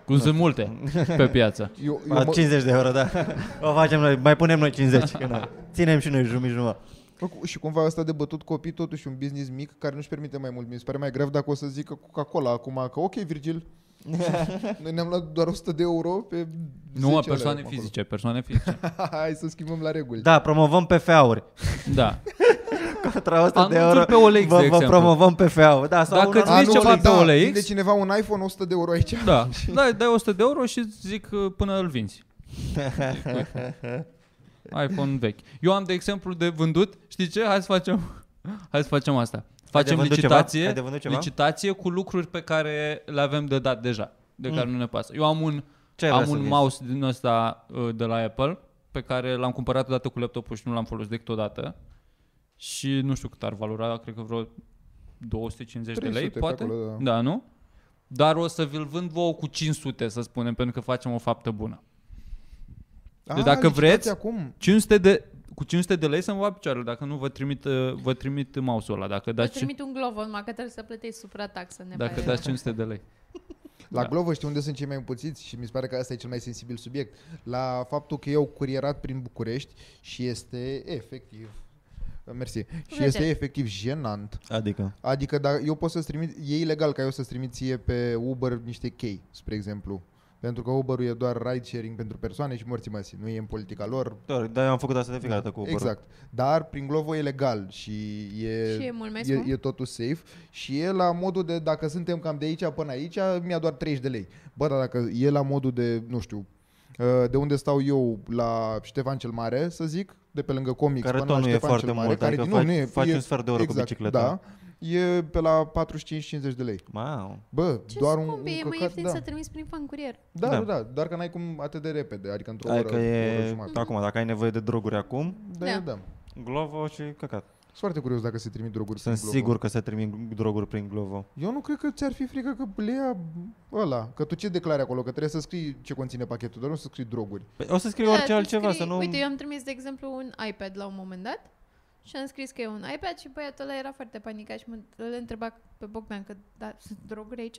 Cum sunt multe pe piață. Eu, eu cincizeci de euro, da. O facem noi, mai punem noi cincizeci. Că ținem și noi jumătate. Și cumva asta de bătut copii, totuși un business mic care nu-și permite mai mult. Mi se pare mai grav dacă o să zică Coca-Cola acum, că ok, Virgil, noi ne-am luat doar o sută de euro pe nu, mă, persoane fizice, persoane fizice. Hai să schimbăm la reguli. Da, promovăm P F A-uri. Da. Contra o sută de euro pe O L X, vă, vă promovăm P F A-ul. Da, sau dacă îți ceva pe da, O L X... de cineva un iPhone, o sută de euro aici. Da, dai, dai o sută de euro și zic până îl vinzi. iPhone vechi. Eu am de exemplu de vândut, știi ce? Hai să facem, hai să facem asta. Facem licitație, licitație cu lucruri pe care le avem de dat deja, de mm. care nu ne pasă. Eu am un, am un mouse din ăsta de la Apple pe care l-am cumpărat odată cu laptopul și nu l-am folosit decât odată. Și nu știu cât ar valora, cred că vreo două sute cincizeci de lei, poate? Acolo, da. da, nu? Dar o să vi-l vând vouă cu cinci sute, să spunem, pentru că facem o faptă bună. A, deci dacă vreți, acum. cinci sute de, cu cinci sute de lei să-mi va picioarele, dacă nu vă trimit, vă trimit mouse-ul ăla. Dacă vă trimit un Glovo, numai că trebuie să plătești suprataxă. Dacă dați cinci sute de lei. La da. Glovo știu unde sunt cei mai împuțiți și mi se pare că asta e cel mai sensibil subiect. La faptul că eu curierat prin București și este efectiv... Mersi. Și este efectiv jenant. Adică? Adică da, eu pot să trimit, e ilegal ca eu să trimit ție pe Uber niște chei, spre exemplu. Pentru că Uber-ul e doar ride-sharing pentru persoane și morții măsii. Nu e în politica lor. Dar eu am făcut asta de fiecare dată cu Uber. Exact. Dar prin Glovo e legal și e, și e, e, e totul safe. Și e la modul de, dacă suntem cam de aici până aici, mi-a doar treizeci de lei. Bă, dar dacă e la modul de, nu știu, de unde stau eu la Ștefan cel Mare, să zic, de pe lângă Comics, care până la Ștefan foarte cel Mare, mult, care adică din, faci, nu, nu e, faci e, un sfert de oră exact, cu bicicleta. Da, e pe la patruzeci și cinci cincizeci de lei. Wow. Bă, ce doar scump, un, un e căcat, mai ieftin da. Să trimiți prin fan curier. Da, da, da, doar că n-ai cum atât de repede, adică într-o adică oră, e, oră jumătate. Acum, dacă ai nevoie de droguri acum, da, da. da. Glovo și căcat. Sunt foarte curios dacă se trimit droguri Sunt prin Glovo. Sunt sigur că se trimit droguri prin Glovo. Eu nu cred că ți-ar fi frică că le ia ăla. Că tu ce declari acolo? Că trebuie să scrii ce conține pachetul, dar nu să scrii droguri. Păi o să scrii da, orice altceva. Scrii... Să nu... Uite, eu am trimis, de exemplu, un iPad la un moment dat Și am scris că e un iPad și băiatul ăla era foarte panicat și mă, îl întreba pe Bogdan că da, sunt droguri aici?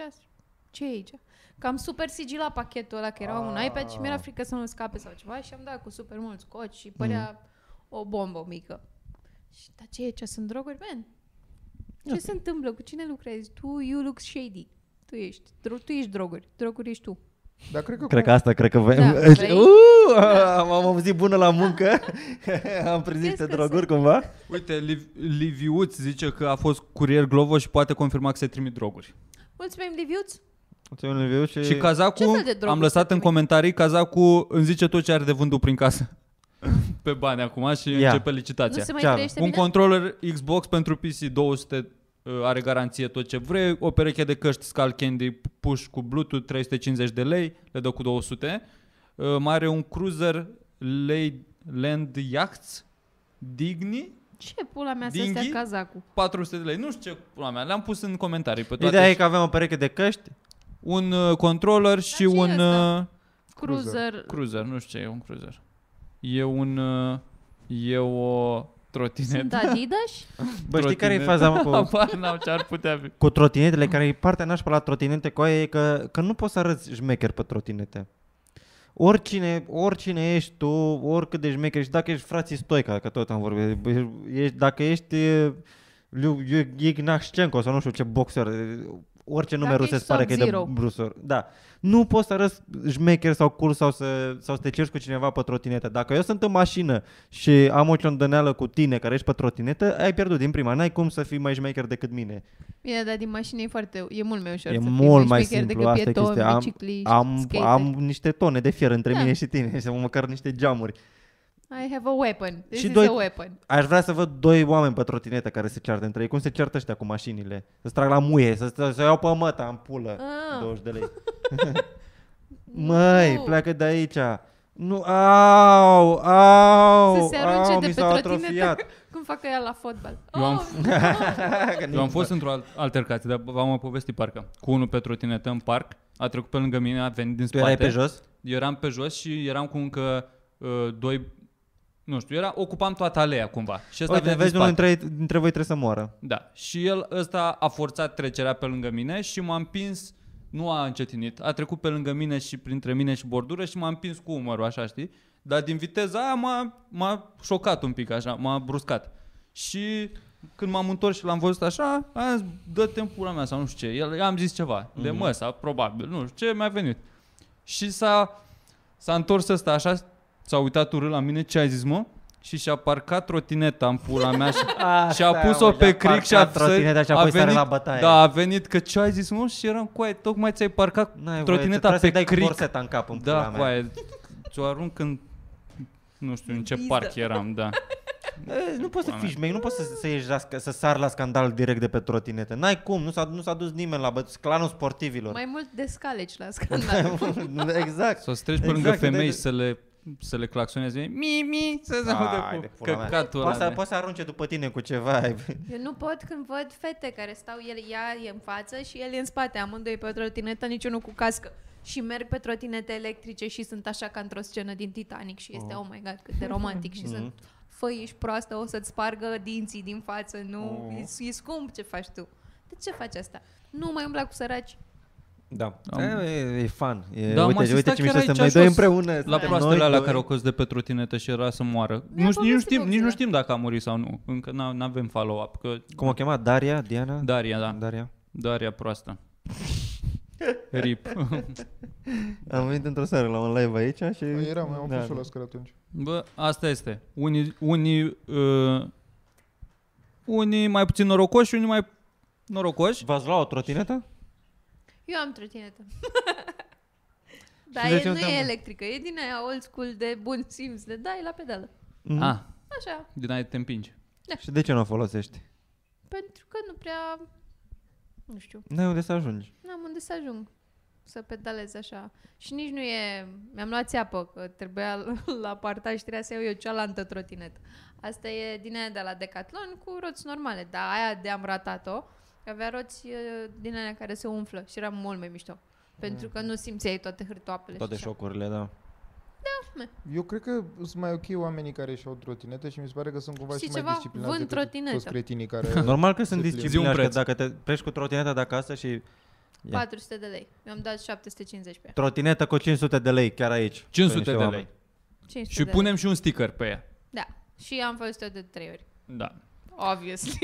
Ce e aici? Că am super sigilat pachetul ăla, că era un iPad și mi-era frică să nu scape sau ceva și am dat cu super mulți coci și părea o bombă mică. Și dar ce e aici? Sunt droguri? Man, ce se întâmplă? Cu cine lucrezi? Tu, you look shady. Tu ești, tu ești droguri. Droguri ești tu. Dar cred că, cred că asta, cred că vei... da, uh, da. Am auzit bună la muncă, am prins de droguri se... cumva. Uite, Liv- Liviuț zice că a fost curier Glovo și poate confirma că se trimit droguri. Mulțumim, Liviuț! Mulțumim, Liviuț! Și, și Cazacu, am lăsat în comentarii, Cazacu îmi zice tot ce are de vândut prin casă. Pe bani acum și yeah. începe licitația. Un controller Xbox pentru P C două sute are garanție tot ce vrei, o pereche de căști Skull Candy push cu Bluetooth trei sute cincizeci de lei, le dă cu două sute. Uh, mai are un cruiser Land Yachts Digni. Ce pula mea să stea Cazacu? patru sute de lei, nu știu ce pula mea, le-am pus în comentarii pe toate. Ideea e că avem o pereche de căști, un uh, controller Dar și un uh, cruiser. Cruiser, nu știu ce e un cruiser. E un uh, e o trotinetă. Sunt Adidas? Bă, știi care e faza, mă? Cu... Apar, n-au ce-ar putea fi. Cu trotinetele, care e partea nașpa la trotinete, cu aia e că, că nu poți să arăți șmecher pe trotinete. Oricine, oricine ești tu, oricât de șmecher, și dacă ești frații Stoica, că tot am vorbit, ești, dacă ești Ignașcenco sau nu știu ce boxer, orice nume rus se pare că e de brusor. Da. Nu poți să arăți șmecher sau cool sau să, sau să te cerci cu cineva pe trotinetă. Dacă eu sunt în mașină și am o ciondăneală cu tine care ești pe trotinetă, ai pierdut din prima. N-ai cum să fii mai șmecher decât mine. Bine, dar din mașină e foarte, e mult mai ușor e să fii mult mai simplu, decât pieton, am, bicicliști, am, am niște tone de fier între da. mine și tine, sau măcar niște geamuri. I have a weapon. This is doi, a weapon. Aș vrea să văd doi oameni pe trotinetă care se ceartă între ei. Cum se ceartă ăștia cu mașinile? Să-ți trag la muie, să iau pe măta în pulă. Ah. douăzeci de lei. Măi, nu. Pleacă de aici. Nu, au, au, să se arunce au, de pe trotinetă. Cum fac ea la fotbal. Eu am, f- Eu am fost într-o altercație, dar v-am povestit parcă. Cu unul pe trotinetă în parc, a trecut pe lângă mine, a venit din spate. Tu erai pe jos? Eu eram pe jos și eram cu încă uh, doi... Nu știu, era, ocupam toată aleea cumva. Și ăsta uite, vezi, unul dintre, dintre voi trebuie să moară. Da. Și el ăsta a forțat trecerea pe lângă mine și m-a împins, nu a încetinit, a trecut pe lângă mine și printre mine și bordură și m-a împins cu umărul, așa, știi? Dar din viteza aia m-a, m-a șocat un pic, așa, m-a bruscat. Și când m-am întors și l-am văzut așa, am zis, dă-te-n pula mea sau nu știu ce. El, am zis ceva, mm-hmm. de măsa, probabil, nu știu ce, mi-a venit. Și s-a, s-a întors ăsta așa, s-a uitat urât la mine, ce ai zis, mă? Și și-a parcat trotineta în pula mea și, asta, și-a pus-o mă, pe cric și-a, trotineta și-a a venit, la bătaie. Da, a venit că ce ai zis, mă? Și eram cu aia, tocmai ți-ai parcat n-ai trotineta voie, pe cric. Trebuie să-i în cap în da, pula mea. Ți-o arunc în, nu știu, în ce Biză. parc eram, da. E, nu poți să fii șmei, nu poți să, să, ieși la, să sar la scandal direct de pe trotinetă. N-ai cum, nu s-a, nu s-a dus nimeni la băt, clanul sportivilor. Mai mult descaleci la scandal. Exact. Să o streci pe lângă femei să le... să le claxoneze, mi, mi, să se audă cu căcatul ăla. Poți să arunce după tine cu ceva. Eu nu pot când văd fete care stau, el, ea e în față și el e în spate, amândoi pe o trotinetă, niciunul cu cască. Și merg pe trotinete electrice și sunt așa ca într-o scenă din Titanic și este, oh, oh my God, cât de romantic și sunt, făi, ești proastă, o să-ți spargă dinții din față, nu, oh. e, e scump ce faci tu. De ce faci asta? Nu mai umbla cu săraci. Da. Am... E, e fan. E, da, uite, uite ce mișto suntem noi doi împreună. La proastele alea care au căzut de pe trotinetă și era să moară. Nu, nici, nu știm, nici nu știm dacă a murit sau nu. Încă n-avem follow-up. Că... Cum o chema? Daria? Diana? Daria, da. Daria, Daria proastă. Rip. Am venit într-o seară la un live aici și... Păi eram, am da, pus-o la scări atunci. Bă, asta este. Unii, unii, uh, unii mai puțin norocoși, unii mai norocoși. V-ați luat o trotinetă? Eu am trotinetă. Dar nu e electrică, e din aia old school de bun simț, de dai la pedală. Mm. Ah, așa. Din aia te împingi. Da. Și de ce nu o folosești? Pentru că nu prea, nu știu. N-ai unde să ajungi. N-am unde să ajung să pedalez așa. Și nici nu e, mi-am luat țeapă, că trebuia la partaj și trebuia să iau eu cealaltă trotinetă. Asta e din aia de la Decathlon cu roți normale, dar aia de am ratat-o. Avea roți din alea care se umflă și era mult mai mișto. Pentru că nu simțeai toate hârtoapele. Toate șocurile, da. de afme. Eu cred că sunt mai ok oamenii care și-au trotinete și mi se pare că sunt cumva și, și mai disciplinați decât trotineta. Toți cretinii care... Normal că sunt disciplinați, că dacă te pleci cu trotineta de acasă și... Ia. patru sute de lei. Mi-am dat șapte sute cincizeci pe ea. Trotinetă cu cinci sute de lei, chiar aici. cinci sute de lei. Și de punem lei. Și un sticker pe ea. Da. Și am făcut-o de trei ori. Da. Obviously.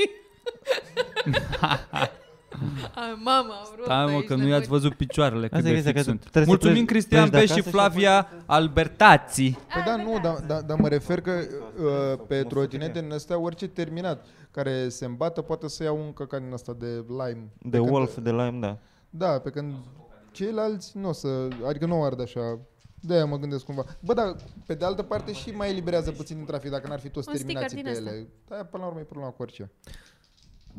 A, mama, am rupt. Stai, mă, că nu i-ați văzut picioarele. Cât de fix sunt. Mulțumim, Cristian Peș și Flavia Albertații. Păi da, nu, dar da, da, mă refer că uh, pe trotinete în ăsta orice terminat care se îmbată poate să ia un căcat din ăsta de lime. De wolf, de lime, da. Da, pe când ceilalți nu o să... Adică nu o ard așa... De-aia mă gândesc cumva. Bă, dar pe de altă parte și mai eliberează puțin din trafic dacă n-ar fi toți terminații pe ele. Da, până la urmă e problema cu orice.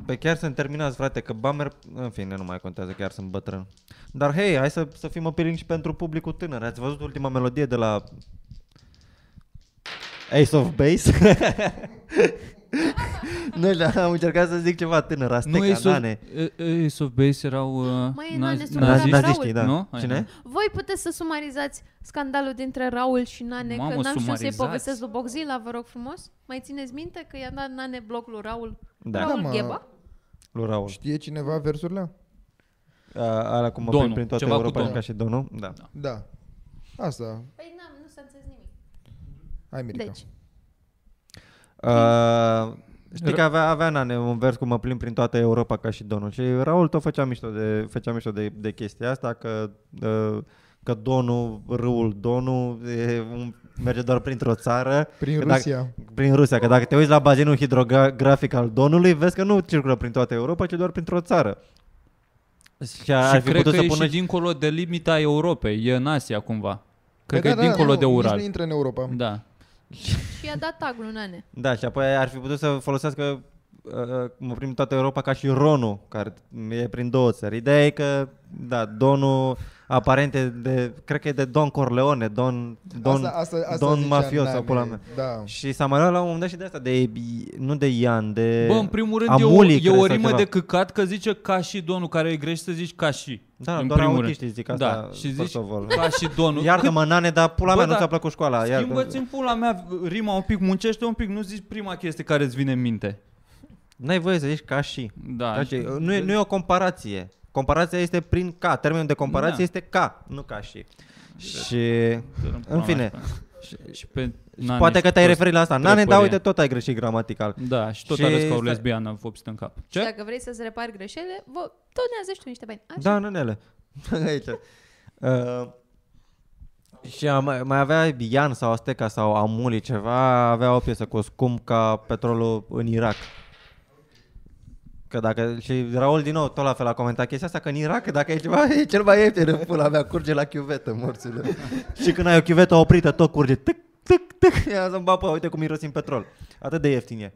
Păi chiar sunt terminați, frate, că bummer... În fine, nu mai contează, chiar sunt bătrân. Dar hei, hai să, să fim appealing și pentru publicul tânăr. Ați văzut ultima melodie de la... Ace of Base? Nu știu, am încercat să zic ceva tânăr, Azteca, nu, Ace of, Nane. Ace of Base erau uh, Măi, naziștii, nazi, nazi, da. Nu? Cine? Voi puteți să sumarizați scandalul dintre Raul și Nane, mamă, că n-am știut să-i povestesc lui Boczila, vă rog frumos. Mai țineți minte că i-a dat Nane bloc lui Raul? Da. Raul da, Gheba? Lui Raul. Știe cineva versurile? Uh, alea cum mă prin toată Europa, ca și Donu? Da. Da. Asta. Păi n-am, nu s-a înțeles nimic. Hai, Mirica. Deci. Uh, știi că avea, avea Nane un vers cum mă plimb prin toată Europa ca și Donul. Și Raul tot făcea mișto de, făcea mișto de, de chestia asta, că, uh, că Donul, râul Donul e un, merge doar printr-o țară. Prin Rusia. Dacă, prin Rusia, că dacă te uiți la bazinul hidrografic al Donului, vezi că nu circulă prin toată Europa, ci doar printr-o țară. Și, a, și cred că să e până... și dincolo de limita Europei, e în Asia cumva. Cred că da, e da, dincolo nu, de Ural. Nici nu intră în Europa. Da. Și a dat tagul Nane. Da, și apoi ar fi putut să folosească uh, mă prim toată Europa ca și Ronu, care e prin două țări. Ideea e că, da, Donul aparent de, cred că e de Don Corleone, Don, Don, asta, asta, asta Don Mafios sau pula mea. Da. Și s-a mai luat la un moment dat și de asta, de, nu de Ian, de... Bă, în primul rând Amuli, e o, e o rimă de căcat că zice ca și Donul, care e greșit să zici ca și. Da, în doar autiștii zic asta. Da, și zici ca și Donul. Iartă-mă, Nane, dar pula mea, bă, nu ți-a plăcut școala. Schimbă-ți în pula mea rima un pic, muncește un pic, nu zici prima chestie care îți vine în minte. N-ai voie să zici ca și. Da, ca și. Nu, e, nu e o comparație. Comparația este prin K. Termenul de comparație da. este K, nu ca și. Și, în fine, și, și pe și poate că te-ai referit la asta. Nane, da, uite, tot ai greșit gramatical. Da, și tot arăți ca o lesbiană vopsit în cap. Ce? Și dacă vrei să-ți repari greșelile, donează și tu niște bani. Așa. Da, nânele. Aici. Uh, și mai, mai avea Ian sau Azteca sau Amuli ceva, avea o piesă cu scump ca petrolul în Irak. Că dacă, și Raul din nou tot la fel a comentat chestia asta, că în Irak dacă e ceva e cel mai ieftin în pula mea, curge la chiuvetă morțile. Și când ai o chiuvetă oprită tot curge tic tic tic, ia să-mi bapă, uite cum mirosim petrol, atât de ieftin e.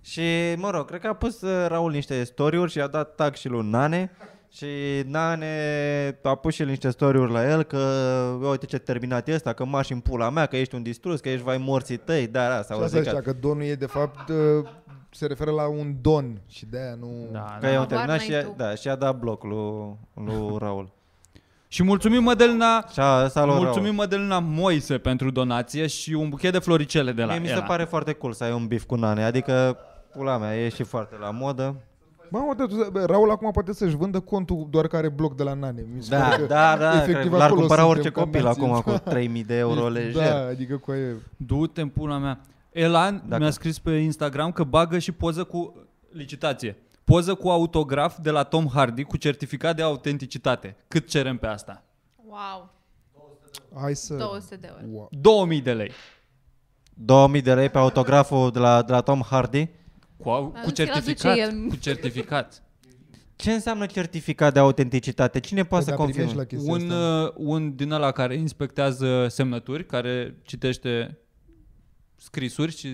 Și mă rog, cred că a pus Raul niște story-uri și a dat tag și lui Nane. Și Nane a pus și niște story-uri la el că uite ce terminat e ăsta, că marși în pula mea, că ești un distrus, că ești vai morții tăi, dar asta au zicat. Și asta așa, că Donul e de fapt uh... se referă la un don și de aia nu... Da, că da, i-au terminat și, da, și a dat bloc lui, lui Raul. Și mulțumim, Mădălina, mulțumim Mădălina Moise pentru donație și un buchet de floricele de la Mie ea. Mi se pare foarte cool să ai un bif cu Nane, adică pula mea, e și foarte la modă. Bă, mă, Raul acum poate să-și vândă contul doar care bloc de la Nane. Mi se da, pare da, da, efectiv l-ar cumpăra orice copil acum cu trei mii de euro lejer. Da, adică cu aia... Du-te în pula mea. Elan Dacă. mi-a scris pe Instagram că bagă și poză cu licitație. Poză cu autograf de la Tom Hardy cu certificat de autenticitate. Cât cerem pe asta? Wow. Hai să... două sute de euro. Wow. două mii de lei. două mii de lei pe autograful de la, de la Tom Hardy? Cu, au, cu certificat. Cu certificat. Ce înseamnă certificat de autenticitate? Cine poate păi să confirme? Un, un din ăla care inspectează semnături, care citește... scrisuri și...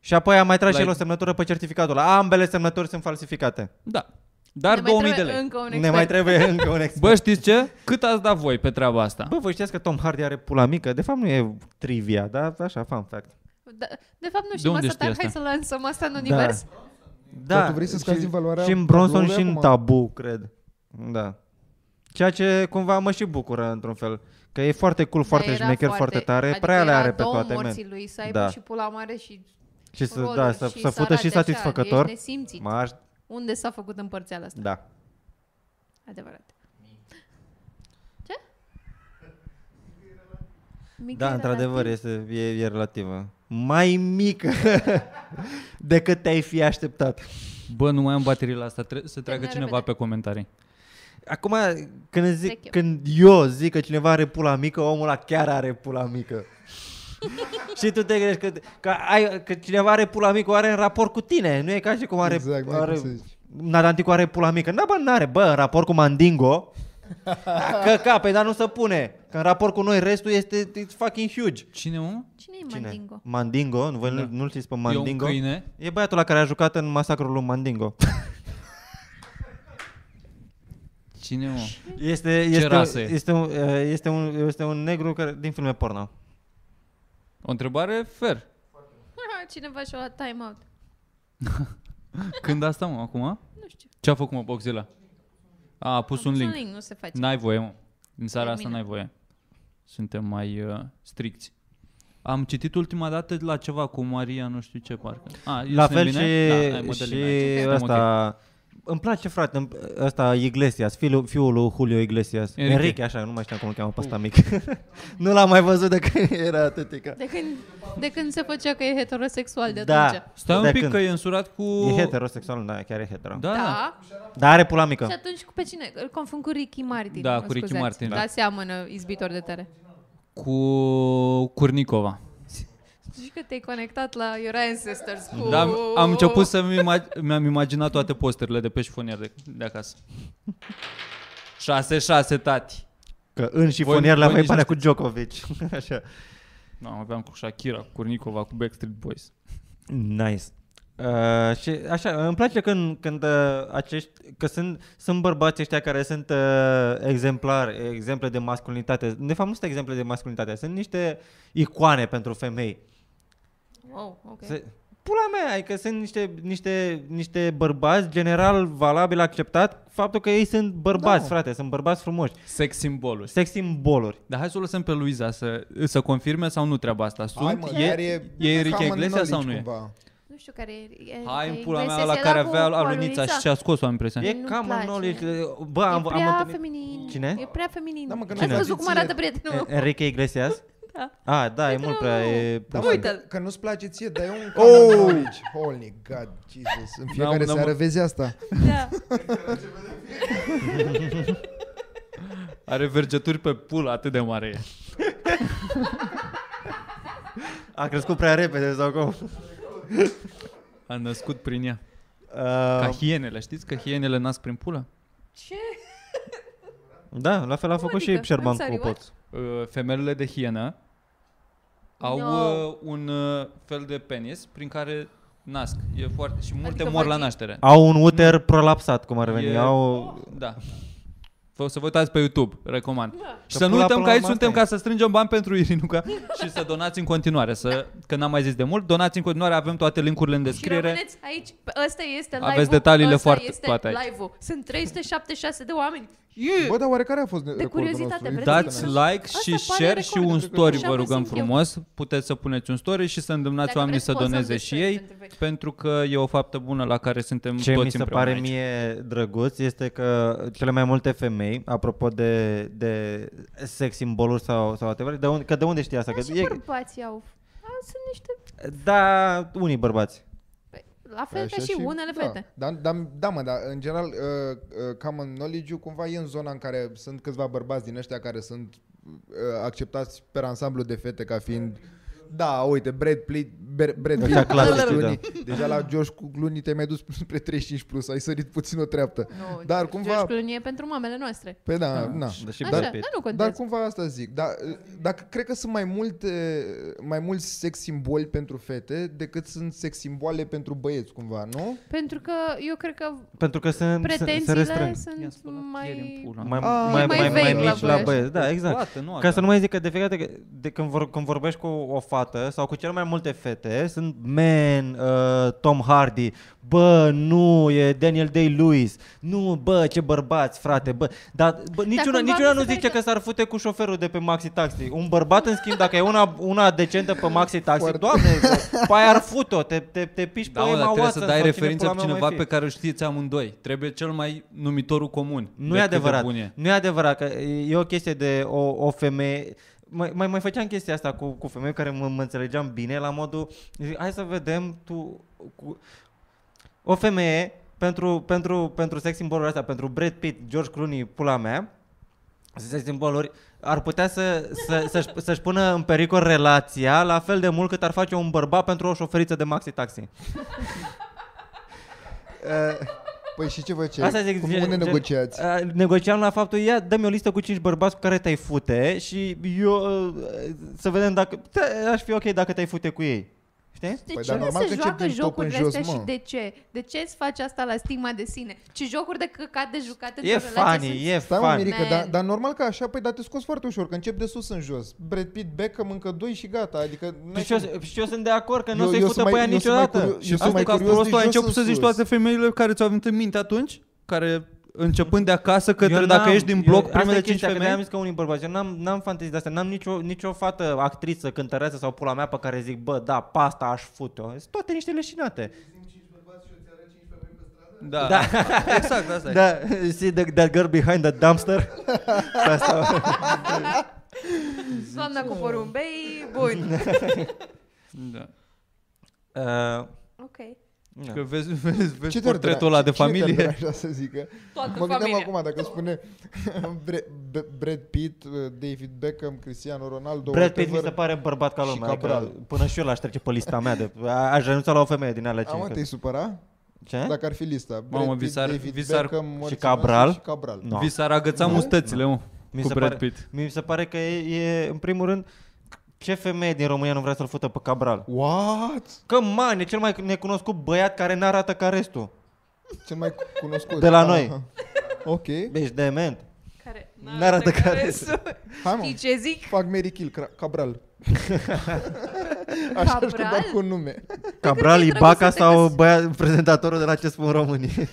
Și apoi am mai tras și el o semnătură pe certificatul ăla. Ambele semnături sunt falsificate. Da. Dar două mii de lei. Ne mai trebuie încă un expert. Bă, știți ce? Cât ați dat voi pe treaba asta? Bă, voi știați că Tom Hardy are pula mică? De fapt nu e trivia, dar așa, fun fact. Da, de fapt nu știu asta, dar hai să lansăm asta în univers. Da. Da. Tu vrei să scazi valoarea? Și în Bronson și în Tabu, cred. Da. Ceea ce cumva mă și bucură într-un fel. Că e foarte cool, da, foarte șmecher, foarte, foarte tare. Adică prea le are pe toate, men. Lui să aibă da. Și pula mare și și să, da, să, și să fută și satisfăcător. Ești nesimțit. M-aș... Unde s-a făcut împărțeala asta? Da. Adevărat. Ce? Mică da, într-adevăr, este, e, e relativă. Mai mică decât te-ai fi așteptat. Bă, nu mai am baterii la asta. Tre- să treacă cineva repede. Pe comentarii. Acum, când, zic, când eu zic că cineva are pula mică, omul ăla chiar are pula mică. Și tu te gândești că, că, ai, că cineva are pula mică, o are în raport cu tine. Nu e ca și cum are... Exact, are Nadanticu are pula mică. Na, bă, n-are. Bă, în raport cu Mandingo... Căca, pe dar nu se pune. Că în raport cu noi restul este fucking huge. Cine, mă? Cine e Mandingo? Mandingo, nu, voi da. Nu-l știți pe Mandingo? E un câine. E băiatul la care a jucat în masacrul lui Mandingo. Cine, mă? Este, este, ce rasă e? Este un, este un, este un negru care, din filme porno. O întrebare fair. Cineva și-a luat time out. Când asta, mă, acum? Nu știu. Ce-a făcut, mă, Boxila? A, a pus, a pus un link. Un link, nu se face. N-ai voie, mă. În seara asta n-ai voie. Suntem mai uh, stricți. Am citit ultima dată la ceva cu Maria, nu știu ce, parcă. A, la fel bine? Și, da, și ăsta... Îmi place, frate, ăsta Iglesias, fiul, fiul lui Julio Iglesias. Enrique, Enrique așa, nu mai știam cum îl cheamă pe ăsta mic. Nu l-am mai văzut de când era atâtica. De când, de când se făcea că e heterosexual de da. Atunci. Stai de un pic când? Că e însurat cu... E heterosexual, da, chiar e hetero. Da, da. Dar are pula mică. Și atunci cu pe cine? Îl confund cu Ricky Martin. Da, cu Ricky Martin. Da, da, seamănă izbitor de tare. Cu Curnicova. Zici că te-ai conectat la Your Ancestors. Da, am, am început să imag- mi-am imaginat toate posterile de pe șifonier de, de acasă. șase șase, tati. Că în șifonier la mai pare cu Djokovic. Așa. No, aveam cu Shakira, cu Kurnikova, cu Backstreet Boys. Nice. Uh, și așa, îmi place când, când uh, acești, că sunt, sunt bărbați ăștia care sunt uh, exemplari, exemple de masculinitate. De fapt, nu sunt exemple de masculinitate, sunt niște icoane pentru femei. Wow, okay. Se, pula mea, adică sunt niște, niște, niște bărbați general valabil acceptat faptul că ei sunt bărbați, no. Frate, sunt bărbați frumoși. Sex simboluri. Sex simboluri. Dar hai să o lăsăm pe Luiza să, să confirme sau nu treaba asta. Sunt? Hai, mă, e e, e Enrique Iglesias sau nu e? Cumva. Nu știu care e. Hai în pula mea la care avea alunița și ce a scos-o, am impresia. E cam un knowledge. Bă, am am feminin. Cine? E prea feminin. Ați văzut cum arată prietenul? Enrique Iglesias? Da. Ah, da, e mult prea... Uite, că nu-ți place ție, dar e un common knowledge. Holy God, Jesus. În fiecare seară vezi asta. Da. Are vergeturi pe pul, atât de mare e. A crescut prea repede sau cum? A născut prin ea. uh, Ca hienele, știți că hienele nasc prin pulă? Ce? Da, la fel a făcut adică? Și Șerban cu poți. uh, Femelele de hienă au no. uh, un uh, fel de penis prin care nasc. E foarte, și multe adică mor la naștere. Au un uter prolapsat, cum ar veni. E... au... Da. Să vă uitați pe YouTube, recomand. Da. Și că să nu uităm că aici suntem ca să strângem bani pentru Irinuca și să donați în continuare. Să, că n-am mai zis de mult, donați în continuare, avem toate link-urile în descriere. Și aici, ăsta este live-ul, aveți detaliile foarte, este toate aici. Live-ul. Sunt trei sute șaptezeci și șase de oameni. Yeah. Bă, dar oare care a fost de, de curiozitate? Dați like și share și un story, vă rugăm frumos. Eu. Puteți să puneți un story și să îndemnați oamenii să doneze și ei, pentru că e o faptă bună la care suntem toți împreună. Ce mi se pare mie drăguț este că cele mai multe femei, apropo de, de sex simboluri sau, sau adevărat, de unde, că de unde știi asta? Că și e... bărbații au. Sunt niște... Da, unii bărbați. La fel așa ca și, și unele fete. Da, da, da, da, mă, dar în general uh, common knowledge-ul cumva e în zona în care sunt câțiva bărbați din ăștia care sunt uh, acceptați pe ansamblu de fete ca fiind... Da, uite, Brad Pitt, Brad Pitt, da. Deja la George Clooney te-ai mai dus spre treizeci și cinci plus, ai sărit puțin o treaptă. No, dar cumva George Clooney e pentru mamele noastre. Pe da, ah, na. Dar, așa, dar, dar, nu dar cumva asta zic. Dar, dar cred că sunt mai multe, mai mulți sex simboli pentru fete decât sunt sex simboale pentru băieți cumva, nu? Pentru că eu cred că pentru că sunt pretențiile sunt mai mai a, mai, mai, mai mici la băieți. Da, exact. Poate, nu, ca da. Să nu mai zic că de fiecare dată de când, vor, când vorbești cu o fată sau cu cel mai multe fete, sunt men, uh, Tom Hardy, bă, nu, e Daniel Day-Lewis, nu, bă, ce bărbați, frate, bă, dar bă, niciuna, niciuna nu zice că s-ar fute cu șoferul de pe Maxi Taxi. Un bărbat, în schimb, dacă e una, una decentă pe Maxi Taxi, foarte. Doamne, bă, aia ar fute-o, te, te, te piși da, pe Emma Watson. Trebuie să dai referință pe cineva pe care îl știți amândoi, trebuie cel mai numitorul comun. Nu e adevărat, nu e adevărat, că e o chestie de o, o femeie. Mai, mai, mai făceam chestia asta cu, cu femei care mă, mă înțelegeam bine, la modul, zic, hai să vedem tu, cu... o femeie, pentru, pentru, pentru sex simbolurile astea, pentru Brad Pitt, George Clooney, pula mea, sex simboluri, ar putea să, să, să-și, să-și pună în pericol relația la fel de mult cât ar face un bărbat pentru o șoferiță de Maxi Taxi. Păi și ce faceai? Asta zic, cum, unde negociați? Negociam la faptul, ia, dă-mi o listă cu cinci bărbați cu care te-ai fute și eu să vedem dacă, aș fi ok dacă te-ai fute cu ei. Știi? Păi, dar normal că joacă jocurile în jos, astea mă. Și de ce? De ce îți faci asta la stigma de sine? Ce jocuri de căcat de jucate? E funny, e funny. Stai, Mirica, dar da, normal că așa, păi, dar te scoți foarte ușor, că încep de sus în jos. Brad Pitt, Beckham, încă doi și gata. Adică, și, eu, și eu sunt de acord că nu o să-i fută pe aia niciodată. Și eu sunt mai curios. Ai început să zici toate femeile care ți-au venit în minte atunci? Care... începând de acasă, către dacă ești din bloc, primele cinci femei. Asta e că unii bărbați, eu n-am, n-am fantezii de astea, n-am nicio, nicio fată, actriță, cântăreasă sau pula mea pe care zic, bă, da, pe asta aș fute-o. Sunt toate niște leșinate. Da, da. Exact, asta e. Da, see the, that girl behind the dumpster? Doamna cu porumbei, bun. Da. Uh, ok. Da. Că vezi, vezi, vezi portretul ăla de familie. Ce așa să zică? Toată mă gândeam familia. Acum, dacă spune Brad Pitt, David Beckham, Cristiano Ronaldo... Brad Pitt mi se pare bărbat ca lumea. Adică, până și eu l-aș trece pe lista mea. De, aș renunța la o femeie din alea. Amă, te-ai supăra? Ce? Dacă ar fi lista. Brad Mamă, Pitt, Visar, David Visar, Beckham, și Cabral. Și Cabral. No. Visar agăța no? mustățile, no. Mă, mi cu se Brad Pitt. Mi se pare că e, e în primul rând... Ce femeie din România nu vrea să-l fută pe Cabral? What? Că, man, e cel mai necunoscut băiat care n-arată ca restul. Cel mai cunoscut? De la noi. Ok. Ești dement. Care n-arată ca restul. Știi ce zic? Fac Mary Kill, Cabral. Așa aș căpa cu nume. Cabral, Ibaca sau băiat, prezentatorul de la Ce Spun Românii?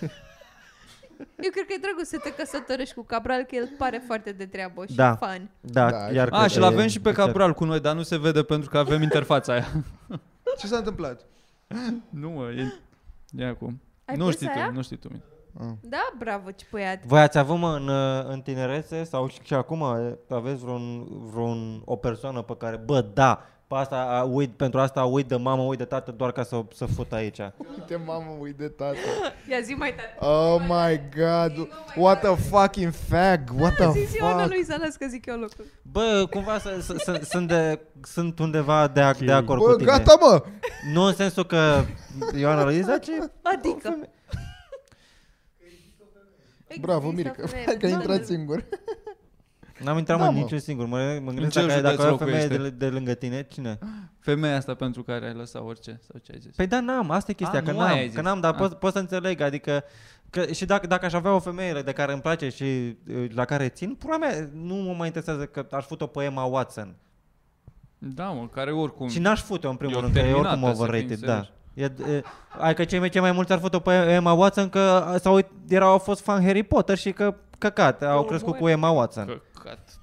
Eu cred că e drăguț să te căsătorești cu Cabral, că el pare foarte de treabă și da, fan. Da, da, iar a, și l-avem și pe Cabral cu noi, dar nu se vede pentru că avem interfața aia. Ce s-a întâmplat? Nu, mă, e... Ia acum. Ai nu știi aia? Tu, nu știi tu. Ah. Da, bravo, ce băiat. Voi ați avut, mă, în, în tinerețe sau și acum aveți vreun, vreun o persoană pe care, bă, da, pe asta, uit, pentru asta uit de mamă, uit de tată, doar ca să, să fut aici. Uite mamă, uit de tată. Ia zi mai tată. Oh my god, what a fucking fag, what a fuck. Zi Iona lui Salas că zic eu lucruri. Bă, cumva sunt undeva de acord cu tine. Bă, gata mă. Nu în sensul că Iona lui Salas ce... Adică. Bravo Mirica, că ai intrat singur. N-am intrat da, mă, niciun singur. Mă, mă gândesc dacă, dacă ai o femeie de, de lângă tine, cine? Femeia asta pentru care ai lăsat orice sau ce ai zis? Păi da, n-am, asta e chestia, A, că, n-am, că n-am, dar pot, pot să înțeleg, adică că, și dacă, dacă aș avea o femeie de care îmi place și la care țin, pura mea, nu mă mai interesează că aș fut-o pe Emma Watson. Da, mă, care oricum... Și n-aș fut-o în primul rând, că e oricum overrated, da. Adică cei mai mulți ar fut-o pe Emma Watson că au fost fan Harry Potter și că căcat, au oh, crescut boy. Cu Emma Watson. Căcat.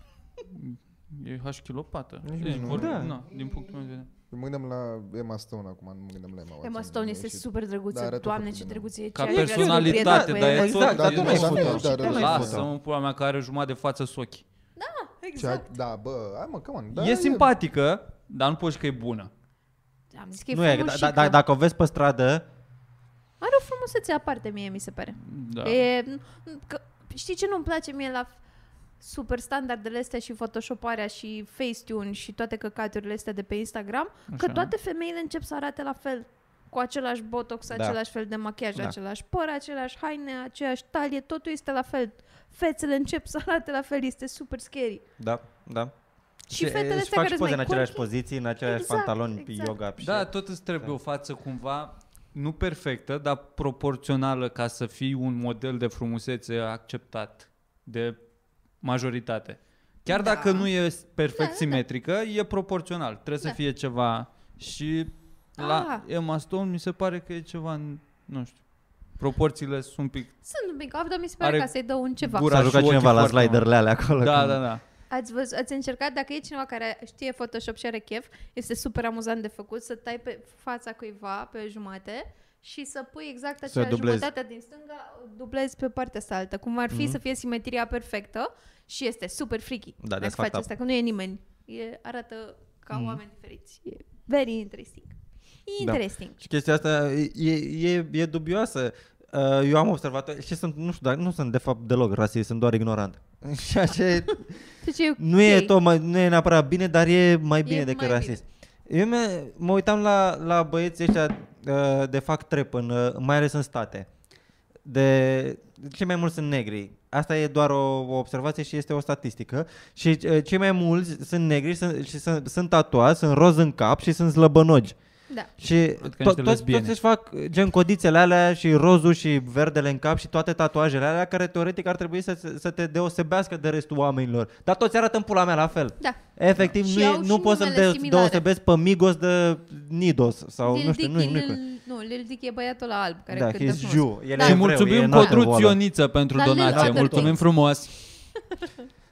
E hașchilopată. Da. Na, din punctul meu de vedere. Mă gândeam la Emma Stone acum, nu mă gândeam la Emma Watson. Emma Stone este super drăguță, doamne ce drăguță e. Ca personalitate, dar e tot. Dar tu nu ai fotă. Lasă-mă pula mea că are jumătate de față sochi. Da, exact. Da, bă, hai mă, come on. E simpatică, dar nu poți că e bună. Am zis că e frumușică. Dacă o vezi pe stradă... Are o frumusețe aparte mie, mi se pare. Da. Știi ce nu-mi place mie la super standardele astea și photoshoparea și Facetune și toate căcaturile astea de pe Instagram? Așa. Că toate femeile încep să arate la fel, cu același botox, da. Același fel de machiaj, da. Același păr, același haine, aceeași talie, totul este la fel. Fețele încep să arate la fel, este super scary. Da, da. Și fetele astea care sunt mai în aceleași poziții, în aceleași exact, pantaloni, exact. Yoga. Da, tot îți trebuie da. O față cumva... Nu perfectă, dar proporțională ca să fii un model de frumusețe acceptat de majoritate. Chiar da. Dacă nu e perfect da, simetrică, da. E proporțional. Trebuie da. Să fie ceva și ah. la Emma Stone mi se pare că e ceva nu știu. Proporțiile sunt un pic... Sunt un pic off, dar mi se pare că să-i dă un ceva. S-a jucat cineva la sliderele alea acolo. Da, da, da. Ați, văz, ați încercat, dacă e cineva care știe Photoshop și are chef, este super amuzant de făcut, să tai pe fața cuiva pe jumate și să pui exact acea jumătate din stânga, dublezi pe partea asta altă. Cum ar fi mm-hmm. să fie simetria perfectă și este super freaky. Da, dacă faci asta, că nu e nimeni. E, arată ca mm-hmm. oameni diferiți. E very interesting. Interesting. Da. Și chestia asta e, e, e dubioasă. Eu am observat și sunt, nu știu, dar nu sunt de fapt deloc rasist, sunt doar ignorant. Ceea ce okay. nu, e tot mai, nu e neapărat bine, dar e mai bine e decât mai rasist. Bine. Eu mă, mă uitam la, la băieții ăștia de fac trap, în, mai ales în state. De, cei mai mulți sunt negri. Asta e doar o, o observație și este o statistică. Și cei mai mulți sunt negri sunt, și sunt, sunt tatuați, sunt roz în cap și sunt slăbănogi. Da. Și toți își fac gen codițele alea și rozul și verdele în cap și toate tatuajele alea care teoretic ar trebui să, să te deosebească de restul oamenilor. Dar toți arată în pula mea la fel. Da. Efectiv, da. Nu, nu poți să-l deosebesc pe Migos de Nidos. Sau Lil nu știu, Dick, nu, Lil, nu, Lil Dick e băiatul la alb care da, cântă frumos. Da, și mulțumim Codruționiță pentru dar donație. Da. Mulțumim frumos.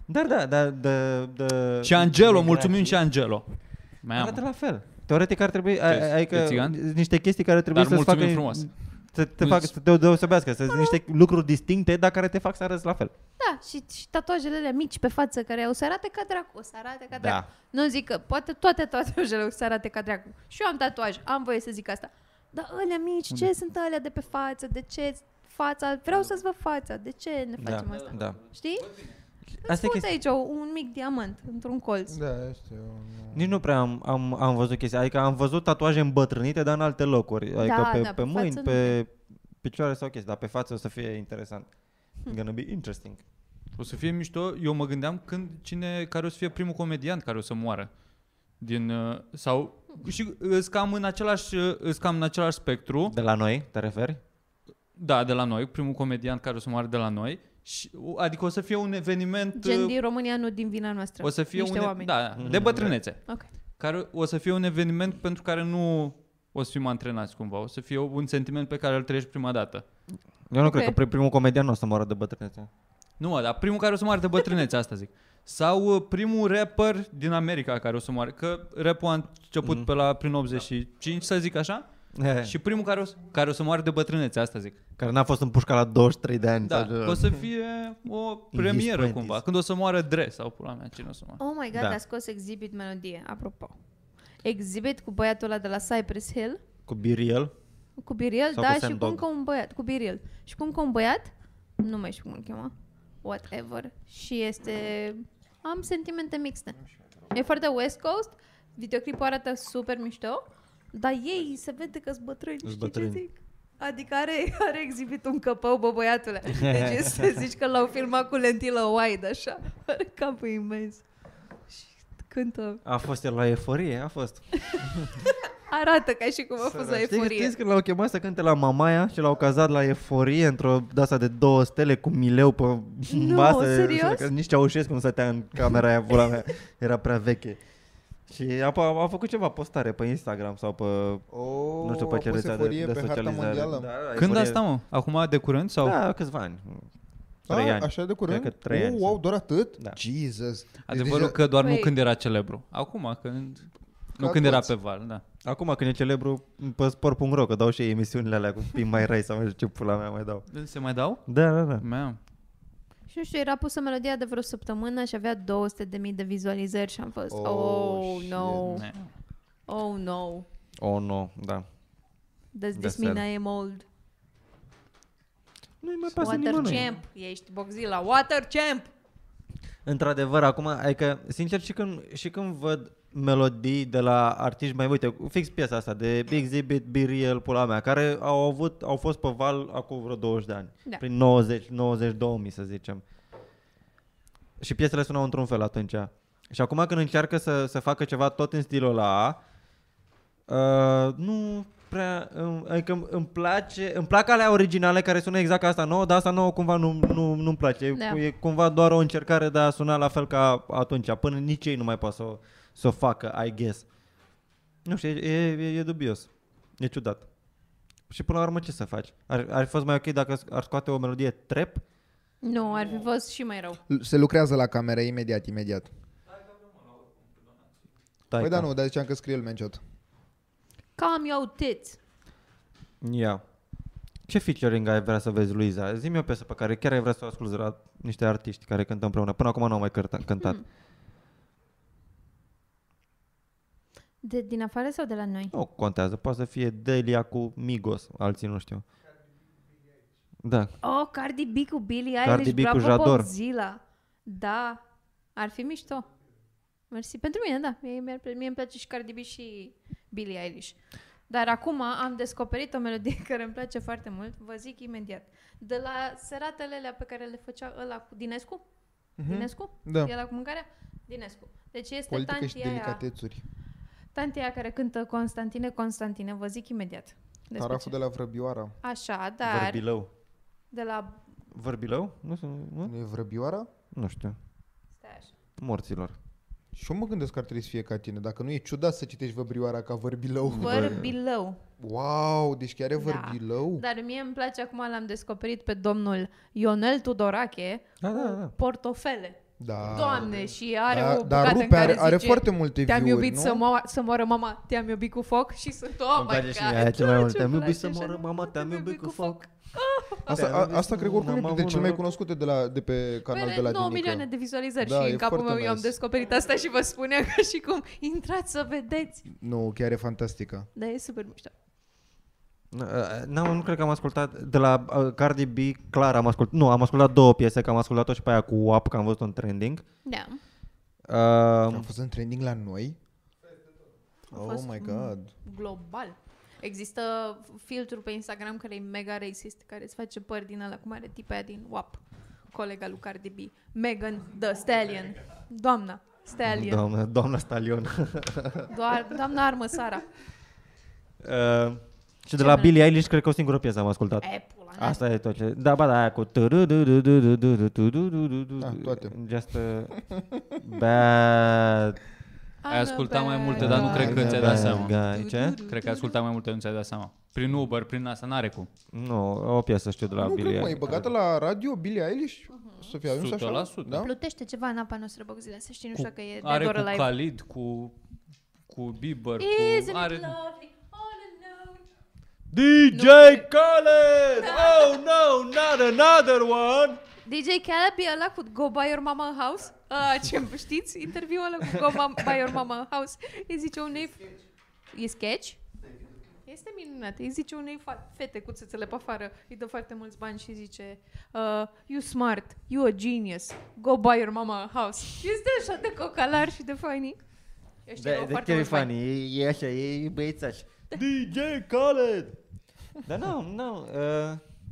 Dar da, da, da, da. Și Angelo, mulțumim și Angelo. Arată la fel. Teoretic ar trebui, adică niște chestii care trebuie să-ți facă, să te, fac, să te deosebească, să-ți niște lucruri distincte, dar care te fac să arăți la fel. Da, și, și tatuajele alea mici pe față care o să arate ca dracu, o să arate ca dracu. Da. Nu zic că poate toate tatuajele o să arate ca dracu. Și eu am tatuaj, am voie să zic asta. Dar alea mici, ce da. Sunt alea de pe față, de ce fața, vreau să-ți văd fața, de ce ne facem da. Asta? Da. Știi? Îți puți aici o, un mic diamant într-un colț. Da, știu. Nici nu prea am, am, am văzut chestia. Adică am văzut tatuaje îmbătrânite, dar în alte locuri. Adică da, pe, da, pe mâini, pe picioare sau chestii. Dar pe față o să fie interesant. It's gonna be interesting. O să fie mișto. Eu mă gândeam când cine care o să fie primul comedian care o să moară. Din, sau, și îți cam în același, îți cam în același spectru. De la noi, te referi? Da, de la noi. Primul comedian care o să moară de la noi. Și, adică o să fie un eveniment gen din România, nu din vina noastră. O să fie niște un oameni. Da, de bătrânețe. Okay. Care o să fie un eveniment pentru care nu o să fim antrenați cumva. O să fie un sentiment pe care îl trăiești prima dată. Eu nu okay. cred că primul comedian nu o să moară de bătrânețe. Nu, dar primul care o să moară de bătrânețe, asta zic. Sau primul rapper din America care o să moară, că rap-ul a început mm. pe la prin optzeci și cinci, să zic așa. He. Și primul care o, care o să moară de bătrânețe, asta zic. Care n-a fost împușcat la douăzeci și trei de ani. Da, o să fie o premieră cumva. Când o să moară Dre sau pula mea, cine o să moară. Oh my god, da. A scos Exhibit melodie, apropo. Exhibit cu băiatul ăla de la Cypress Hill. Cu Biriel. Cu Biriel, da, cu și cum că un băiat. Cu Biriel. Și cum că un băiat, nu mai știu cum îl chema. Whatever. Și este... Am sentimente mixte. E foarte West Coast. Videoclipul arată super mișto. Dar ei se vede că-s bătrâni, știi bătrâni. Ce zic? Adică are, are Exhibit un căpău, bă, băiatule. Deci este, zici că l-au filmat cu lentilă wide, așa. Are capul imens. Și cântă. A fost el la Euforie, a fost. Arată ca și cum a fost la Euforie. Știți când l-au chemat să cânte la Mamaia și l-au cazat la Euforie într-o de-asta de două stele cu Mileu pe nu, masă? Nu, serios? Nici Ceaușescu nu stătea în camera aia, pula mea. Era prea veche. Și a, a, a făcut ceva postare pe Instagram sau pe oh, nu știu pe ce rețea de, de pe socializare. Da, da, când asta, mă? Acum de curând sau? Da, câțiva ani. trei ani. Așa de curând? Cred că trei oh, ani. Wow, doar atât? Da. Jesus. Adevărul că doar păi... nu când era celebru. Acum când nu când era pe val, da. Acum când e celebru pe sport punct ro, că dau și ei emisiunile alea cu spin mai rai sau mai ce pula mea mai dau. Se mai dau? Da, da, da. Mea. Și nu știu, era pusă melodia de vreo săptămână și avea două sute de mii de vizualizări și am fost oh, oh no. Shit. Oh no. Oh no, da. Does this mean I am old? Nu-i mai pasă nimănui. Water Champ, ești Boczila, Water Champ! Într-adevăr, acum, adică, sincer, și când, și când văd melodii de la artiști mai, uite, fix piesa asta de Exhibit, Biriel, pula mea, care au avut, au fost pe val acum vreo douăzeci de ani, da. Prin nouăzeci, nouăzeci și două mii să zicem. Și piesele sunau într-un fel atunci. Și acum când încearcă să, să facă ceva tot în stilul ăla, uh, nu prea, adică îmi place, îmi plac alea originale care sună exact ca asta nouă, dar asta nouă cumva nu, nu, nu-mi place. Da. E cumva doar o încercare de a suna la fel ca atunci, până nici ei nu mai poate să o să o facă, I guess. Nu știu, e, e, e dubios. E ciudat. și până la urmă ce să faci? Ar, ar fi fost mai ok dacă ar scoate o melodie trap? Nu, ar fi fost și mai rău. Se lucrează la camere imediat, imediat. Păi da, nu, dar ziceam că scrie el menciot. Cam iau tâți. Ia. Ce featuring ai vrea să vezi, Luiza? Zi-mi o piesă pe care chiar ai vrea să o asculți la niște artiști care cântă împreună. Până acum nu am mai cântat. Hmm. De din afară sau de la noi? Nu contează, poate să fie Delia cu Migos, alții nu știu. Da. Oh, Cardi B cu Billie Eilish, bravo Bozilla. Da, ar fi mișto. Mersi, pentru mine, da, mie, mie îmi place și Cardi B și Billie Eilish. Dar acum am descoperit o melodie care îmi place foarte mult, vă zic imediat. De la seratele alea pe care le făcea ăla cu Dinescu? Mm-hmm. Dinescu? Da. E ăla cu mâncarea? Dinescu. Deci este politică tantia și delicatețuri. Tantia care cântă Constantine, Constantine, vă zic imediat. Taraful de la Vrăbioara. Așa, dar... Vârbilău. De la... Vârbilău? Nu, nu? Nu e Vrăbioara? Nu știu. Stai așa. Morților. Și eu mă gândesc că ar trebui să fie ca tine. Dacă nu e ciudat să citești Văbrioara ca Vârbilău. Vârbilău. Wow, deci chiar e Vârbilău? Da. Dar mie îmi place, acum l-am descoperit pe domnul Ionel Tudorache, da, da, da. Portofele. Da. Doamne, și are da, o bucată în care are, zice, are foarte multe te-am view-uri, iubit nu? Să, mo- să moară mama, te-am iubit cu foc și sunt oh my God. Te-am iubit să moară mama, te-am iubit cu foc. Asta, a, asta cred că oricum e printre cele mai cunoscute de, la, de pe canal de la Dinică. nouă milioane de vizualizări da, și în capul meu nice. Eu am descoperit asta și vă spuneam ca și cum intrați să vedeți. Nu, chiar e fantastică. Da, e super mișto. Nu, nu cred că am ascultat de la Cardi B, clar am ascultat. Nu, am ascultat două piese, că am ascultat-o și pe aia cu W A P, că am văzut-o în trending. Da. Uh, am fost în trending la noi? Oh my God. Global. Există filtrul pe Instagram care e mega racist, care îți face păr din ăla, cum are tipa aia din W A P, colega lui Cardi B, Megan The Stallion, doamna Stallion. Doamna, doamna Stallion. Doar, doamna Armăsara. Uh, și de la Billie Eilish cred că o singură piesă am ascultat. E, pula, asta e tot ce... Da, ba, da, aia cu... Da, toate. Just bad... Ai ascultat mai multe, dar nu cred că ți-ai dat seama. Ce? Cred că ai ascultat mai multe, nu ți-ai dat seama. Prin Uber, prin asta, n-are cum. Nu, o piesă știu de la Billie Eilish. Nu, e băgată la radio Billie Eilish? Să fie ajuns așa? o sută la sută. Plutește ceva în apa noastră, bă, zile, să știi, nu știu că e de Dora Live. Are cu Khalid, cu cu Bieber, cu... D J Khaled! Oh no, not another one! D J Khaled e ăla cu Go Buy Your Mama House? Uh, ce, știți interviul ăla cu Go Buy Your Mama House? Îi zice unei... E sketch? Este minunat. Îi zice unei fete cu țâțele pe afară. Îi dă foarte mulți bani și zice uh, You smart, you a genius, go buy your mama house. Este așa de cocalar și de funny. Da, de chiar e funny. E, e așa, e băiețaș. D J Khaled! Dar nu, nu...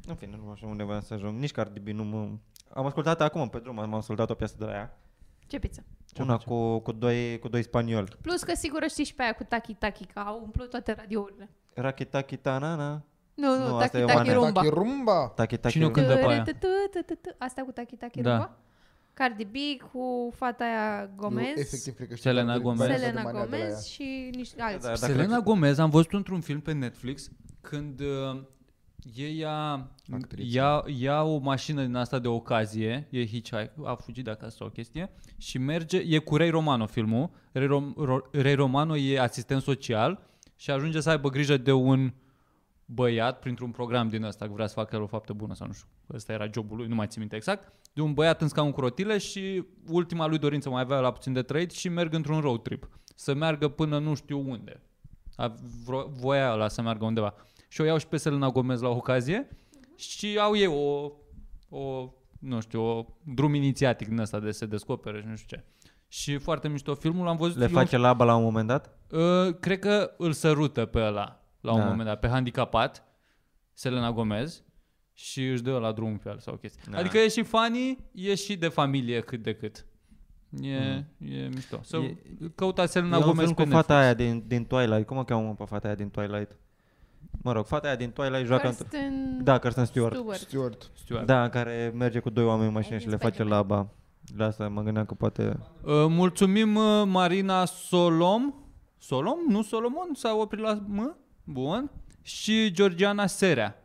În fine, nu știu unde vreau să ajung. Nici Cardi B nu mă... Am ascultat acum pe drum, am ascultat o piesă de la ea. Ce piesă? Una cu, cu, doi, cu doi spanioli. Plus că sigur știi și pe aia cu Taki Taki, că au umplut toate radiourile. Raki Taki Tanana. Nu, nu, nu Taki Taki Rumba. Taki Rumba? Taki Taki Rumba. Cine o cântă pe aia? Asta cu Taki Taki Rumba? Cardi B cu fata aia Gomez. Selena Gomez. Selena Gomez și niște alții. Selena Gomez am văzut într-un film pe Netflix când... Ei ia, ia, ia o mașină din asta de ocazie, e hitchhiker, a fugit de acasă o chestie și merge, e cu Ray Romano filmul, Ray, Rom, Ray Romano e asistent social și ajunge să aibă grijă de un băiat printr-un program din ăsta, că vrea să facă el o faptă bună sau nu știu, ăsta era jobul lui, nu mai țin minte exact, de un băiat în scaun cu rotile și ultima lui dorință mai avea la puțin de trăit și merg într-un road trip, să meargă până nu știu unde, a, vro, voia ăla să meargă undeva. Și o iau și pe Selena Gomez la ocazie și au ei o, o nu știu, o drum inițiatic din ăsta de se descopere și nu știu ce. Și foarte mișto filmul, l-am văzut. Le face un... laba la un moment dat? Uh, cred că îl sărută pe ăla la da. Un moment dat, pe handicapat, Selena Gomez, și își dă la drum pe el sau chestii. Da. Adică e și funny, e și de familie cât de cât. E, mm. e mișto. So, e... Căuta Selena Gomez pe Netflix. Eu am cu fata aia din, din Twilight. Cum o cheamă pe fata aia din Twilight? Mă rog, fata aia din Twilight joacă... Kirsten... Într- da, Kirsten Stewart. Stewart. Stewart. Stewart. Da, care merge cu doi oameni în mașină și le face laba. De asta mă gândeam că poate... Uh, mulțumim uh, Marina Solom. Solom? Nu Solomon? S-a oprit la M? Bun. și Georgiana Serea,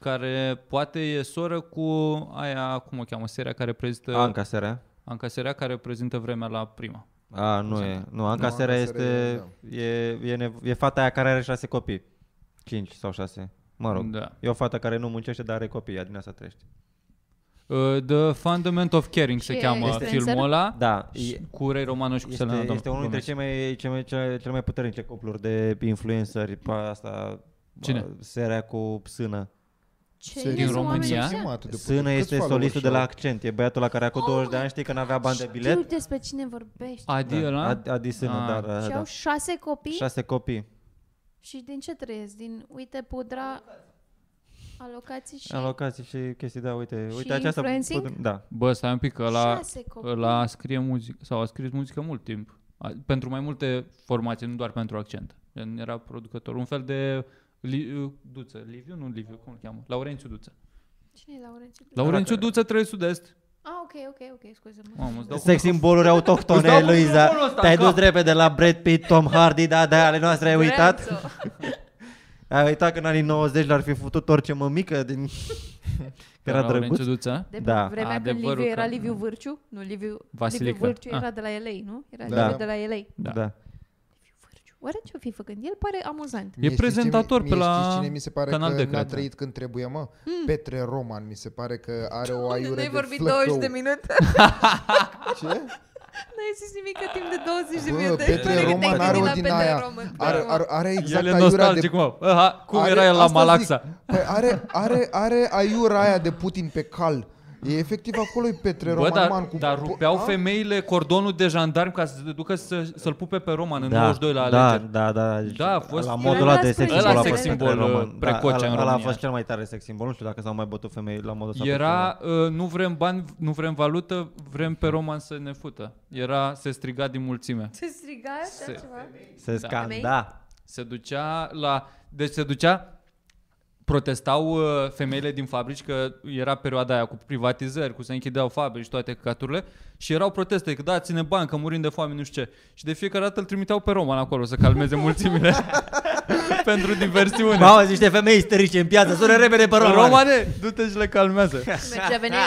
care poate e soră cu aia, cum o cheamă, Serea, care prezintă... Anca Serea. Anca Serea, care prezintă Vremea la Prima. A, nu exact. e. Nu, Anca Serea este... E, e, e fata aia care are șase copii. Cinci sau șase. Mă rog. Da. E o fată care nu muncește, dar are copii. Ea din asta trăiește. Uh, The Fundament of Caring se cheamă filmul ăla. Da. E, cu Ray Romano și cu Selena Gomez. Este unul dintre cei mai, cei mai, cei mai puternice cupluri de influenceri. Pe asta... Cine? Serea cu Sână. Ce din România? Sână este solistul de la Accent. E băiatul la care acum oh, douăzeci de ani, știi că n-avea bani de bilet. Știu despre cine vorbești. Adi ăla? Adi, Adi Sână, ah. dar... Și da. au șase copii? Șase copii. Și din ce trăiesc? Din, uite, pudra... Alocații și... Alocații și chestii, da, uite. Și uite, influencing? Aceasta, da. Bă, stai un pic, că ăla, ăla scrie muzică, sau a scris muzică mult timp. A, pentru mai multe formații, nu doar pentru Accent. Era producător. Un fel de... Li, Duță, Liviu, nu Liviu, cum îl cheamă? Laurențiu Duță. Cine e Laurențiu Duță? Laurențiu Duță trăie sud-est. Ah, ok, ok, ok, scuze-mă. Sex simboluri autohtone, Luiza. Te-ai dus repede la Brad Pitt, Tom Hardy, da, de ale noastre ai uitat. Ai uitat că în anii nouăzeci l-ar fi futut orice mămică din... Era drăguț. De da. Vremea când Liviu era Liviu Vârciu, nu Liviu... Liviu Vârciu era de la L A, nu? Era de la L A. Da. Oare ce-o fi făcând? El pare amuzant. E prezentator pe la Canal D. Mi se pare că n-a trăit când trebuie, mă. Mm. Petre Roman, mi se pare că are o aiură de flăcău. Noi vorbim douăzeci de minute. Ce? N-ai zis nimic că timp de douăzeci de minute. Petre Roman are o din aia. Are, are, are exact aiura de... El e nostalgic, mă. Aha, cum are, era el la Malaxa? Păi are, are, are aiura aia de Putin pe cal. E efectiv acolo e Petre Roman. Bă, dar, cu dar rupeau a? femeile cordonul de jandarmi ca să se ducă să, să-l pupe pe Roman în da, nouăzeci și doi la alegeri. Da, da, da. Da, a fost la modul ăla de sex simbol. Ăla sex simbol precoce în România. A fost cel mai tare sex simbol. Nu știu dacă s-au mai bătut femei la modul ăsta. Era uh, nu vrem bani, nu vrem valută, vrem pe Roman să ne fută. Era se striga din mulțime. Se striga? Se, da, ceva? se scanda. Da. Se ducea la... Deci se ducea... Protestau femeile din fabrici că era perioada aia cu privatizări, cu se închideau fabrici, toate căcaturile și erau proteste, că da, ține bani, că murim de foame, nu știu ce. Și de fiecare dată îl trimiteau pe Roman acolo să calmeze mulțimile pentru diversiune. Mamă, zici niște femei isterice în piață, sună repede pe Roman. Romane, du-te și le calmează. Mergea venea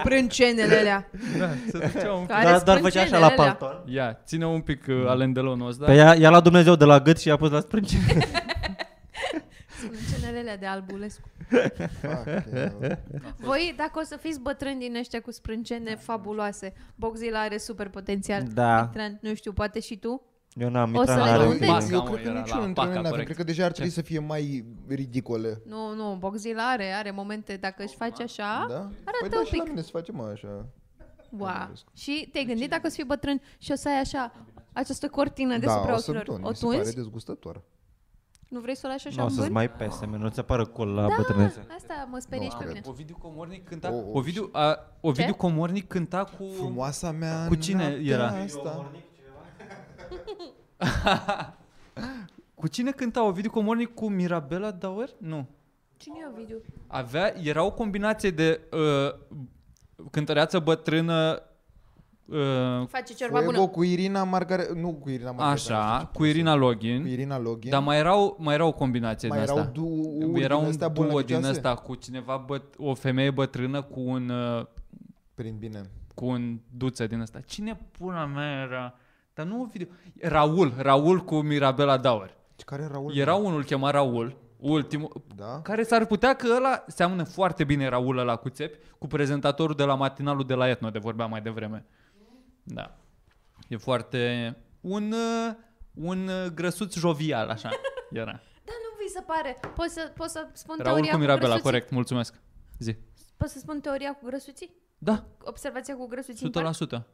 sprâncenele alea. Da, se duceau un pic. Doar făcea așa la palton. Ia, ține un pic uh, alendelonul ăsta. Pe ea i-a luat Dumnezeu de la gât și i-a pus la sprâncene. Sprâncenelele de Albulescu. Voi, dacă o să fiți bătrâni din ăștia cu sprâncene fabuloase, Boczila are super potențial. Da. Mitran, nu știu, poate și tu? Eu n-am, Mitran are. Eu cred că niciunul dintre noi n-avem. Cred că deja ar trebui să fie mai ridicole. Nu, nu, Boczila are, are momente, dacă își face așa, arată un pic. Păi da, și la mine se face mai așa. Wow. Și te-ai gândit dacă o să fii bătrân și o să ai așa, această cortină deasupra ochilor? O tunzi? Da, o să-mi pare dezgustător. Nu vrei să o lași așa în bârni? Nu, să-ți mai pese, nu ți apară col la da, bătrânețe. Da, asta mă sperești pe mine. Ovidiu Comornic cânta, o, o, Ovidiu, a, Ovidiu Comornic cânta cu... Frumoasa mea... Cu cine era? Asta. Cu cine cânta Ovidiu Comornic? Cu Mirabela Dauer? Nu. Cine e Ovidiu? Avea, era o combinație de uh, cântăreață bătrână. Uh, Face ceva bună. Cu Irina Margare, nu cu Irina Margare. Așa, cu Irina Login. Cu Irina Login. Dar mai erau mai erau o combinație mai din asta. Era un duo din ăsta cu cineva băt, o femeie bătrână cu un uh, prin bine. Cu un duță din ăsta. Cine pula mea era? Dar nu video. Raul, Raul cu Mirabela Dauer. Care era Raul? Era unul chemat Raul. Ultimul, da? Care s-ar putea că ăla seamănă foarte bine Raul ăla cu țepi, cu prezentatorul de la matinalul de la Etno, de vorbea mai devreme. Da. E foarte... Un, un grăsuț jovial, așa, era. Da, nu vi se pare. Poți să, poți să spun Raul teoria cu Mirabela, cu corect, mulțumesc. Zi. Poți să spun teoria cu grăsuții? Da. Observația cu grăsuții în... o sută la sută.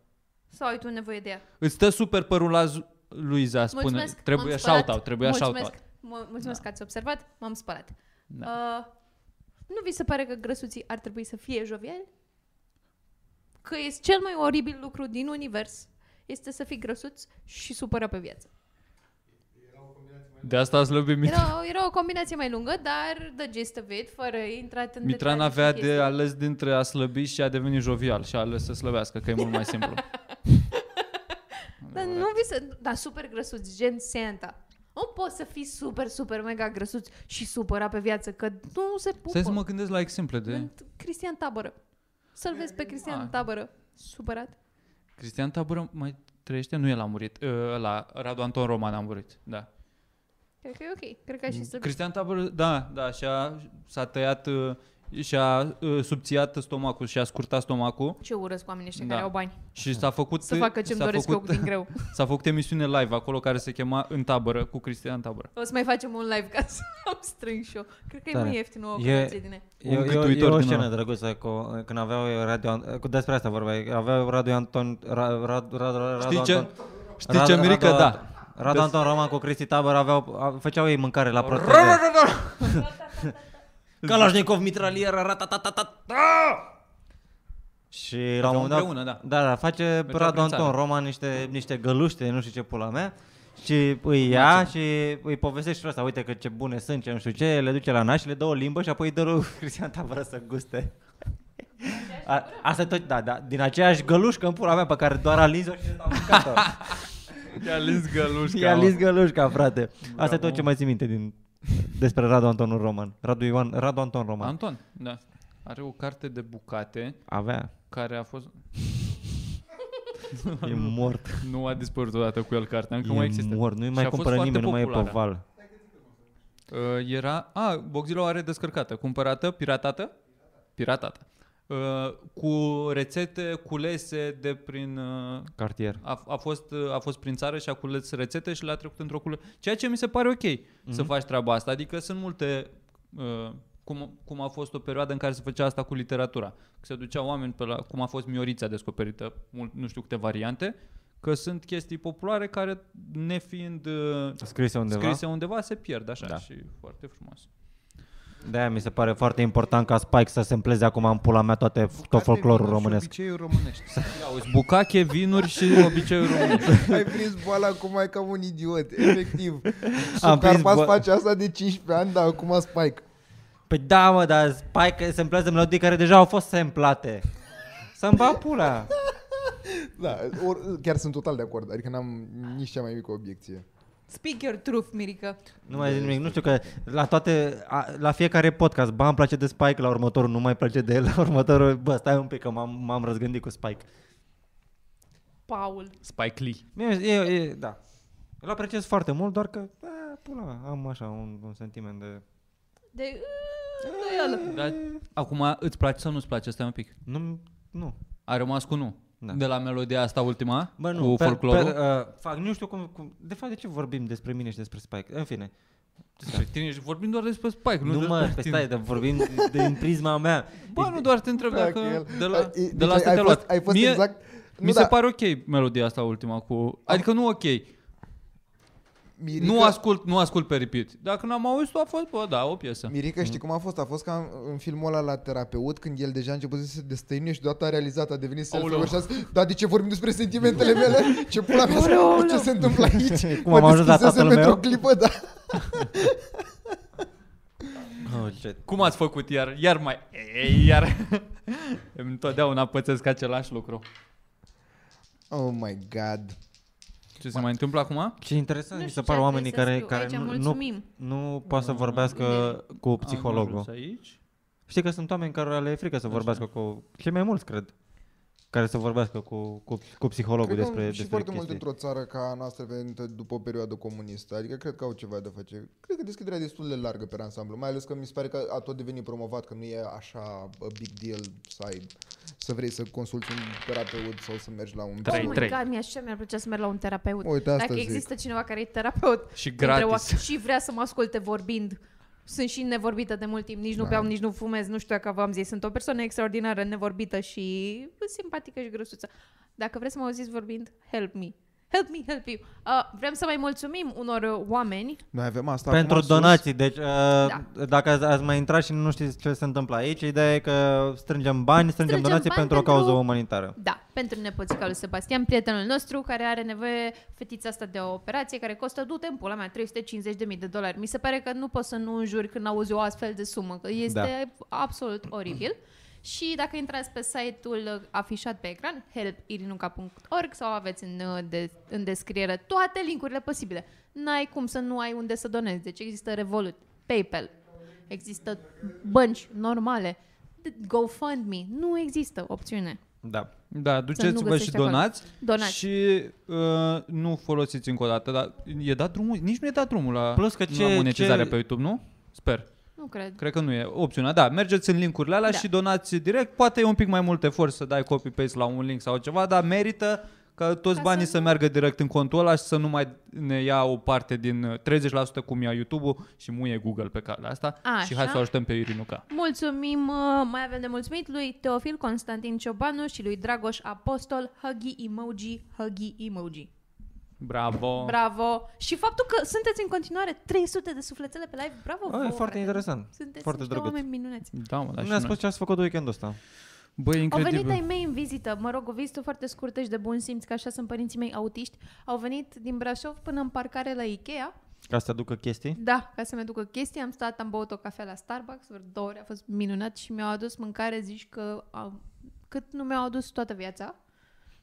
Sau ai tu nevoie de ea? Îți stă super părul la Luiza, spune. Mulțumesc, trebuia shout-out, trebuia mulțumesc. shout-out. Mulțumesc da. că ați observat, m-am spălat. Da. Uh, nu vi se pare că grăsuții ar trebui să fie joviali? Că este cel mai oribil lucru din univers este să fii grăsuț și supărat pe viață. De asta ați lovit Mitran. Era, era o combinație mai lungă, dar the gist of it, fără intrat în Mitran avea de ales dintre a slăbi și a deveni jovial și a ales să slăbească, că e mult mai simplu. Dar nu vi se... Dar super grăsuț, gen Santa. Nu poți să fii super, super, mega grăsuț și supăra pe viață, că nu se pupă. Stai să mă gândesc la exemple de... Cristian Tabără. Să-l vezi pe Cristian ah. Tabără. Supărat. Cristian Tabără mai trăiește? Nu, el a murit. Ăla, Radu Anton Roman a murit, da. Cred că e ok. Cred că și să... Cristian Tabără, da, da, și-a, s-a tăiat, și-a subțiat stomacul, și-a scurtat stomacul. Ce urăsc oamenii ăștia da. care au bani. Și s-a făcut... Să facă ce-mi doresc făcut, eu din greu. S-a făcut emisiune live acolo care se chema În Tabără cu Cristian Tabără. O să mai facem un live ca să am strâng și eu. Cred că da. e mai ieftin o operație din e. E, e, e o scenă drăguță cu, când aveau Radio... Despre asta vorbeai. Aveau Radio Anton... Radu Anton... Ra, ra, ra, știi Anton, ce? Știi ra, ce, Mirica? Ra, ra, da. Radu Anton Roman cu Cristi Tabără aveau, făceau ei mâncare la proteste. Kalashnikov, mitralieră, ratatatata. Și la un moment dat, da, da, face Radu Anton Roman niște niște găluște, nu știu ce pula mea, și îi ia și îi povestește asta, uite că ce bune sunt, ce nu știu ce, le duce la naș, le dă o limbă și apoi îi dă lui Cristian Tabără să guste. Asta tot, da, da, din aceeași gălușcă în pula mea pe care doar a lins-o și a mâncat-o. I-a lins gălușca. I-a lins gălușca, frate. Bravo. Asta e tot ce mai țin minte din, despre Radu Anton Roman. Radu, Ioan, Radu Anton Roman. Anton, da. Are o carte de bucate. Avea. Care a fost... E mort. Nu a dispărut odată cu el cartea, încă e mai există. E mort, nu-i mai cumpără nimeni, nu mai e pe val. Uh, era... A, Boxilo are descărcată, cumpărată, piratată? Piratată. Uh, cu rețete culese de prin... Uh, Cartier. A, a, fost, uh, a fost prin țară și a cules rețete și le-a trecut într-o culă. Ceea ce mi se pare ok mm-hmm. să faci treaba asta. Adică sunt multe... Uh, cum, cum a fost o perioadă în care se făcea asta cu literatura. Că se duceau oameni pe la... Cum a fost Miorița descoperită, mult, nu știu câte variante. Că sunt chestii populare care, nefiind uh, scrise, undeva. scrise undeva, se pierd așa da. și foarte frumos. De-aia mi se pare foarte important ca Spike să se împleze acum în pula mea toate, tot folclorul românesc. Obiceiuri românești. Auzi, bucache, vinuri și obiceiuri românești. Ai prins boala acum, e cam un idiot, efectiv. Sucarpas bo- face asta de cincisprezece ani, dar acum Spike. Păi da, mă, dar Spike se împlează melodii care deja au fost semplate. Să-mi va pula. Da, or, chiar sunt total de acord, adică n-am nici cea mai mică obiecție. Speak your truth, Mirica. Nu mai zic nimic, nu știu că la toate, la fiecare podcast, ba îmi place de Spike, la următorul nu mai place de el, la următorul, bă, stai un pic că m-am, m-am răzgândit cu Spike. Paul. Spike Lee. E, e, da. Îl apreciez foarte mult, doar că, a, pula, am așa un, un sentiment de... De... Dar, acum, îți place sau nu-ți place? Stai un pic. Nu. nu. A rămas cu nu. Da. De la melodia asta ultima, bă, nu, cu folclorul. Per, uh, fac, nu știu cum, cum... De fapt, de ce vorbim despre mine și despre Spike? În fine. Despre tine și vorbim doar despre Spike. Nu, nu mă, stai, dar vorbim din prisma mea. Bă, nu doar te întreb dacă... De la, de la asta te-a luat. Ai fost exact... Mi se pare ok melodia asta ultima cu... Adică nu ok. Mirica... Nu ascult, nu ascult pe repeat. Dacă n-am auzit-o, a fost, bă, da, o piesă. Mirica, știi mm. cum a fost? A fost ca în filmul ăla la Terapeut, când el deja a început să se destăinuie și deodată a realizat, a devenit self-aware și a zis, da, de ce vorbim despre sentimentele mele? Ce pula mea, ce se întâmplă aici? Cum am ajuns la tatăl meu? Pentru o clipă, da. Oh, cum ați făcut? Iar, iar mai, iar. Întotdeauna pățesc același lucru. Oh my God. Ce se mai întâmplă acum? Ce interesant, mi se par oamenii care, care nu, nu, nu poate să vorbească de... cu psihologul. Aici? Știi că sunt oameni care le e frică să vorbească așa. Cu... Cei mai mulți, cred, care să vorbească cu, cu, cu psihologul despre, despre chestii. Și foarte mult într-o țară ca noastră venită după o perioadă comunistă. Adică cred că au ceva de face. Cred că deschiderea e destul de largă pe ansamblu. Mai ales că mi se pare că a tot devenit promovat, că nu e așa big deal să ai... Să vrei să consulti un terapeut sau să mergi la un... trei, oh my God, mi-aș ce mi-ar plăcea să merg la un terapeut. Uite, dacă există zic. cineva care e terapeut și, gratis. și vrea să mă asculte vorbind, sunt și nevorbită de mult timp, nici da. nu beau, nici nu fumez, nu știu dacă v-am zis, sunt o persoană extraordinară, nevorbită și simpatică și grăsuță. Dacă vreți să mă auziți vorbind, help me. Help me, help you. Uh, vrem să mai mulțumim unor oameni. Noi avem asta pentru donații. Deci, uh, da. dacă ați, ați mai intrat și nu știți ce se întâmplă aici, ideea e că strângem bani, strângem, strângem donații bani pentru, pentru o cauză umanitară. Da, pentru nepoțica lui Sebastian, prietenul nostru, care are nevoie fetița asta de o operație care costă, du-te în pula mea, trei sute cincizeci de mii de dolari. Mi se pare că nu poți să nu înjuri când auzi o astfel de sumă, că este da. absolut oribil. Și dacă intrați pe site-ul afișat pe ecran, help irinunca punct org, sau aveți în, de, în descriere toate linkurile posibile. N-ai cum să nu ai unde să donezi. Deci există Revolut, PayPal, există bănci normale, GoFundMe, nu există opțiune. Da, da, duceți-vă și donați, donați și uh, nu folosiți încă o dată, dar e dat drumul, nici nu e dat drumul la, că ce, la monetizarea ce... pe YouTube, nu? Sper. Nu cred. Cred că nu e opțiunea. Da, mergeți în link-urile alea da. și donați direct. Poate e un pic mai mult efort să dai copy-paste la un link sau ceva, dar merită ca toți ca banii să, să meargă direct în contul ăla și să nu mai ne ia o parte din treizeci la sută cum ia YouTube-ul și muie Google pe calea asta. Așa. Și hai să o ajutăm pe Irinuca. Mulțumim, mai avem de mulțumit lui Teofil Constantin Ciobanu și lui Dragoș Apostol. Huggy emoji, huggy emoji. Bravo! Bravo! Și faptul că sunteți în continuare trei sute de sufletele pe live, bravo! A, e foarte interesant. Sunteți foarte niște oameni minuneți. Da, mă, da, mi-a spus ce ați făcut weekendul ăsta. Băi, incredibil. Au venit ai mei în vizită, mă rog, o vizită foarte scurtă și de bun simț, că așa sunt părinții mei autiști. Au venit din Brașov până în parcare la Ikea. Ca să aducă chestii? Da, ca să-mi aducă chestii. Am stat, am băut o cafea la Starbucks, vreo două ori, a fost minunat și mi-au adus mâncare, zici că au, cât nu mi-au adus toată viața.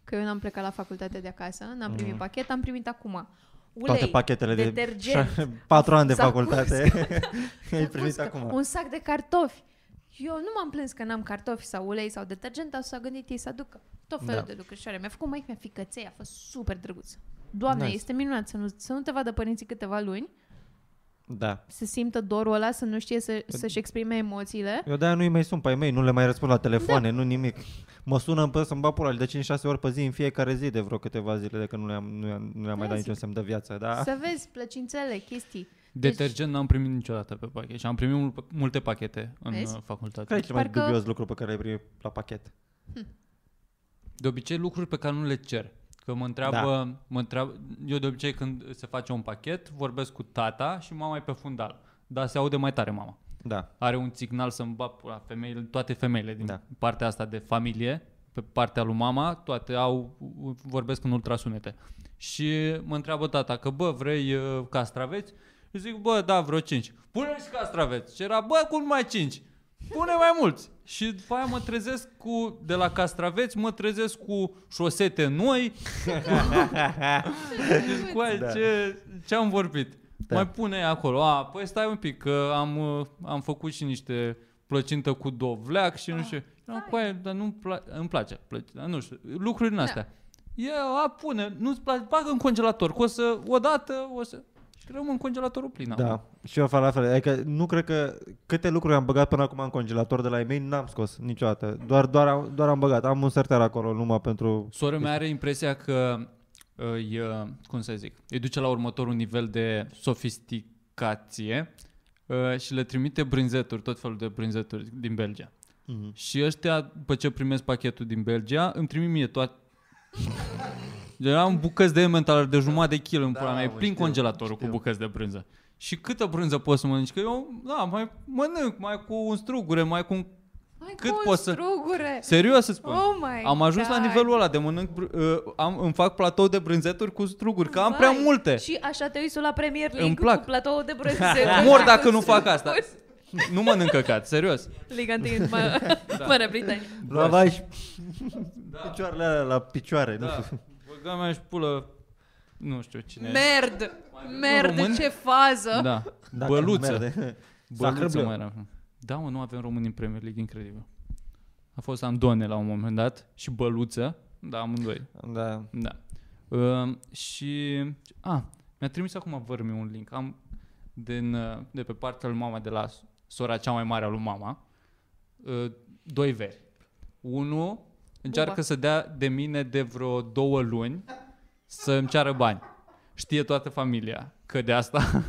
Că eu n-am plecat la facultate de acasă, n-am primit mm. pachet, am primit acum ulei, toate pachetele detergent, de patru ani de facultate. Ai primit acum. Un sac de cartofi. Eu nu m-am plâns că n-am cartofi sau ulei sau detergent, dar s-a gândit ei să aducă tot felul da. de lucruri. Mi-a făcut maică-mea ficăței, a fost super drăguț. Doamne, nice. Este minunat să nu, să nu te vadă părinții câteva luni. Da. Să simtă dorul ăla, să nu știe să, să-și exprime emoțiile. Eu de-aia nu-i mai sun pe e-mail, nu le mai răspund la telefoane, da. nu nimic. Mă sună până să-mi bat pula de cinci șase ori pe zi în fiecare zi de vreo câteva zile, de că nu le-am, nu le-am, nu le-am mai dat niciun semn de viață. Da. Să vezi plăcințele, chestii. Detergent deci... n-am primit niciodată pe pachet și am primit multe pachete în vezi? facultate. Care e cel mai Parcă... dubios lucru pe care ai primit la pachet? Hm. De obicei lucruri pe care nu le cer. Că mă întreabă, da. mă întreabă, eu de obicei când se face un pachet, vorbesc cu tata și mama e pe fundal. Dar se aude mai tare mama. Da. Are un signal să-mi bat pula femeile, toate femeile din da. partea asta de familie, pe partea lui mama, toate au, vorbesc în ultrasunete. Și mă întreabă tata că bă, vrei uh, castraveți? Eu zic bă, da, vreo cinci. Pune și castraveți. Și era bă, cum mai cinci? Pune mai mulți. Și după aia mă trezesc cu, de la castraveți, mă trezesc cu șosete noi. Deci, cu aia, da. ce, ce am vorbit? Da. Mai pune acolo. A, păi stai un pic, că am, am făcut și niște plăcintă cu dovleac și ah, nu știu. Da, cu aia, dar nu pla- îmi place. Plăcintă, nu știu, lucruri din astea. Da. E, a, pune, nu-ți place, bagă în congelator, că o să, odată, o să... rămân în congelatorul plin. Da, am. Și eu fac la fel. Adică nu cred că câte lucruri am băgat până acum în congelator de la e-mail, n-am scos niciodată. Doar, doar, am, doar am băgat. Am un sertar acolo numai pentru... Sora mea are impresia că îi, cum să zic, îi duce la următorul nivel de sofisticație și le trimite brânzeturi, tot felul de brânzeturi din Belgia. Mm-hmm. Și ăștia, după ce primesc pachetul din Belgia, îmi trimit mie toate... Am bucăți de emmental de jumătate de kilo în pula da, mea, e plin știu, congelatorul știu. cu bucăți de brânză. Și câtă brânză poți să mănânci? Că eu, da, mai mănânc, mai cu un strugure, mai cu un... Mai cât cu poți strugure. Să... Serios să spun. Oh am ajuns God. la nivelul ăla de mănânc, uh, am, îmi fac platou de brânzeturi cu struguri, că am prea multe. Și așa te uiți la Premier League. Îmi plac. Cu platou de brânzeturi. Mor dacă nu fac asta. Nu mănânc căcat, serios. Liga întâi în Marea Britanie. Lavași picioarele alea la picioare, nu știu. Băga mea și pulă, nu știu cine. Merd! Merd, ce fază! Da, dacă băluță. Merde. Băluță mai era. Da, mă, nu avem români în Premier League, incredibil. A fost Andone la un moment dat și Băluță, da, amândoi. Da. da. Uh, și, a, mi-a trimis acum vârmi un link. Am din, de pe partea lui mama, de la sora cea mai mare a lui mama, uh, doi veri. Unul... Încearcă Uba. să dea de mine de vreo două luni să îmi ceară bani. Știe toată familia că de asta.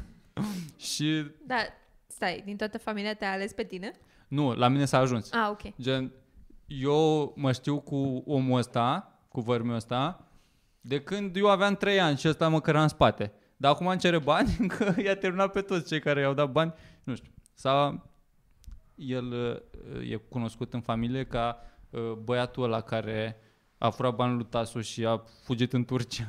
Și... Da, stai, din toată familia te-a ales pe tine? Nu, la mine s-a ajuns. Ah, ok. Gen, eu mă știu cu omul ăsta, cu vărmiul ăsta, de când eu aveam trei ani și ăsta mă căra în spate. Dar acum îmi cere bani, că i-a terminat pe toți cei care i-au dat bani. Nu știu. Sau el e cunoscut în familie ca... băiatul ăla care a furat banul lui Tasu și a fugit în Turcia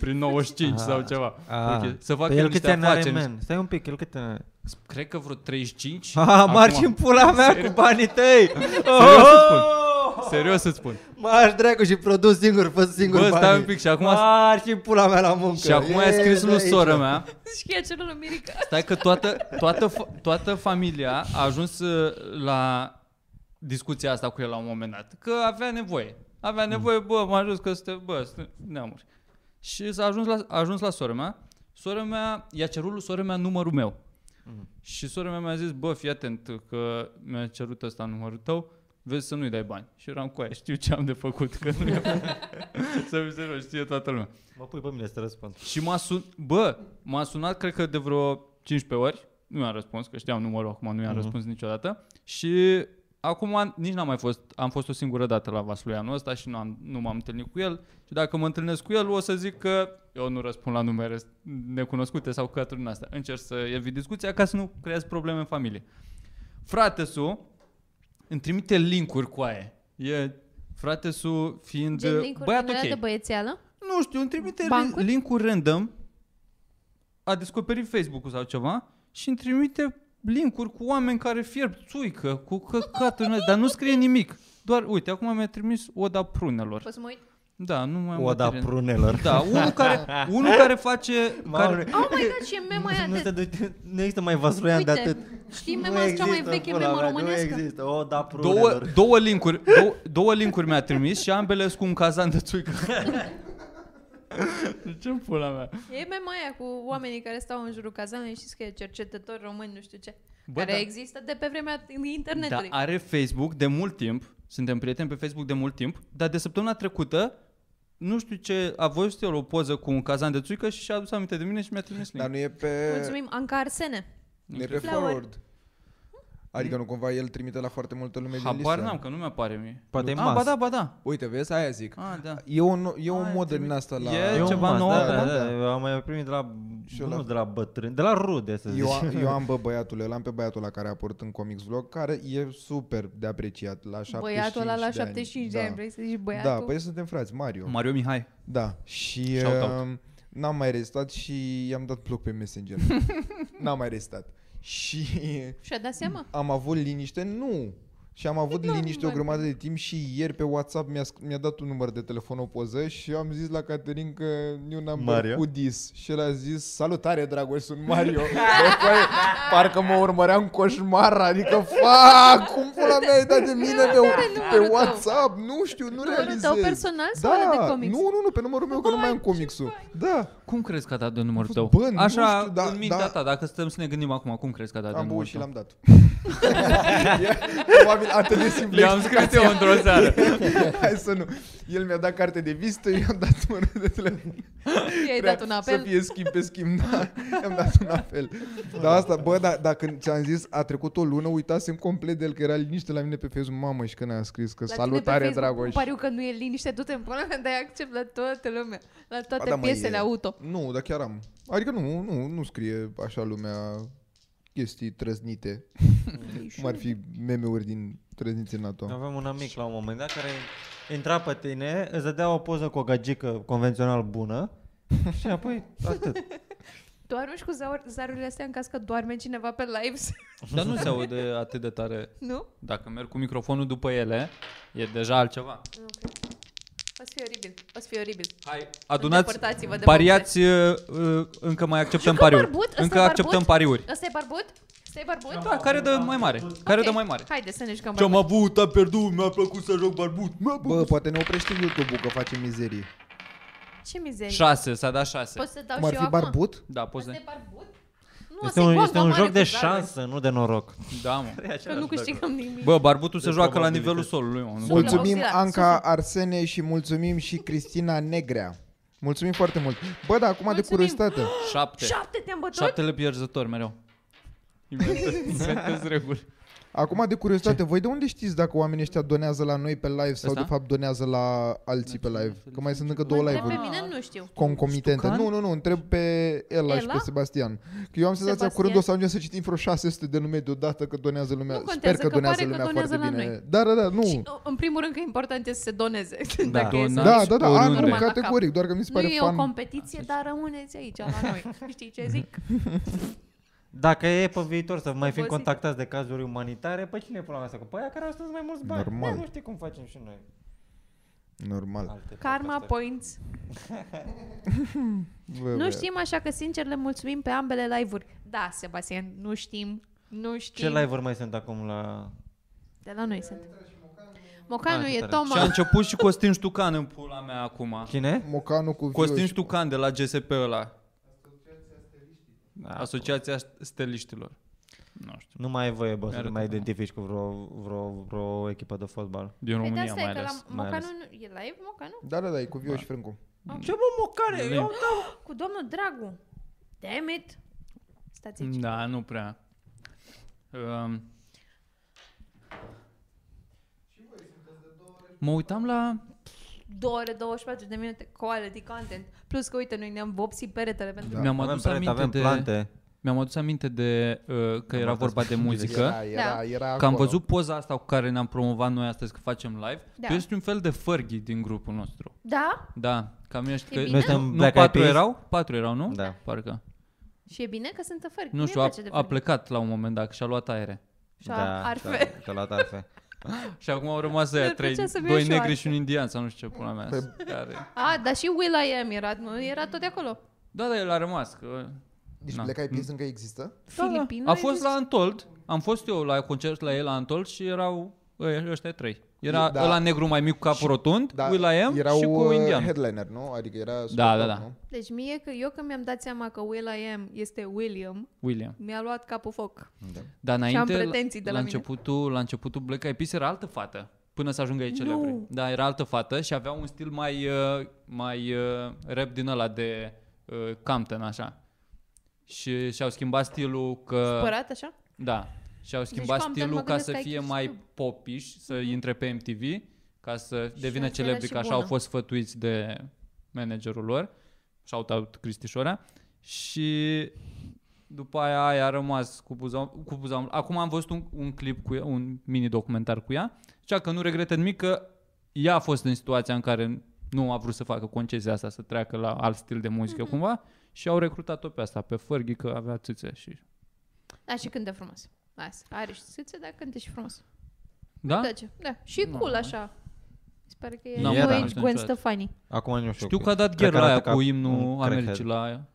prin nouăzeci și cinci ah, sau ceva. Ah, okay. Să facă niște afaceri. Stai un pic, el câte Cred că vreo trei cinci. Ah, marci în pula mea. Serios? Cu banii tăi. Serios să spun. Serios să spun. Marci dracu și produs singur, fă singur banii. Bă, stai un pic și acum... Marci în pula mea la muncă. Și acum i-a scris lui sora mea. Știa ce nu-l mirica. Stai că toată, toată, toată familia a ajuns la discuția asta cu el la un moment dat. Că avea nevoie. Avea nevoie, bă, m-a ajuns că suntem, bă, neamuri. Și s-a ajuns la, a ajuns la sora mea. Sora mea, i-a cerut lui sora mea numărul meu. Mm. Și sora mea mi-a zis, bă, fii atent că mi-a cerut ăsta numărul tău, vezi să nu-i dai bani. Și eram cu aia, știu ce am de făcut, că nu i-am să mi se rău, știe toată lumea. Mă pui pe mine să te răspund. Și m-a sunat, bă, m-a sunat cred că de vreo cincisprezece ori, nu i-am răspuns, că știam numărul acum, nu i-am mm-hmm. răspuns niciodată. Și acum nici n-am mai fost, am fost o singură dată la Vasluianul ăsta și nu, am, nu m-am întâlnit cu el. Și dacă mă întâlnesc cu el, o să zic că eu nu răspund la numere necunoscute sau cături din asta. Încerc să evit discuția ca să nu creați probleme în familie. Frate-su îmi trimite link-uri cu aia. E frate-su fiind băiat ok. Băiețeală? Nu știu, îmi trimite bancuri? Link-uri random. A descoperit Facebook-ul sau ceva și îmi trimite link-uri cu oameni care fierb țuică, cu căcaturi, dar nu scrie nimic. Doar, uite, acum mi-a trimis Oda Prunelor. Poți să mă uit? Da, nu mai am Oda materie. Prunelor. Da, unul care, unul care face... Care... Oh my God, ce meme ai atât. Nu, nu există mai Vasluian de atât. Știi meme-a cea mai veche meme românescă? Nu există, Oda Prunelor. Două, două link-uri, două, două link-uri mi-a trimis și ambele sunt cu un cazan de țuică. De ce-mi pula mea? E mema aia cu oamenii care stau în jurul cazanului, știți că e cercetător român, nu știu ce. Bă, care da. Există de pe vremea internetului. Da, are Facebook de mult timp, suntem prieteni pe Facebook de mult timp, dar de săptămâna trecută, nu știu ce, a văzut el o poză cu un cazan de țuică și și-a adus aminte de mine și mi-a trimis link. Dar nu e pe... Mulțumim, Anca Arsene. Nu e pe forward. Adică nu cumva el trimite la foarte multă lume din listă. Habar n-am, că nu mi-apare mie. Poate e mas. Ba da, ba da. Uite, vezi, aia zic. A, da. E un, e un mod din asta la... E, e ceva nou. Da, da, da. Eu am mai primit de la... Nu la... de la bătrâni, de la rude, să eu, zic. Eu am, bă, băiatul ăla, am pe băiatul ăla care a apărut în Comics Vlog, care e super de apreciat la șaptezeci și cinci de ani. Băiatul ăla la șaptezeci și cinci de ani, vrei să zici băiatul? Da, păi suntem frați, Mario. Mario Mihai. Da, și uh, n-am mai rezistat și i-am dat bloc pe Messenger. N-am mai rezistat. Și și-a dat seama? Am avut liniște, nu. Și am avut liniște o grămadă de timp și ieri pe WhatsApp mi-a, mi-a dat un număr de telefon, o poză și eu am zis la Caterin că eu n-am băr cu dis. Și el a zis, salutare Dragoș, sunt Mario. Bă, parcă mă urmărea un coșmar, adică, fa, cum pula mea ai dat de mine eu, pe, pe WhatsApp? Tău. Nu știu, nu numărul realizez. Numărul tău personal sau da, de comics? Nu, nu, nu, pe numărul meu, că nu mai am comicsul. Da. Cum crezi că a dat de numărul tău? Bă, așa, știu, da, în mintea da, ta, dacă stăm să ne gândim acum, cum crezi că a dat de numărul tău? Am băut și l-am dat. Probabil atât de simplu. Eu am scris eu într-o seară. Hai să nu. El mi-a dat carte de vizită, eu i-am dat numărul de telefon. I-ai dat un apel? Să fie schimb pe schimb, da. I-am dat un apel. Dar asta, bă, da, dacă ți-am zis, a trecut o lună, uitasem complet de el, că era liniște la mine pe Facebook. Mamă, și când a scris că la salutare Dragoș. La pariu că nu e liniște, du-te în până, dai accept la toată lumea, la toate ba, da, piesele auto. Nu, dar chiar am. Adică nu, nu, nu scrie așa lumea... chestii trăznite, cum ar fi meme-uri din trăznițe NATO. Aveam un amic la un moment dat care intra pe tine, îți dădea o poză cu o gagică convențional bună și apoi atât. Doarme și cu zarurile astea în caz că doarme cineva pe live. Dar nu se aude atât de tare. Nu? Dacă merg cu microfonul după ele, e deja altceva. Okay. O să fie oribil, o să fie oribil. Hai, adunați, pariați, uh, încă mai acceptăm pariuri. Barbut? Încă acceptăm pariuri. Ăsta e barbut? Ăsta e barbut? Da, care dă mai mare? Okay. Care dă mai mare? Haide să ne jucăm barbut. Ce-am avut, am pierdut, mi-a plăcut să joc barbut. Bă, poate ne oprește YouTube-ul că facem mizerii. Ce mizerii? șase, s-a dat șase. Poți să dau cum și eu acum? Ar fi barbut? Da, poți să... Ăsta e barbut? Nu, este un, este un joc de șansă, nu de noroc. Da, mă. Că nu câștigăm nimic. Bă, barbutul se joacă la nivelul solului. Mă, mulțumim auzilat, Anca suflet. Arsene și mulțumim și Cristina Negrea. Mulțumim foarte mult. Bă, da, acum mulțumim. De curiozitate. Șapte. Șapte te-am bătut? Șaptele pierzători, mereu. Inventez reguli. Acum, de curiozitate, ce? Voi de unde știți dacă oamenii ăștia donează la noi pe live asta? Sau de fapt donează la alții pe live? Că mai sunt încă două live-uri. Întreb pe mine, nu știu. Concomitente. Nu, nu, nu, întreb pe Ela, Ela și pe Sebastian. Că eu am senzația curând o să ajungem să citim vreo șase sute de nume deodată că donează lumea. Nu contează, sper că, că donează pare lumea că donează foarte bine. Noi. Da, da, da, nu. Și, în primul rând că e important este să se doneze. Da, dacă da, da, da, da, anul categoric, doar că mi se pare fan. Nu e o competiție, dar rămâneți aici la noi. Știi ce zic? Dacă e pe viitor să mai fim contactați de cazuri umanitare, pe cine e problema asta? Că pe aia care au strâns mai mulți bani. Normal. Da, nu știu cum facem și noi. Normal. Alte Karma points. Bă, nu știm, așa că sincer le mulțumim pe ambele live-uri. Da, Sebastian, nu știm. Nu știm. Ce live-uri mai sunt acum la... De la noi sunt. Mocanu e Toma. Și a început și Costin Ștucan în pula mea acum. Cine? Mocanu cu Costin Ștucan de la G S P ăla. Asociația Steliștilor. Nu știu. Nu mai e voie, bă, să te mai identifici cu vreo, vreo, vreo echipă de fotbal. Din România mai ales. Mocanu e live, Mocanu? Da, da, da, e cu Vio și Francu. Ce bă, Mocare? Eu dau cu domnul Dragu. Damn it. Stați aici. Da, nu prea. Mă uitam la... două ore, douăzeci și patru de minute quality content. Plus că, uite, noi ne-am vopsit peretele pentru... Da. Mi-am adus aminte, avem de... plante. Mi-am adus aminte de... Uh, că am era vorba de muzică. Era, era, era că acolo. Am văzut poza asta cu care ne-am promovat noi astăzi că facem live. Da. Tu ești un fel de Fergie din grupul nostru. Da? Da. Cam ești... E că... Noi nu, nu patru erau? Patru erau, nu? Da. Parcă. Și e bine că sunt Fergie. Nu știu, a, a plecat la un moment dat și-a luat aere. Și-a da, arfe. Și-a luat arfe. Și acum au rămas aia trei, doi negri și un indian, sau nu știu ce pula mea. A, dar și Will.i.am era, era tot de acolo. Da, da, el a rămas. Că... Deci Black-eyed Peas încă există? Filipina a fost la Untold. Am fost eu la concert la el la Untold și erau ăștia trei. Era ăla negru mai mic cu capul rotund, Will.i.am și cu indian. Headliner, nu? Adică era... Da, da, da. Deci mie, eu când mi-am dat seama că Will.i.am este William, William, mi-a luat capul foc. Da. Dar înainte, și am pretenții de la, la mine. Începutul, la începutul Black-eyed Peas era altă fată, până să ajungă aici celebri. Da, era altă fată și avea un stil mai, mai rap din ăla de Compton, așa. Și și-au schimbat stilul că... Spărat, așa? Da. Și-au schimbat deci, stilul ca să fie mai popish, să uh-huh. intre pe M T V, ca să devină celebri, că așa bună. Au fost sfătuiți de managerul lor, shout-out Cristișoara, și după aia, aia a rămas cu buza, cu buza. Acum am văzut un, un clip cu ea, un mini-documentar cu ea, cea că nu regretă nimic că ea a fost în situația în care nu a vrut să facă concesia asta, să treacă la alt stil de muzică uh-huh. cumva, și au recrutat-o pe asta, pe Fergie, că avea țâțe și... Da, și cântă frumos. Las, are și țâțe, dar cântă și frumos. Da? Da. Și cool no, așa. Sper că e no, da, aici Gwen Stefani. Acum nu știu. Știu că a dat gheră aia cu imnul Americii la aia.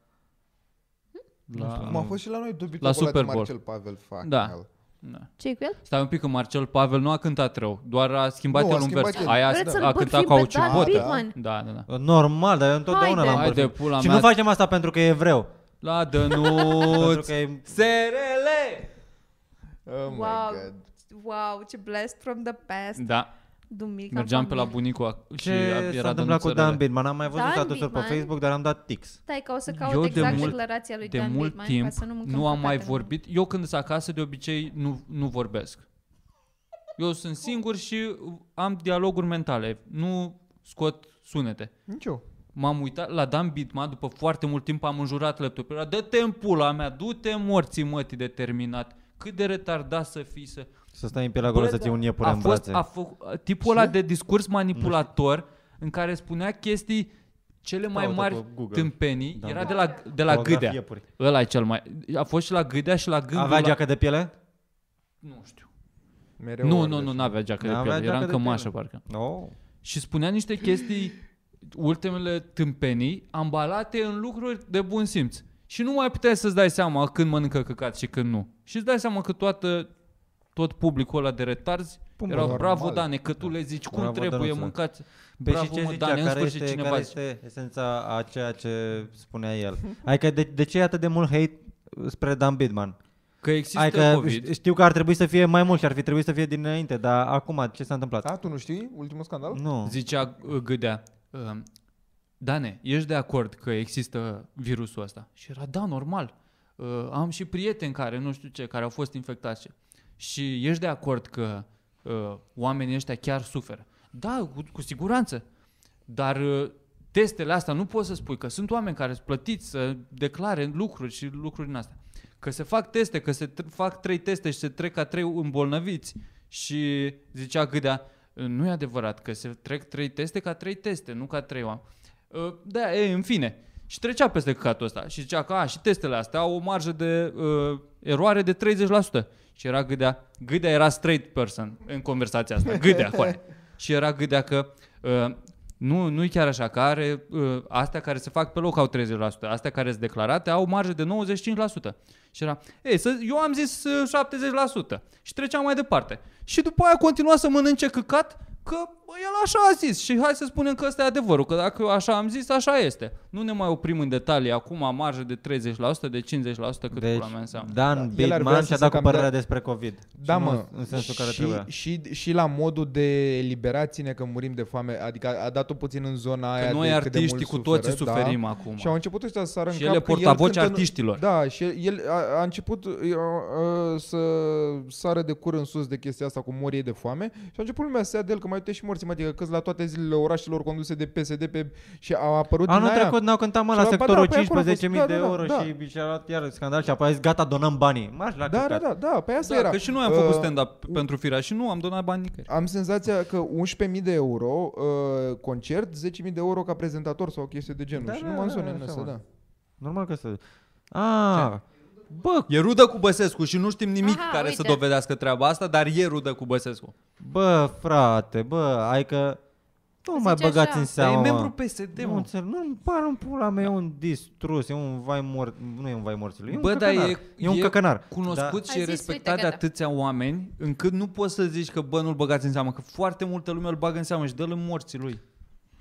M-a fost și la noi dubitocul ăla de Marcel Pavel. Fac. Da. Da. Ce-i cu el? Stai un pic, că Marcel Pavel nu a cântat rău, doar a schimbat nu, el un vers. Aia da. A cântat ca o cibot. Da, da, da. Normal, dar eu întotdeauna l-am bărfit. Și nu facem asta pentru că e evreu. La Dănuț, S R L! Oh wow, my God. Wow, ce blast from the past. Da. Duminica mergeam pe la bunicul. Ce s-a întâmplat cu Dan Bidman? Am mai văzut statusuri pe Facebook, dar am dat tics. Stai că o să caut eu exact de mult, declarația lui de Dan mult Bidman timp ca să nu, nu am mai vorbit. Eu când sunt acasă de obicei nu, nu vorbesc. Eu sunt singur și am dialoguri mentale. Nu scot sunete. Nicio. M-am uitat la Dan Bidman. După foarte mult timp am înjurat laptopul. Era dă-te în pula mea, du-te morții mătii de terminat. Cât de retardat să fii să... Să stai în pielea goală să ții un iepure în brațe. A fost tipul ăla de discurs manipulator în care spunea chestii cele mai mari tâmpenii. Da, era da. de la, de la Gâdea. Ăla e cel mai... A fost și la Gâdea și la Gândul... Avea geacă de piele? Nu știu. Mereu nu, nu, nu, nu avea geacă de piele. Era în cămașă, parcă. No. Și spunea niște chestii, ultimele tâmpenii, ambalate în lucruri de bun simț. Și nu mai puteai să-ți dai seama când mănâncă căcat și când nu. Și îți dai seama că toată, tot publicul ăla de retarzi Pum, erau bravo, Dane, că tu le zici cum bravo, trebuie Dănuță. Mâncați. Pe bravo, și ce zicea, Dane, care, este, cineva care este esența a ceea ce spunea el? Adică de, de ce e atât de mult hate spre Dan Bidman? Că există adică COVID. Știu că ar trebui să fie mai mult și ar fi trebuit să fie dinainte, dar acum ce s-a întâmplat? A, tu nu știi? Ultimul scandal? Nu. Zicea Gâdea. Uh, Dane, ești de acord că există virusul ăsta? Și era, da, normal. Uh, am și prieteni care, nu știu ce, care au fost infectați. Și ești de acord că uh, oamenii ăștia chiar suferă? Da, cu, cu siguranță. Dar uh, testele astea nu poți să spui că sunt oameni care sunt plătiți să declare lucruri și lucruri din astea. Că se fac teste, că se tr- fac trei teste și se trec ca trei îmbolnăviți. Și zicea Gâdea, nu e adevărat că se trec trei teste ca trei teste, nu ca trei oameni. Uh, da, e, în fine. Și trecea peste căcatul ăsta și zicea că a, și testele astea au o marjă de uh, eroare de treizeci la sută. Și era Gâdea, Gâdea era straight person în conversația asta, Gâdea, coaie. Și era Gâdea că uh, nu, nu-i chiar așa, că are, uh, astea care se fac pe loc au treizeci la sută, astea care sunt declarate au marjă de nouăzeci și cinci la sută. Și era, ei, să, eu am zis uh, șaptezeci la sută și treceam mai departe. Și după aia continua să mănânce căcat, că el așa a zis și hai să spunem că ăsta e adevărul, că dacă eu așa am zis, așa este. Nu ne mai oprim în detalii acum, marjă de treizeci la sută, de cincizeci la sută, cât deci, pula mea înseamnă. Dan Bateman și-a dat cu părerea despre COVID. Da, și mă, în sensul și, care trebuia. Și, și, și la modul de eliberați-ne că murim de foame, adică a, a dat-o puțin în zona că aia noi de cât de mult suferă. Noi artiștii cu toții suferă, suferim da, acum. Și au început ăștia să sară în cap. Și ele portavoci artiștilor. Da, și el a, a început a, a, să sară de cur în sus de chestia asta cu morii de foame și a început lumea să ia de el, că mai uite și morți, mă, adică câți la toate zilele orașelor conduse de P S D pe, și au apărut anul din aia. Anul trecut n-au cântat mă la sectorul cincisprezece mii da, de euro da, da, și și-a luat iar scandal și apoi a zis gata, donăm banii. Marș la da, da, da, da, pe asta da, era. Că și noi am făcut stand-up uh, pentru firea și nu am donat bani nicăieri. Am senzația că unsprezece mii de euro uh, concert, zece mii de euro ca prezentator sau o chestie de genul da, și da, nu mă înzone în asta, da. Normal că să... Ah. Bă, e rudă cu Băsescu și nu știm nimic aha, care uite. Să dovedească treaba asta, dar e rudă cu Băsescu. Bă, frate, bă, ai că nu zice mai băgați așa. În seama. E membru P S D, mă. Nu, nu-mi pare un pula mea, e un distrus, e un vai mort, nu e un vai morților, e un bă, căcănar. E, e un e căcănar. Cunoscut da. Și zis, respectat de atâția oameni, încât nu poți să zici că bă, nu-l băgați în seama, că foarte multă lume îl bagă în seama și dă-l în morții lui.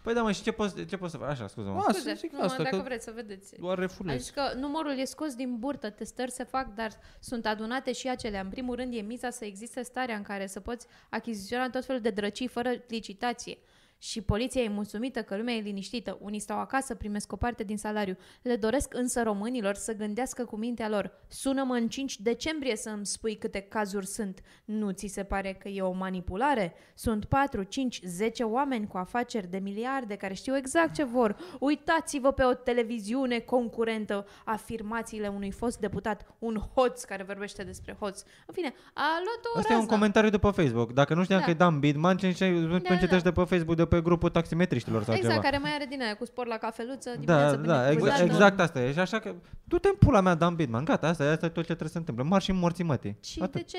Păi da, mă, și ce poți, ce poți să faci? Așa, scuze-mă. Scuze, scuze nu, asta, dacă vreți să vedeți. Doar refulez. Adică numărul e scos din burtă, testări se fac, dar sunt adunate și acelea. În primul rând e miza să existe starea în care să poți achiziționa tot felul de drăcii fără licitație. Și poliția e mulțumită că lumea e liniștită. Unii stau acasă, primesc o parte din salariu. Le doresc însă românilor să gândească cu mintea lor. Sună-mă în cinci decembrie să îmi spui câte cazuri sunt. Nu ți se pare că e o manipulare? Sunt patru, cinci, zece oameni cu afaceri de miliarde care știu exact ce vor. Uitați-vă pe o televiziune concurentă afirmațiile unui fost deputat, un hoț care vorbește despre hoț. În fine, a luat-o asta e un comentariu de pe Facebook. Dacă nu știam da. Că e Dan Bateman, ce încetești de pe Facebook de pe grupul taximetriștilor sau exact, ceva. Exact, care mai are din aia cu spor la cafeluță dimineața da, da, exact, exact asta e. Și așa că du-te în pula mea, Dan Bateman, gata, asta, asta e tot ce trebuie să se întâmple. Marși în morții mătii. Și atât. De ce?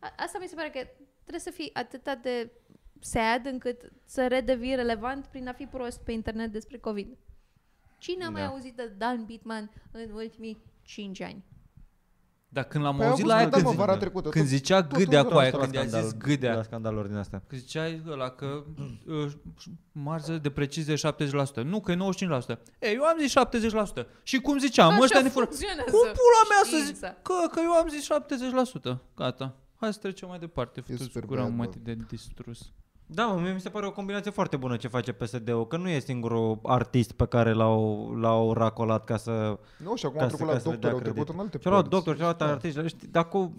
Asta mi se pare că trebuie să fii atâta de sad încât să redevii relevant prin a fi prost pe internet despre COVID. Cine a mai da. Auzit de Dan Bateman în ultimii cinci ani? Dar când l-am păi auzit la aia, când, zi, trecută, când zicea tot, Gâdea tot, cu aia, când i-a zis Gâdea. La scandaluri din astea. Când ziceai ăla că uh, marjă de precizie șaptezeci la sută. Nu, că e nouăzeci și cinci la sută. Ei, eu am zis șaptezeci la sută. Și cum ziceam, așa ăștia ne fură. Cum pula mea să zic că, că eu am zis șaptezeci la sută. Gata. Hai să trecem mai departe. Fătuți gura mătii de distrus. Da, mă, mi se pare o combinație foarte bună ce face P S D-ul, că nu e singurul artist pe care l-au, l-au racolat ca să... Nu, și acum au trecut la doctor, au trecut în alte părți. Și-au luat doctor, și-au luat artiști. Dacă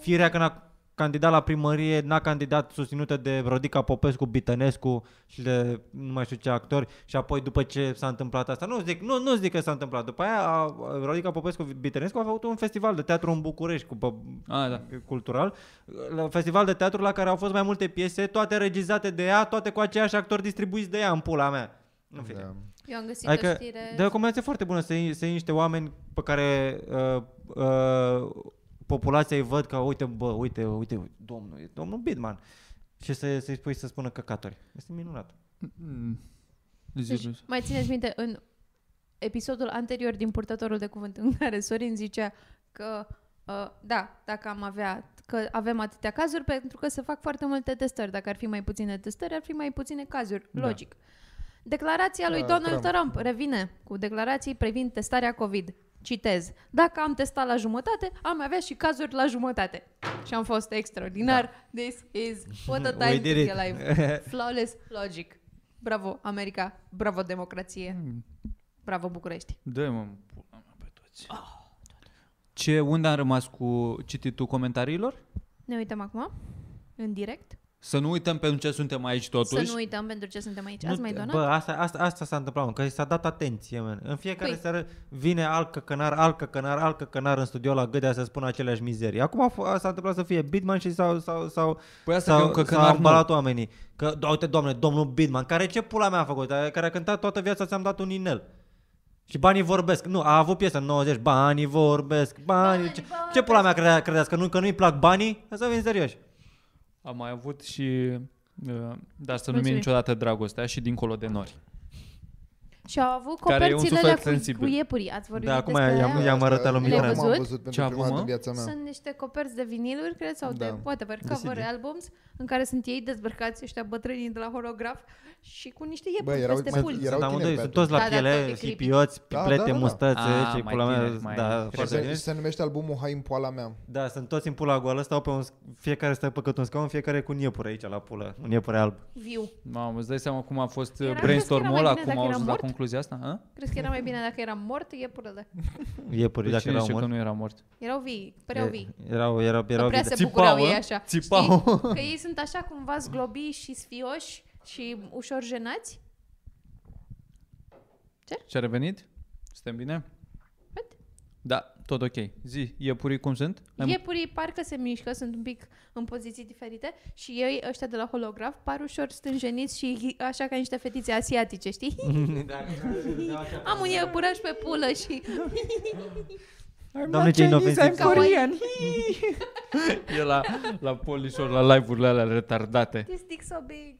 firea când a candidat la primărie, n-a candidat susținută de Rodica Popescu, Bitănescu și de nu mai știu ce actori și apoi după ce s-a întâmplat asta, nu zic, nu, nu zic că s-a întâmplat, după aia a, Rodica Popescu, Bitănescu a făcut un festival de teatru în București cu, pe, a, da. Cultural, un festival de teatru la care au fost mai multe piese, toate regizate de ea, toate cu aceiași actori distribuiți de ea în pula mea. În fine. Da. Eu am găsit adică, o știre... De o combinație foarte bună să iei, să iei niște oameni pe care... Uh, uh, populația îi văd că, uite, bă, uite, uite, domnul, domnul Bateman. Și să, să-i spui să spună căcatori. Este minunat. Mm. Deci, mai țineți minte, în episodul anterior din Purtătorul de Cuvânt, în care Sorin zicea că, uh, da, dacă am avea, că avem atâtea cazuri, pentru că se fac foarte multe testări. Dacă ar fi mai puține testări, ar fi mai puține cazuri. Logic. Da. Declarația lui uh, Donald Trump. Trump revine cu declarații privind testarea COVID. Citez. Dacă am testat la jumătate, am avea și cazuri la jumătate. Și am fost extraordinar. Da. This is what a time to be alive. Flawless logic. Bravo, America. Bravo, democrație. Bravo, București. Dă-i, mă, pula mea pe toți. Oh. Ce, unde am rămas cu cititul comentariilor? Ne uităm acum, în direct. Să nu uităm pentru ce suntem aici totuși. Să nu uităm pentru ce suntem aici. Nu, ați mai donat? Bă, asta, asta, asta s-a întâmplat, că s-a dat atenție, man. În fiecare păi. Seară vine alt căcănar, alt căcănar, alt căcănar în studio la Gâdea să spună aceleași mizerii. Acum s-a întâmplat să fie Bateman și s-au, s-au, s-au, păi s-au, s-au ambalat oamenii. Că, uite, doamne, domnul Bateman, care ce pula mea a făcut, care a cântat toată viața, ți-am dat un inel. Și banii vorbesc. Nu, a avut piesă în nouăzeci. Banii vorbesc, banii... banii ce, bani, ce pula mea crede, credeți? Că, nu, că nu-i plac banii? Să fim serioși. Am mai avut și... Dar să nu mi niciodată dragostea și dincolo de nori. Și au avut coperțile alea cu, cu iepuri. Ați vorbit da, acum i-am, i-am arătat lumii. Le-am văzut pentru prima dată în viața mea. Sunt niște coperți de viniluri, cred, sau da. de whatever, cover albums, în care sunt ei dezbrăcați, ăștia bătrânii de la Holograf, și cu niște iepuri erau, peste pulți. Erau sunt amândoi, sunt toți la piele, hipioți, piplete, mustățe, ce pula mea. Și se numește albumul Hai în pula mea. Da, sunt toți în pula goală, stau pe un... Fiecare stă pe cât un scaun, fiecare cu un iepure aici la pulă, un iepure alb. Viu. Mamă, îți dai seama cum a fost brainstormul ăla, cum au ajuns concluzia asta? A? Crezi că era mai bine dacă era mort, iepură, da. Iepuri, dacă erau mort. Că nu era mort. Erau vii, păreau vii. Erau, erau, erau vii. Țipau, ei așa. Țipau. Știi? Că ei sunt așa cumva zglobii și sfioși și ușor jenați. Ce? Ce-a revenit? Suntem bine? What? Da, tot ok. Zi, iepurii cum sunt? Iepurii parcă se mișcă, sunt un pic în poziții diferite și ei, ăștia de la Holograf, par ușor stânjeniți și așa ca niște fetițe asiatice, știi? Am un iepuraș pe pulă și... Doamne, ce inofensiv! E la, la polișor, la live-urile alea retardate. This dick so big!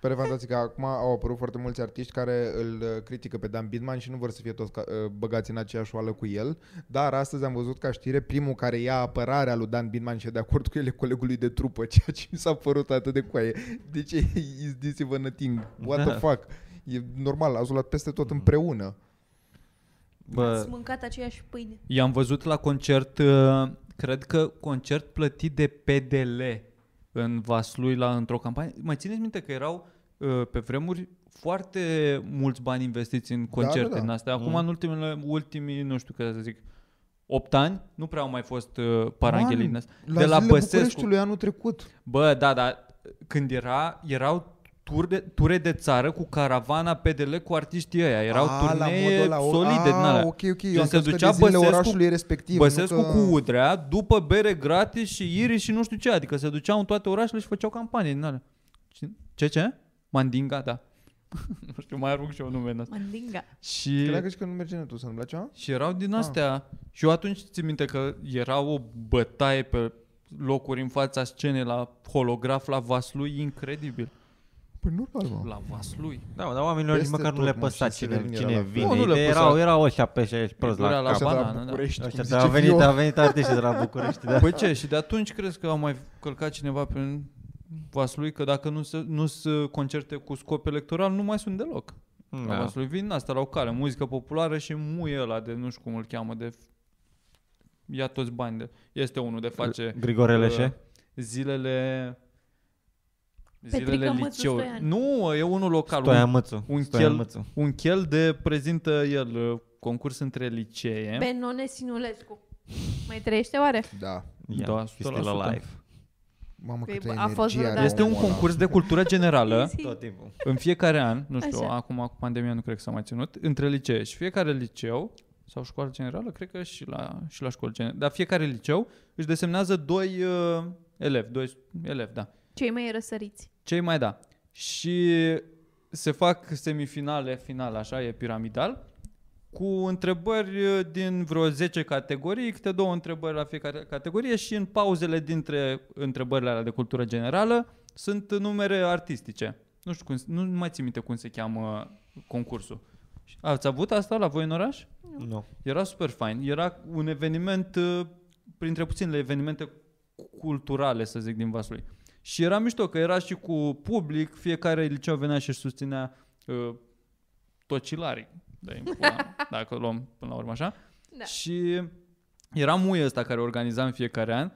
Pare fantastic că acum au apărut foarte mulți artiști care îl critică pe Dan Bidman și nu vor să fie toți băgați în aceeași oală cu el, dar astăzi am văzut ca știre primul care ia apărarea lui Dan Bidman și e de acord cu el e colegului de trupă, ceea ce mi s-a părut atât de coaie. De ce is this even nothing? What the fuck? E normal, ați luat peste tot împreună. Bă, ați mâncat aceeași pâine. I-am văzut la concert, cred că concert plătit de P D L în Vaslui la într-o campanie. Mai țineți minte că erau pe vremuri foarte mulți bani investiți în concerte, da, da, da. În astea. Acum mm. în ultimele, ultimii, nu știu că să zic, opt ani, nu prea au mai fost uh, paranghelii din astea. De la Băsescu. Anul trecut. Bă, da, da. Când era, erau tur de, ture de țară cu caravana P D L cu artiștii ăia. Erau a, turnee la modul, la, solide a, din alea. Ok, ok. Eu se ducea Băsescu, respectiv, Băsescu că... cu Udrea, după bere gratis și Iris și nu știu ce. Adică se duceau în toate orașele și făceau campanie din alea. Ce, ce? Mandinga, da. Nu știu, mai arunc și eu numele ăsta. Mandinga. Și... Cred că și că nu merge netul să-mi place. Și erau din astea. Ah. Și eu atunci țin minte că era o bătaie pe locuri în fața scenei la Holograf, la Vaslui, incredibil. Păi normal, la Vaslui. Da, dar oamenilor nici măcar nu le păsa cine, cine vine. Nu, nu le erau, erau ăștia pe și prost la cap. Ăștia de la București. Da. Ăștia a venit, a venit artiștii de la București. Da. Păi ce, și de atunci crezi că a mai călcat cineva pe Vaslui, că dacă nu se, nu se concerte cu scop electoral, nu mai sunt deloc. Da. La Vaslui vin asta la o cale, muzică populară și muie ăla de nu știu cum îl cheamă, de ia toți bani. De, este unul de face... Grigore Leșe? Zilele... Zilele liceu. Nu, e unul local. Stoia Mățu. Un, Stoia chel, Mățu. Un chel de prezintă el concurs între licee. Benone Sinulescu. Mai trăiește oare? Da. Da, la live. Mamă, câtă energie are. Este un concurs de cultură generală. Tot timpul. În fiecare an, nu știu, așa. Acum cu pandemia nu cred că s-a mai ținut, între licee și fiecare liceu sau școală generală, cred că și la, și la școală generală, dar fiecare liceu își desemnează doi uh, elevi, doi elevi, da. Cei mai răsăriți. Cei mai, da. Și se fac semifinale, finale, așa, e piramidal, cu întrebări din vreo zece categorii, câte două întrebări la fiecare categorie și în pauzele dintre întrebările alea de cultură generală sunt numere artistice. Nu știu cum, nu mai țin minte cum se cheamă concursul. Ați avut asta la voi în oraș? Nu. No. Era super fain. Era un eveniment, printre puținele evenimente culturale, să zic, din Vaslui. Și era mișto, că era și cu public, fiecare liceu venea și susținea uh, tocilarii, dacă luăm până la urmă așa. Da. Și era muie ăsta care organiza în fiecare an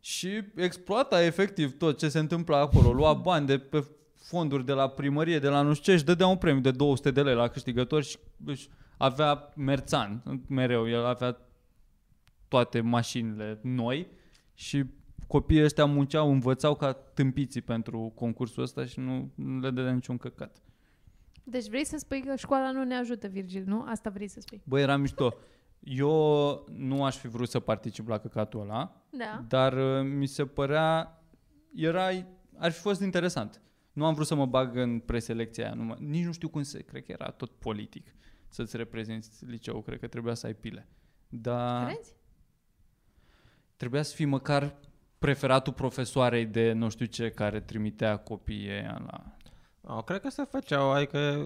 și exploata efectiv tot ce se întâmpla acolo. Lua bani de pe fonduri de la primărie, de la nu știu ce, și dădea un premiu de două sute de lei la câștigători și avea merțan mereu. El avea toate mașinile noi și... Copiii ăștia munceau, învățau ca tâmpiții pentru concursul ăsta și nu, nu le dădea niciun căcat. Deci vrei să spui că școala nu ne ajută, Virgil, nu? Asta vrei să spui. Băi, era mișto. Eu nu aș fi vrut să particip la căcatul ăla, da. Dar mi se părea... Era, ar fi fost interesant. Nu am vrut să mă bag în preselecția aia. Numai, nici nu știu cum se... Cred că era tot politic. să-ți reprezinți liceul. Cred că trebuia să ai pile. Dar crezi? Trebuia să fii măcar preferatul profesoarei de nu știu ce care trimitea copiii ăia la... Oh, cred că se făceau, adică...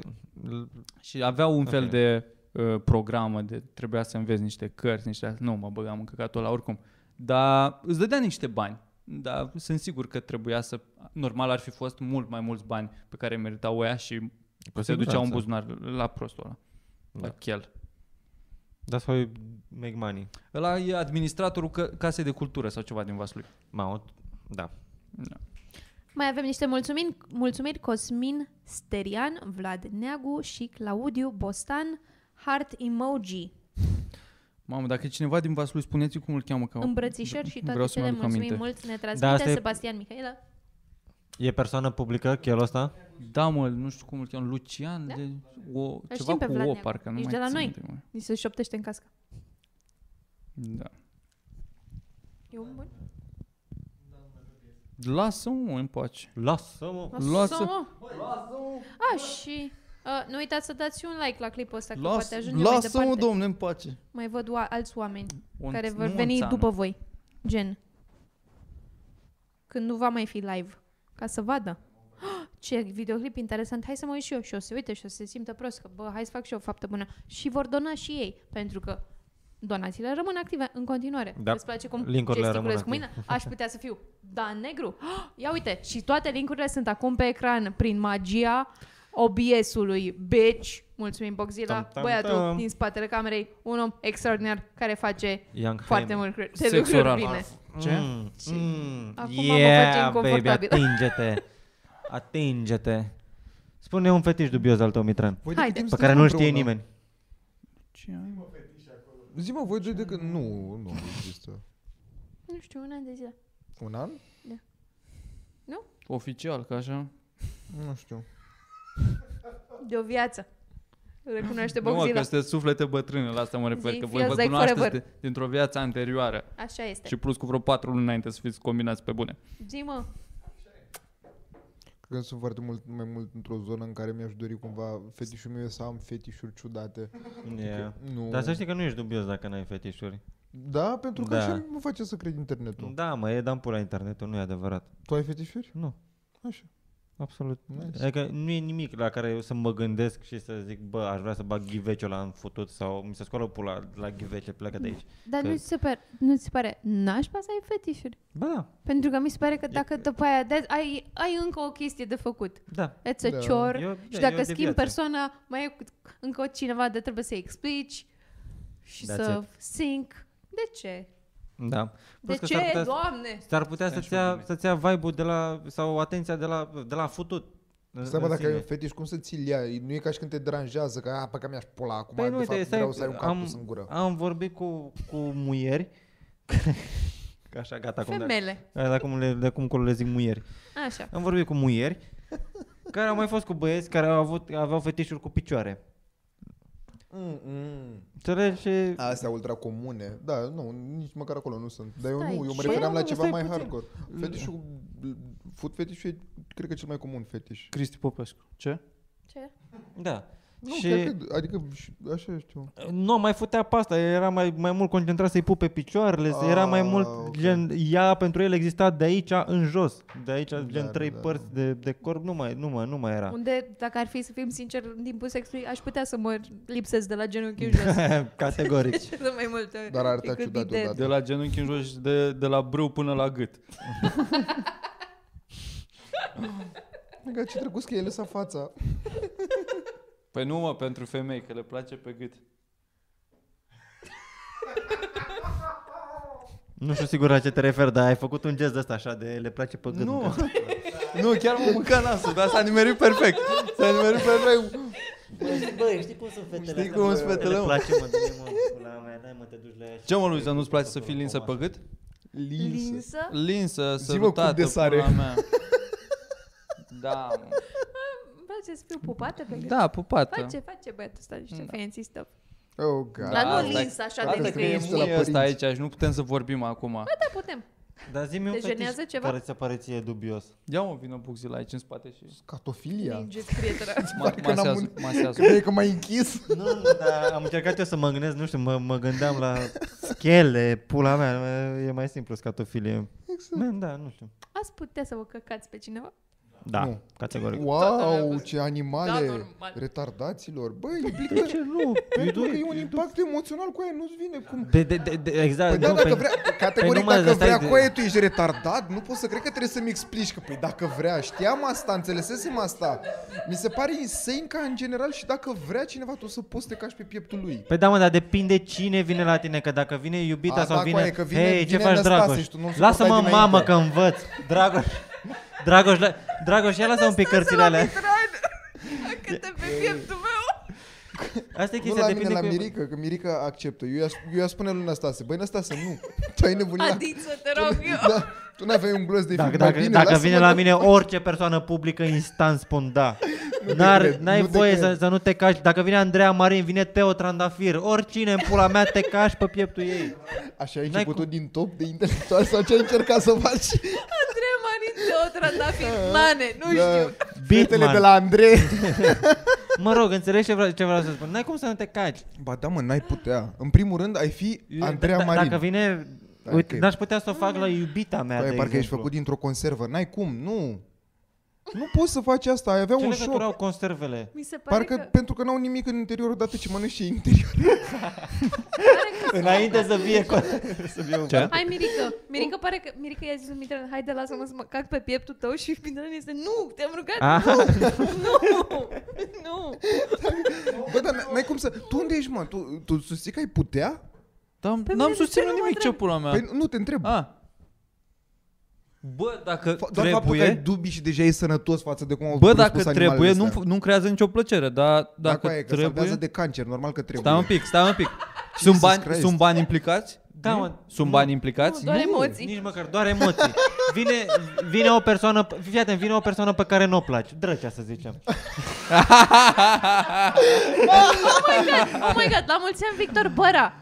Și aveau un fel okay. de uh, programă, de trebuia să înveți niște cărți, niște... Nu, mă băgam în căcatul ăla oricum. Dar îți dădea niște bani. Dar sunt sigur că trebuia să... Normal ar fi fost mult mai mulți bani pe care meritau ăia și se duceau în buzunar la prostul ăla. Da. La chel. That's how you make money. Ăla e administratorul că, casei de cultură sau ceva din Vaslui. Maut, da. da. Mai avem niște mulțumiri, mulțumiri Cosmin Sterian, Vlad Neagu și Claudiu Bostan, heart emoji. Mamă, dacă e cineva din Vaslui, spuneți-i cum îl cheamă. Ca îmbrățișări și toate cele, mulțumim mult, ne transmite da, Sebastian Mihaela. E persoană publică, chelul ăsta? Da, mă, nu știu cum îl cheamă, Lucian, da? de, o, ceva cu Vlad o, parcă nu ești mai de la țin, noi, ni se șoptește în cască. Da. E un bun? Lasă-mă în pace. Lasă-mă. Lasă-mă. Lasă-mă. Lasă-mă. A, și uh, nu uitați să dați un like la clipul ăsta, că Las, poate ajunge mai departe. Lasă-mă, domne, în pace. Mai văd o, alți oameni un, care vor veni după voi. Gen. Când nu va mai fi live. Ca să vadă. Oh, ce videoclip interesant. Hai să mă uit și eu. Și o să uite și o să se simtă prost. Că, bă, hai să fac și eu o faptă bună. Și vor dona și ei. Pentru că donațiile rămân active în continuare. Da. Îți place cum gesticulez cu mâna? Aș putea să fiu Dan Negru. Oh, ia uite. Și toate linkurile sunt acum pe ecran. Prin magia O B S-ului. Bitch. Mulțumim, Boxila. Băiatul din spatele camerei. Un om extraordinar care face Young foarte mult lucruri bine. Ce? Mm, ce? Mm, acum yeah, mă baby, atinge-te. Atinge-te. Spune un fetiș dubios al tău, Mitran. Haide. Pe care nu-l știe nimeni. Ce ai? Zi-mă, voi doi de când... Nu, nu există. Nu știu, un an de zile. Un an? Da. Nu? Oficial, ca așa? Nu știu. De o viață. Recunoaște Boxila. Nu, că sunteți suflete bătrâne, la asta mă refer, Zii, că voi vă like cunoașteți dintr-o viață anterioară. Așa este. Și plus cu vreo patru luni înainte să fiți combinați pe bune. Zi, mă. Când sunt foarte mult, mai mult într-o zonă în care mi-aș dori cumva fetișul meu să am fetișuri ciudate. Yeah. Nu. Dar să știi că nu ești dubios dacă n-ai fetișuri. Da? Pentru că da. Așa mă face să cred internetul. Da, mă, e dan pula internetul, nu e adevărat. Tu ai fetișuri? Nu. Așa. Absolut. Nice. Adică nu e nimic la care eu să mă gândesc și să zic, bă, aș vrea să bag ghiveciul ăla în futut sau mi se scoală pula la ghivece, pleacă de aici. Dar că... nu-ți se pare, nu-ți se pare nașpa să ai fetișuri? Ba da. Pentru că mi se pare că dacă după aia ai, ai încă o chestie de făcut. Da. It's a chore. Da. Și dacă schimbi persoana, mai e încă cineva de trebuie să-i explici și That's să it. Sync. De ce? Da. De ce, s-ar putea, Doamne? S-ar putea să-ți ia, să-ți ia vibe-ul de la, sau atenția de la, de la futut. Seama dacă ai un fetiș, cum să ți-l ia? Nu e ca și când te deranjează, că a, pe că mi-aș pula acum, păi de fapt stai, vreau să ai un cap pus în gură. Am vorbit cu, cu muieri, că așa gata, femele. Cum, de, de, cum le, de cum le zic muieri. Așa. Am vorbit cu muieri, care au mai fost cu băieți, care au avut, aveau fetișuri cu picioare. Mm-mm. Și... Astea ultra comune. Da, nu, nici măcar acolo nu sunt. Dar eu nu, eu mă refeream la ceva mai hardcore. Fetișul, food fetișul e, cred că cel mai comun fetiș. Cristi Popescu. Ce? Ce? Da. Nu, și... cred că, adică, așa știu. Nu, mai futea pasta, era mai, mai mult concentrat să-i pup pe picioarele, a, era mai mult, okay. gen, ea pentru el exista de aici în jos, de aici, da, gen, trei da. părți de, de corp, nu mai, nu, mai, nu mai era. Unde, dacă ar fi să fim sinceri, în timpul sexului, aș putea să mă lipsesc de la genunchi în jos. Categoric. mai multe, dar ar te-a ciudat odată. De la genunchi în jos și de, de la brâu până la gât. Măi, ce drăguț că e lăsa fața. Păi nu, mă, pentru femei, că le place pe gât. Nu știu sigur la ce te referi, dar ai făcut un gest de ăsta așa, de le place pe gât. Nu, nu chiar mă mânca nasul, dar s-a nimerit perfect. S-a nimerit perfect. Băi, știi cum sunt fetele? Știi cum sunt fetele? Le place, mă, la mea, dai, mă, te duci la ea. Ce, mă, Luiza, nu-ți place să fii linsă pe gât? Linsă? Linsă, sărutată, pula mea. Da, mă. Să fiu pupată pe gât? Da, pupată. Face, face băiatul ăsta niște da. fancy stuff. Oh, God. Dar nu lins așa de că e muie ăsta aici și nu putem să vorbim acum. Bă, da, putem. Dar zi-mi un fetiș care ți apare ție dubios. Ia mă, vină Buxi la aici în spate și... Scatofilia? Masează, masează. Crede că m-ai închis? Nu, dar am încercat eu să mă gândesc, nu știu, mă, mă gândeam la schele, pula mea, e mai simplu scatofilie. Exact. Man, da, nu știu. Ați putea să vă căcați pe cineva? Da, nu. Categoric. Wow, ce animale, da, retardaților. Băi, implică, nu, pentru că e un impact emoțional cu aia, nu-ți vine cum. De, de, de, de, exact. Păi da, dacă vrea, categoric, dacă vrea cu aia, tu ești retardat, nu pot să cred că trebuie să-mi explici că, păi dacă vrea, știam asta, înțelesesem asta. Mi se pare insane ca în general și dacă vrea cineva, tu o să poți să te cași pe pieptul lui. Păi da, mă, dar depinde cine vine la tine, că dacă vine iubita A, sau da, vine, aia, că vine, hei, vine ce faci, Dragoș? Lasă-mă, mamă, că învăț, Dragoș. Dragoș, la... Dragoș, ia lasă un pic cărțile alea. Câte pe pieptul meu. Asta e chestia, nu la mine, la Mirica, că Mirica acceptă. Eu i-aș spune lui Năstase, băi Năstase, nu, tu ai nebunit. Adiță, te rog eu. Da, tu n-aveai un glăs de film. Dacă, dacă, bine, dacă vine la mine orice persoană publică, instant spun da. N-ai voie să, să nu te cași. Dacă vine Andreea Marin, vine Teo Trandafir, oricine în pula mea, te cași pe pieptul ei. Așa ai început cu... din top de intelectual sau ce ai încercat să faci? Andreea Marin, Teo Trandafir, Mane, nu știu. Bitele de la Andrei. Mă rog, înțelegi ce vreau, ce vreau să spun. N-ai cum să nu te caci. Ba da mă, n-ai putea. În primul rând ai fi Andreea Marin. Dacă vine, uite, n-aș putea să o fac la iubita mea, de exemplu. Parcă ești făcut dintr-o conservă. N-ai cum, nu. Nu poți să faci asta, ai avea ce un șoc. Ce legătură au conservele? Mi se pare Parcă că... pentru că n-au nimic în interior, odată ce mănânci și interior. Înainte să fie conservele. Hai Mirica, Mirica pare că Mirica i-a zis lui Mitran, haide lasă-mă să mă cac pe pieptul tău și Mitran este, nu, te-am rugat, ah. nu, nu, nu. Bă, dar n-ai cum să, tu unde ești mă, tu, tu susții că ai putea? Dar n-am susținut nimic, ce pula mea. Păi nu, te întreb. Ah. Bă, dacă doar trebuie... faptul că ai dubii și deja e sănătos față de cum au spus animalele astea. Bă, dacă trebuie, nu, nu creează nicio plăcere, dar dacă e, trebuie... Că salvează de cancer, normal că trebuie. Stai un pic, stai un pic. Sunt bani, sunt bani implicați? Da, mă. Sunt nu, bani implicați? Nu, doar nu, emoții. Nici măcar, doar emoții. Vine, vine o persoană, fii atent, vine o persoană pe care nu o place. Drăcea, să zicem. Oh my God, oh my God, la mulți ani Victor Băra.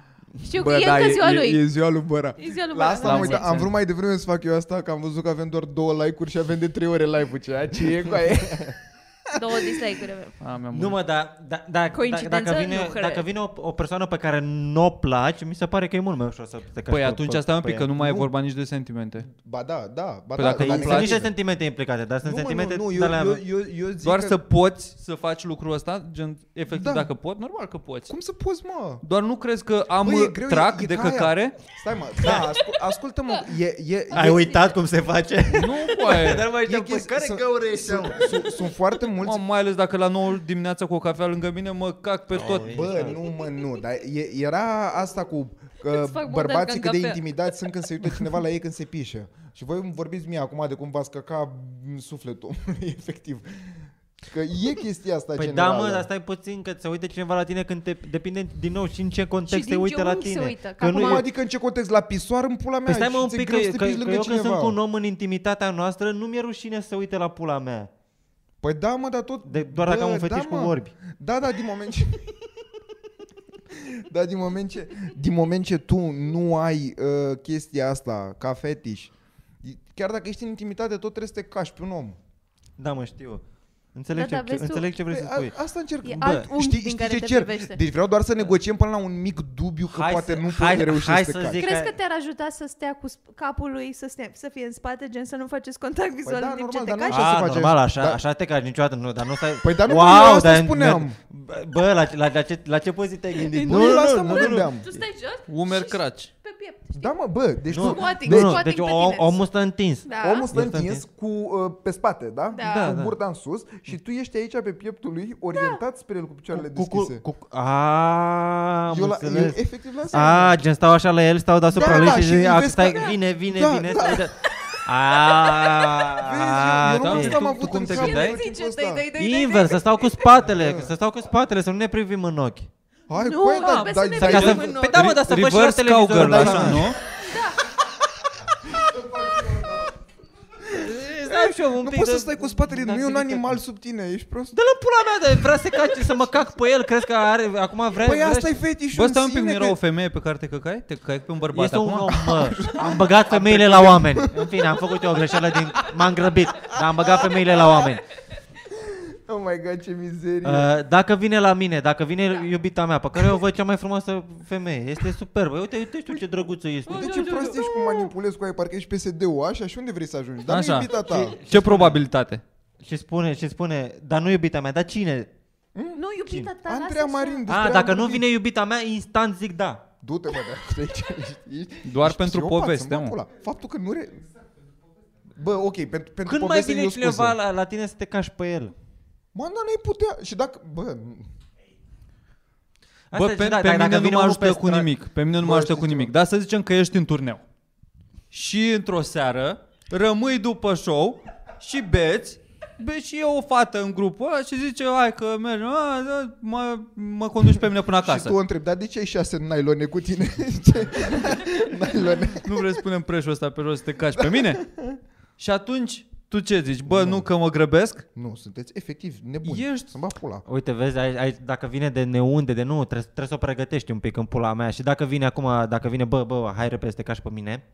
Știu că bă, e da, încă ziua e, lui. E ziua lui Băra. E ziua lui Băra. La asta am uitat. Am vrut mai devreme să fac eu asta, că am văzut că avem doar două like-uri și avem de trei ore live-ul, ceea ce e cu aia. Două dislike-uri avem. Nu mă, dar da, da, dacă vine, dacă vine o, o persoană pe care nu o place, mi se pare că e mult mai ușor să te cași. Păi atunci asta un pic, că nu mai e vorba nici de sentimente. Ba da, da. Ba păi da, dacă îi place. Nici de sentimente implicate, dar sunt sentimente... Doar să poți să faci lucrul ăsta, gen, efectiv, dacă pot, normal că poți. Cum să poți, mă? Doar nu crezi că am trac de căcare? Stai, mă, da, ascultă-mă. Ai uitat cum se face? Nu, băi. Dar mai știam, care căurești? Sunt foarte mulți. Mă, mai ales dacă la nouă dimineața cu o cafea lângă mine mă cac pe tot. Bă, nu mă, nu, dar e, era asta cu că bărbații cât de intimidați sunt când se uită cineva la ei când se pișe. Și voi vorbiți mie acum de cum v-ați căca sufletul omului, efectiv. Că e chestia asta păi generală. Păi da, mă, dar stai puțin că se uite cineva la tine când te... Depinde din nou și în ce context se uită la tine. Uită, că nu adică în ce context? La pisoar, în pula mea? Păi stai mă un pic, că, că, că eu când cineva. Sunt cu un om în intimitatea noastră, nu mi-e rușine să uite la pula mea. Păi da, mă, dar tot... De, doar dacă am un fetiș cu vorbi. Da, da, din moment ce... da, din moment ce... Din moment ce tu nu ai uh, chestia asta ca fetiș, chiar dacă ești în intimitate, tot trebuie să te cași pe un om. Da, mă, știu. Înțeleg, da, ce, da, înțeleg tu... ce vrei păi, să spui. A, asta încerc. E bă, știi, știi ce cer? Privește. Deci vreau doar să negociem până la un mic dubiu că hai poate să, nu poate reuși să te caci. Crezi că te-ar ajuta să stea cu capul lui, să, stea, să fie în spate, gen să nu faceți contact vizual păi da, în timp normal, ce te caci? A, a, normal, așa, da. Așa te caci niciodată. Nu, dar nu stai... Păi dar nu, wow, eu asta spuneam. Bă, la, la, la, ce, la ce poziție te-ai gândit? Nu, nu, nu. Tu stai jos? Umer craci. Pe piept. Da, mă, bă, deci nu, nu, nu, deci omul stă întins. Da. Omul stă întins cu uh, pe spate, da? Da. Cu burta în sus și tu ești aici pe pieptul lui, orientat da. Spre el cu picioarele cu, deschise. Cu, cu, a, eu, la, eu efectiv la asta. A, gen stau așa la el, stau deasupra da, lui da, și, și a, stai, da. vine, vine, da, vine. Da. Stai, da. Aaaa, tu cum te gândeai? Invers, să stau cu spatele, să stau cu spatele, să nu ne privim în ochi. Hai, nu, coie, da, da, da, da, să, pe da, mă, dar să văd și la televizor, așa, nu? Da. eu un nu pic poți de, să stai cu spatele, nu e un animal sub tine, ești prost. Dă-l în pula mea, de, vrea să, caci, să mă cac pe el, crezi că are, acum vrea... Păi asta-i fetișul. Bă, stai un pic, mira o femeie pe care te căcai? Te căcai pe un bărbat este acum? Un om, mă, am băgat femeile la oameni. În fine, am făcut eu o greșeală din... M-am grăbit, dar am băgat femeile la oameni. Oh my God, ce mizerie. Uh, dacă vine la mine, dacă vine da. Iubita mea, pe care eu o văd cea mai frumoasă femeie, este superbă. Uite, uite tu ce drăguță ești. De ce prost ești cum manipulezi cu aia, parcă ești P S D-ul așa și unde vrei să ajungi? Dar nu iubita ta. Ce, ce probabilitate? Și spune, și spune, dar nu iubita mea, dar cine? Hmm? Nu iubita ta. Andreea Marin. Ah, dacă nu vine iubita mea, instant zic da. Du-te, bă, de doar ești pentru poveste, mă. Faptul că nu re... Bă, ok, pentru poveste. Când mai vine cineva la, la tine să te cași pe el? Mă, dar n-ai putea... Și dacă... Bă... Bă, pe, da, pe mine dacă nu mă ajută cu nimic. Pe mine nu mă ajută cu nimic. Dar să zicem că ești în turneu. Și într-o seară rămâi după show și beți. Beți și e o fată în grupul ăla și zice, hai că mergem, a, da, mă, mă conduci pe mine până acasă. Și tu o întrebi, dar de ce ai șase nailone cu tine? Nailone. Nu vrei să punem preșul ăsta pe jos să te caci pe mine? Și atunci... Tu ce zici? Bă, nu. nu că mă grăbesc? Nu, sunteți efectiv nebuni. Ești... Să-mi bat pula. Uite, vezi, ai, ai, dacă vine de neunde, de nu, trebuie, trebuie să o pregătești un pic în pula mea. Și dacă vine acum, dacă vine, bă, bă, hai repede să te cași pe mine.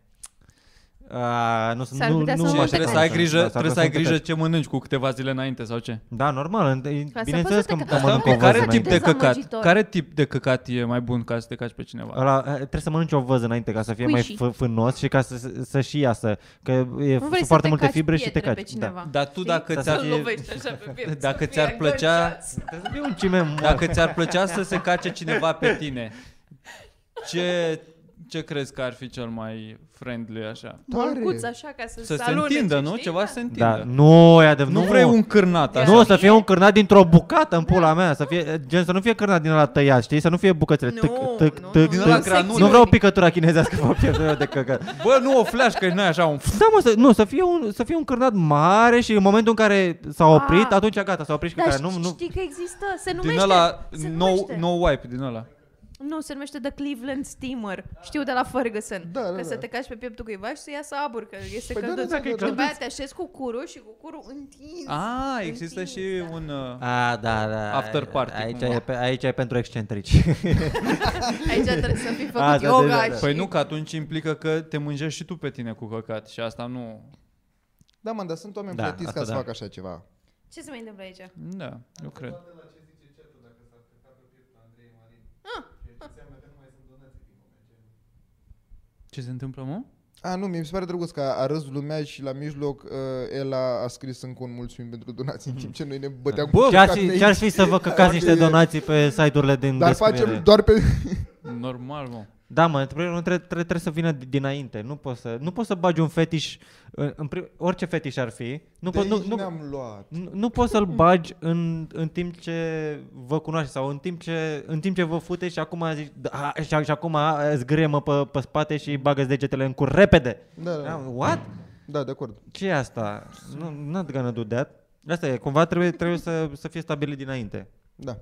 A, nu sunt, nu, nu, nu trebuie, trebuie să ai grijă, trebuie să ai grijă ce mănânci cu câteva zile înainte sau ce? Da, normal. Bineînțeles că mănânc o văză. Care tip de căcat? Care tip de căcat e mai bun ca să te caci pe cineva? Ala, trebuie să mănânci o văză înainte ca să fie mai fânos și ca să să și iasă, că sunt foarte multe fibre și te caci. Dar tu dacă ți-ar dacă ți-ar plăcea, dacă ți-ar plăcea să se cace cineva pe tine. Ce Ce crezi că ar fi cel mai friendly așa? Bărcuț așa ca să, să se întindă, nu? Știi? Ceva să se întindă. Da. Nu, e adevărat. Nu vrei un cârnat așa. Nu, să fie un cârnat dintr-o bucată în pula mea. Să fie, gen să nu fie cârnat din ăla tăiat, știi? Să nu fie bucățele. Nu, tâc, tâc, tâc, din ăla granul. Nu vreau o picătură chinezească pe pieptul de căcat. Bă, nu o fleașcă, nu e așa un... Da, mă, să, nu, să fie, un, să fie un cârnat mare și în momentul în care s-a oprit, ah. atunci gata, s-a oprit și care nu... Știi că există, se numește... Din ăla, no wipe, din ăla. Nu, se numește The Cleveland Steamer. Știu de la Ferguson. Da, da, că da. Să te caci pe pieptul cuiva și să iasă abur, că este păi călduț. Da, da, da, da. După aia te așezi cu curul și cu curul întins. Ah, întins, există și da. un uh, A, da, da. after party. Aici e, pe, aici e pentru excentrici. Aici trebuie să fii făcut A, da, yoga. Da, da, da. Și... Păi nu, că atunci implică că te mânjești și tu pe tine cu căcat și asta nu... Da, mă, dar sunt oameni da, plătiți ca da. să facă așa ceva. Ce se mai întâmplă aici? Da, eu cred. Ce se întâmplă, mă? A, nu, mi se pare drăguț că a râs lumea și la mijloc uh, el a, a scris încă un mulțumim pentru donații, în timp ce noi ne băteam cu căcate. Ce-ar fi să vă căcați niște donații pe site-urile din descriere? Dar facem doar pe... Normal, mă. Da, mă, trebuie, trebuie, trebuie să vină dinainte. Nu poți să, nu poți să bagi un fetiș, în prim, orice fetiș ar fi, nu poți, nu, nu, luat. Nu, nu poți să-l bagi în, în timp ce vă cunoaște sau în timp ce, în timp ce vă fute și acum zici, a, și, și acum zgârie-mă pe, pe spate și bagă-ți degetele în cur repede. Da, da, da. What? Da, de acord. Ce e asta? Nu, not gonna do that. Asta e, cumva trebuie, trebuie să, să fie stabilit dinainte. Da.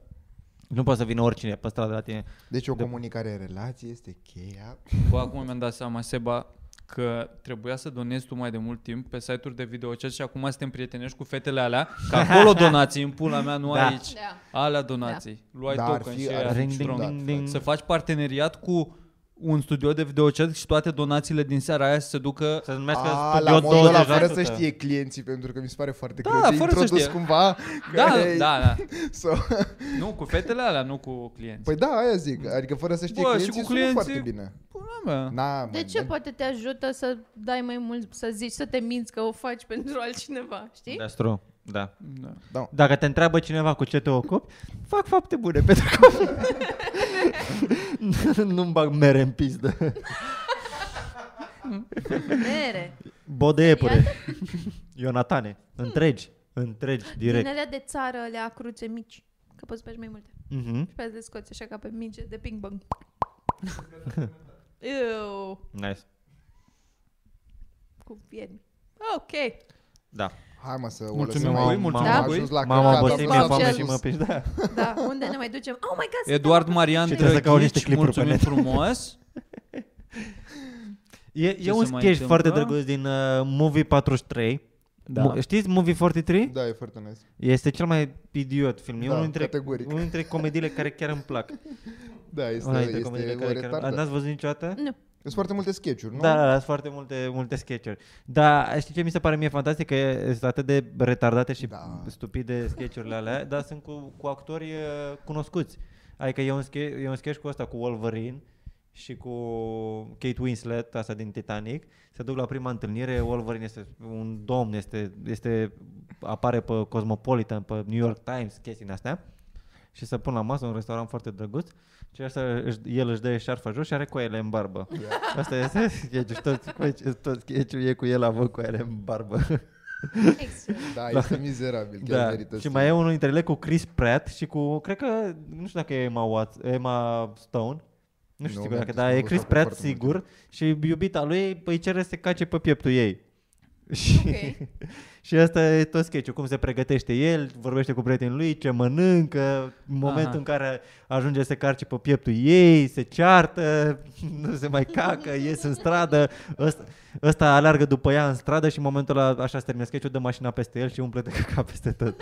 Nu poate să vină oricine pe stradă la tine. Deci o de... comunicare în relație este cheia. Bă, acum mi-am dat seama, Seba, că trebuia să donezi tu mai de mult timp pe site-uri de videochat și acum suntem prietenești cu fetele alea, că acolo donații în pula mea, nu da. aici. Da. Alea donații. Da. Luai token și aia. Să faci parteneriat cu un studio de videochat și toate donațiile din seara aia să se ducă... Să numească a, studio la modul ăla, fără să știe clienții, pentru că mi se pare foarte da, greu de introdus cumva. Da, da, da. So. Nu, cu fetele alea, nu cu clienții. Păi da, aia zic, adică fără să știe Bă, clienții, sunt clienții... foarte bine. Pula mea. De ce poate te ajută să dai mai mult, să zici, să te minți că o faci pentru altcineva, știi? That's true. Da. Da. da. Dacă te întreabă cineva cu ce te ocupi, fac fapte bune pentru copii. Nu-mi bag mere în pizdă. Mere. Bodeepure. Ionatane. Întregi. Întregi direct. Din alea de țară, alea cruțe mici. Că poți să faci mai multe. Mm-hmm. Și pe azi le scoți așa ca pe minge de ping-pong. Nice. Cu pieni. Ok. Da. Hai mă să o lăsăm mai mult. M-am ajuns la căcat. Da, unde ne mai ducem? Oh my God! Eduard Marian Drăghici, mulțumim frumos. E un sketch foarte drăguț din Movie patruzeci și trei. Da. Știți Movie patruzeci și trei? Da, e foarte nice. Este cel mai idiot film. E da, unul dintre unul dintre comediile care chiar îmi plac. Da, este una dintre comediile care chiar... N-ați văzut niciodată? Nu. Sunt foarte multe sketch-uri, nu? Da, da, da, sunt foarte multe, multe sketch-uri. Dar știi ce mi se pare mie fantastic? Că sunt atât de retardate și da. stupide sketch-urile alea, dar sunt cu, cu actori uh, cunoscuți. Adică e un, sketch, e un sketch cu ăsta, cu Wolverine și cu Kate Winslet, asta din Titanic. Se duc la prima întâlnire, Wolverine este un domn, este, este, apare pe Cosmopolitan, pe New York Times, chestii astea. Și se pun la masă, un restaurant foarte drăguț. Și asta, el își dă șarfa jos și are coaiele în barbă. Yeah. Asta este sketch-ul, tot, tot sketch-ul e cu el având coaiele în barbă. Da, este mizerabil, chiar da. merită. Și mai e unul dintre ele cu Chris Pratt și cu, cred că, nu știu dacă e Emma, Watts, Emma Stone. Nu știu no, sigur dacă, dar e Chris Pratt sigur mult. Și iubita lui îi cere să se cace pe pieptul ei. Și, okay. Și asta e tot sketch-ul, cum se pregătește el, vorbește cu prietenul lui, ce mănâncă, în momentul Aha. în care ajunge să se carce pe pieptul ei, se ceartă, nu se mai cacă, ies în stradă, ăsta, ăsta aleargă după ea în stradă și în momentul ăla așa se termină sketch-ul, dă mașina peste el și umple de caca peste tot.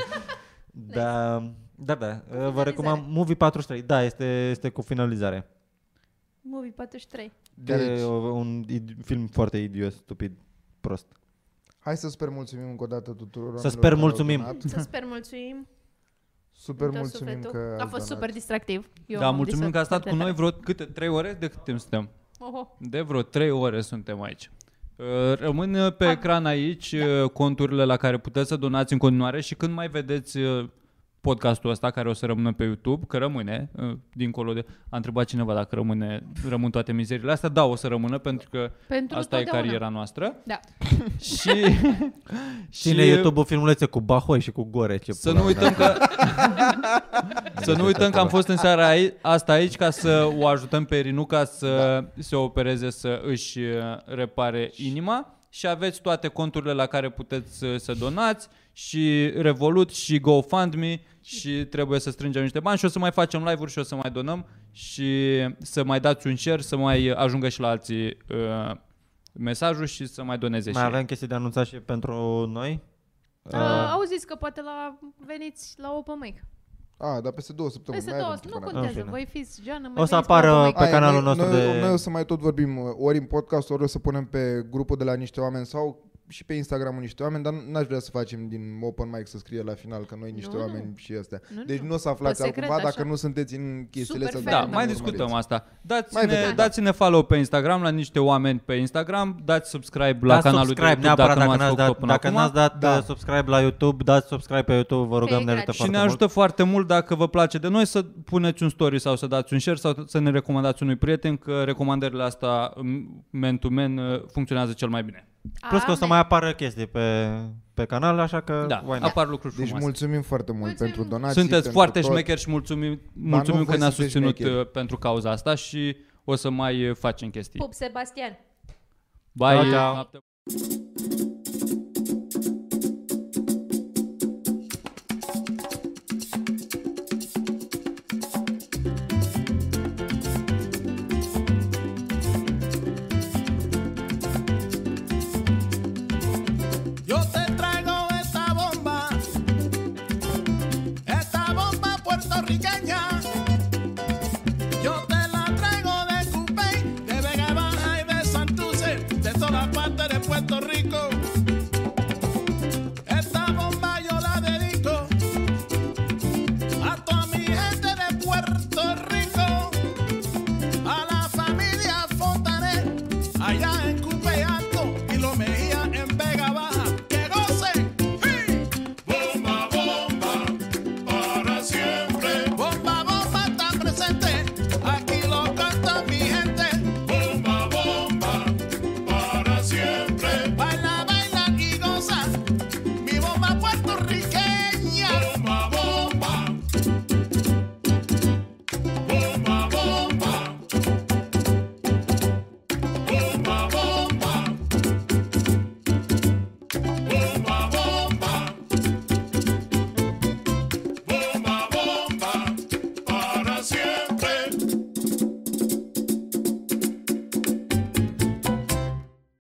Da, da, da, cu vă recomand Movie patruzeci și trei, da, este, este cu finalizare. Movie patruzeci și trei. Deci, e un film foarte idiot, stupid, prost. Hai să sper mulțumim încă o dată tuturor. Să sper mulțumim. Să sper mulțumim. Super mulțumim că a fost super distractiv. Eu da, mulțumim că a stat cu noi vreo câte trei ore de cât timp suntem. Oho. De vreo trei ore suntem aici. Rămân pe ecran aici da. conturile la care puteți să donați în continuare și când mai vedeți podcastul ăsta care o să rămână pe YouTube, că rămâne, dincolo de... A întrebat cineva dacă rămâne, rămân toate mizerile astea. Da, o să rămână, pentru că pentru asta e cariera noastră. Da. Și... Cine și YouTube-ul filmulețe cu Bahoi și cu Gore. Ce să, nu uităm că, să nu uităm că am fost în seara aici, asta aici ca să o ajutăm pe Rinuca să da. se opereze, să își repare inima. Și aveți toate conturile la care puteți să donați și Revolut și GoFundMe și trebuie să strângem niște bani și o să mai facem live-uri și o să mai donăm și să mai dați un share, să mai ajungă și la alții uh, mesajul și să mai doneze. Mai avem chestii de anunțat și pentru noi? Uh, uh, auziți că poate la, veniți la Open Mic. Ah, dar peste două săptămâni. Peste două, nu contează, voi fiți Jeană. O să apară pe canalul nostru de... Noi o să mai tot vorbim ori în podcast, ori o să punem pe grupul de la Niște Oameni sau și pe Instagramul Niște Oameni, dar n-aș vrea să facem din Open Mic să scrie la final că noi Niște Oameni și astea. Deci nu o să aflați altcumva dacă nu sunteți în chestiile astea. Da, mai discutăm asta. Dați-ne follow pe Instagram, la Niște Oameni pe Instagram, dați subscribe la canalul de YouTube dacă nu ați făcut-o până acum. Dacă n-ați dat subscribe la YouTube, dați subscribe pe YouTube, vă rugăm, ne ajută foarte mult. Și ne ajută foarte mult dacă vă place de noi să puneți un story sau să dați un share sau să ne recomandați unui prieten, că recomandările astea man to man funcționează cel mai bine. Plus că o să mai apară chestii pe, pe canal, așa că... Da, apar lucruri frumoase. Deci mulțumim foarte mult mulțumim. pentru donații. Sunteți pentru foarte tot. șmecheri și mulțumim, mulțumim că ne-a susținut șmecheri. pentru cauza asta și o să mai facem chestii. Pup, Sebastian! Bye! Bye. Bye.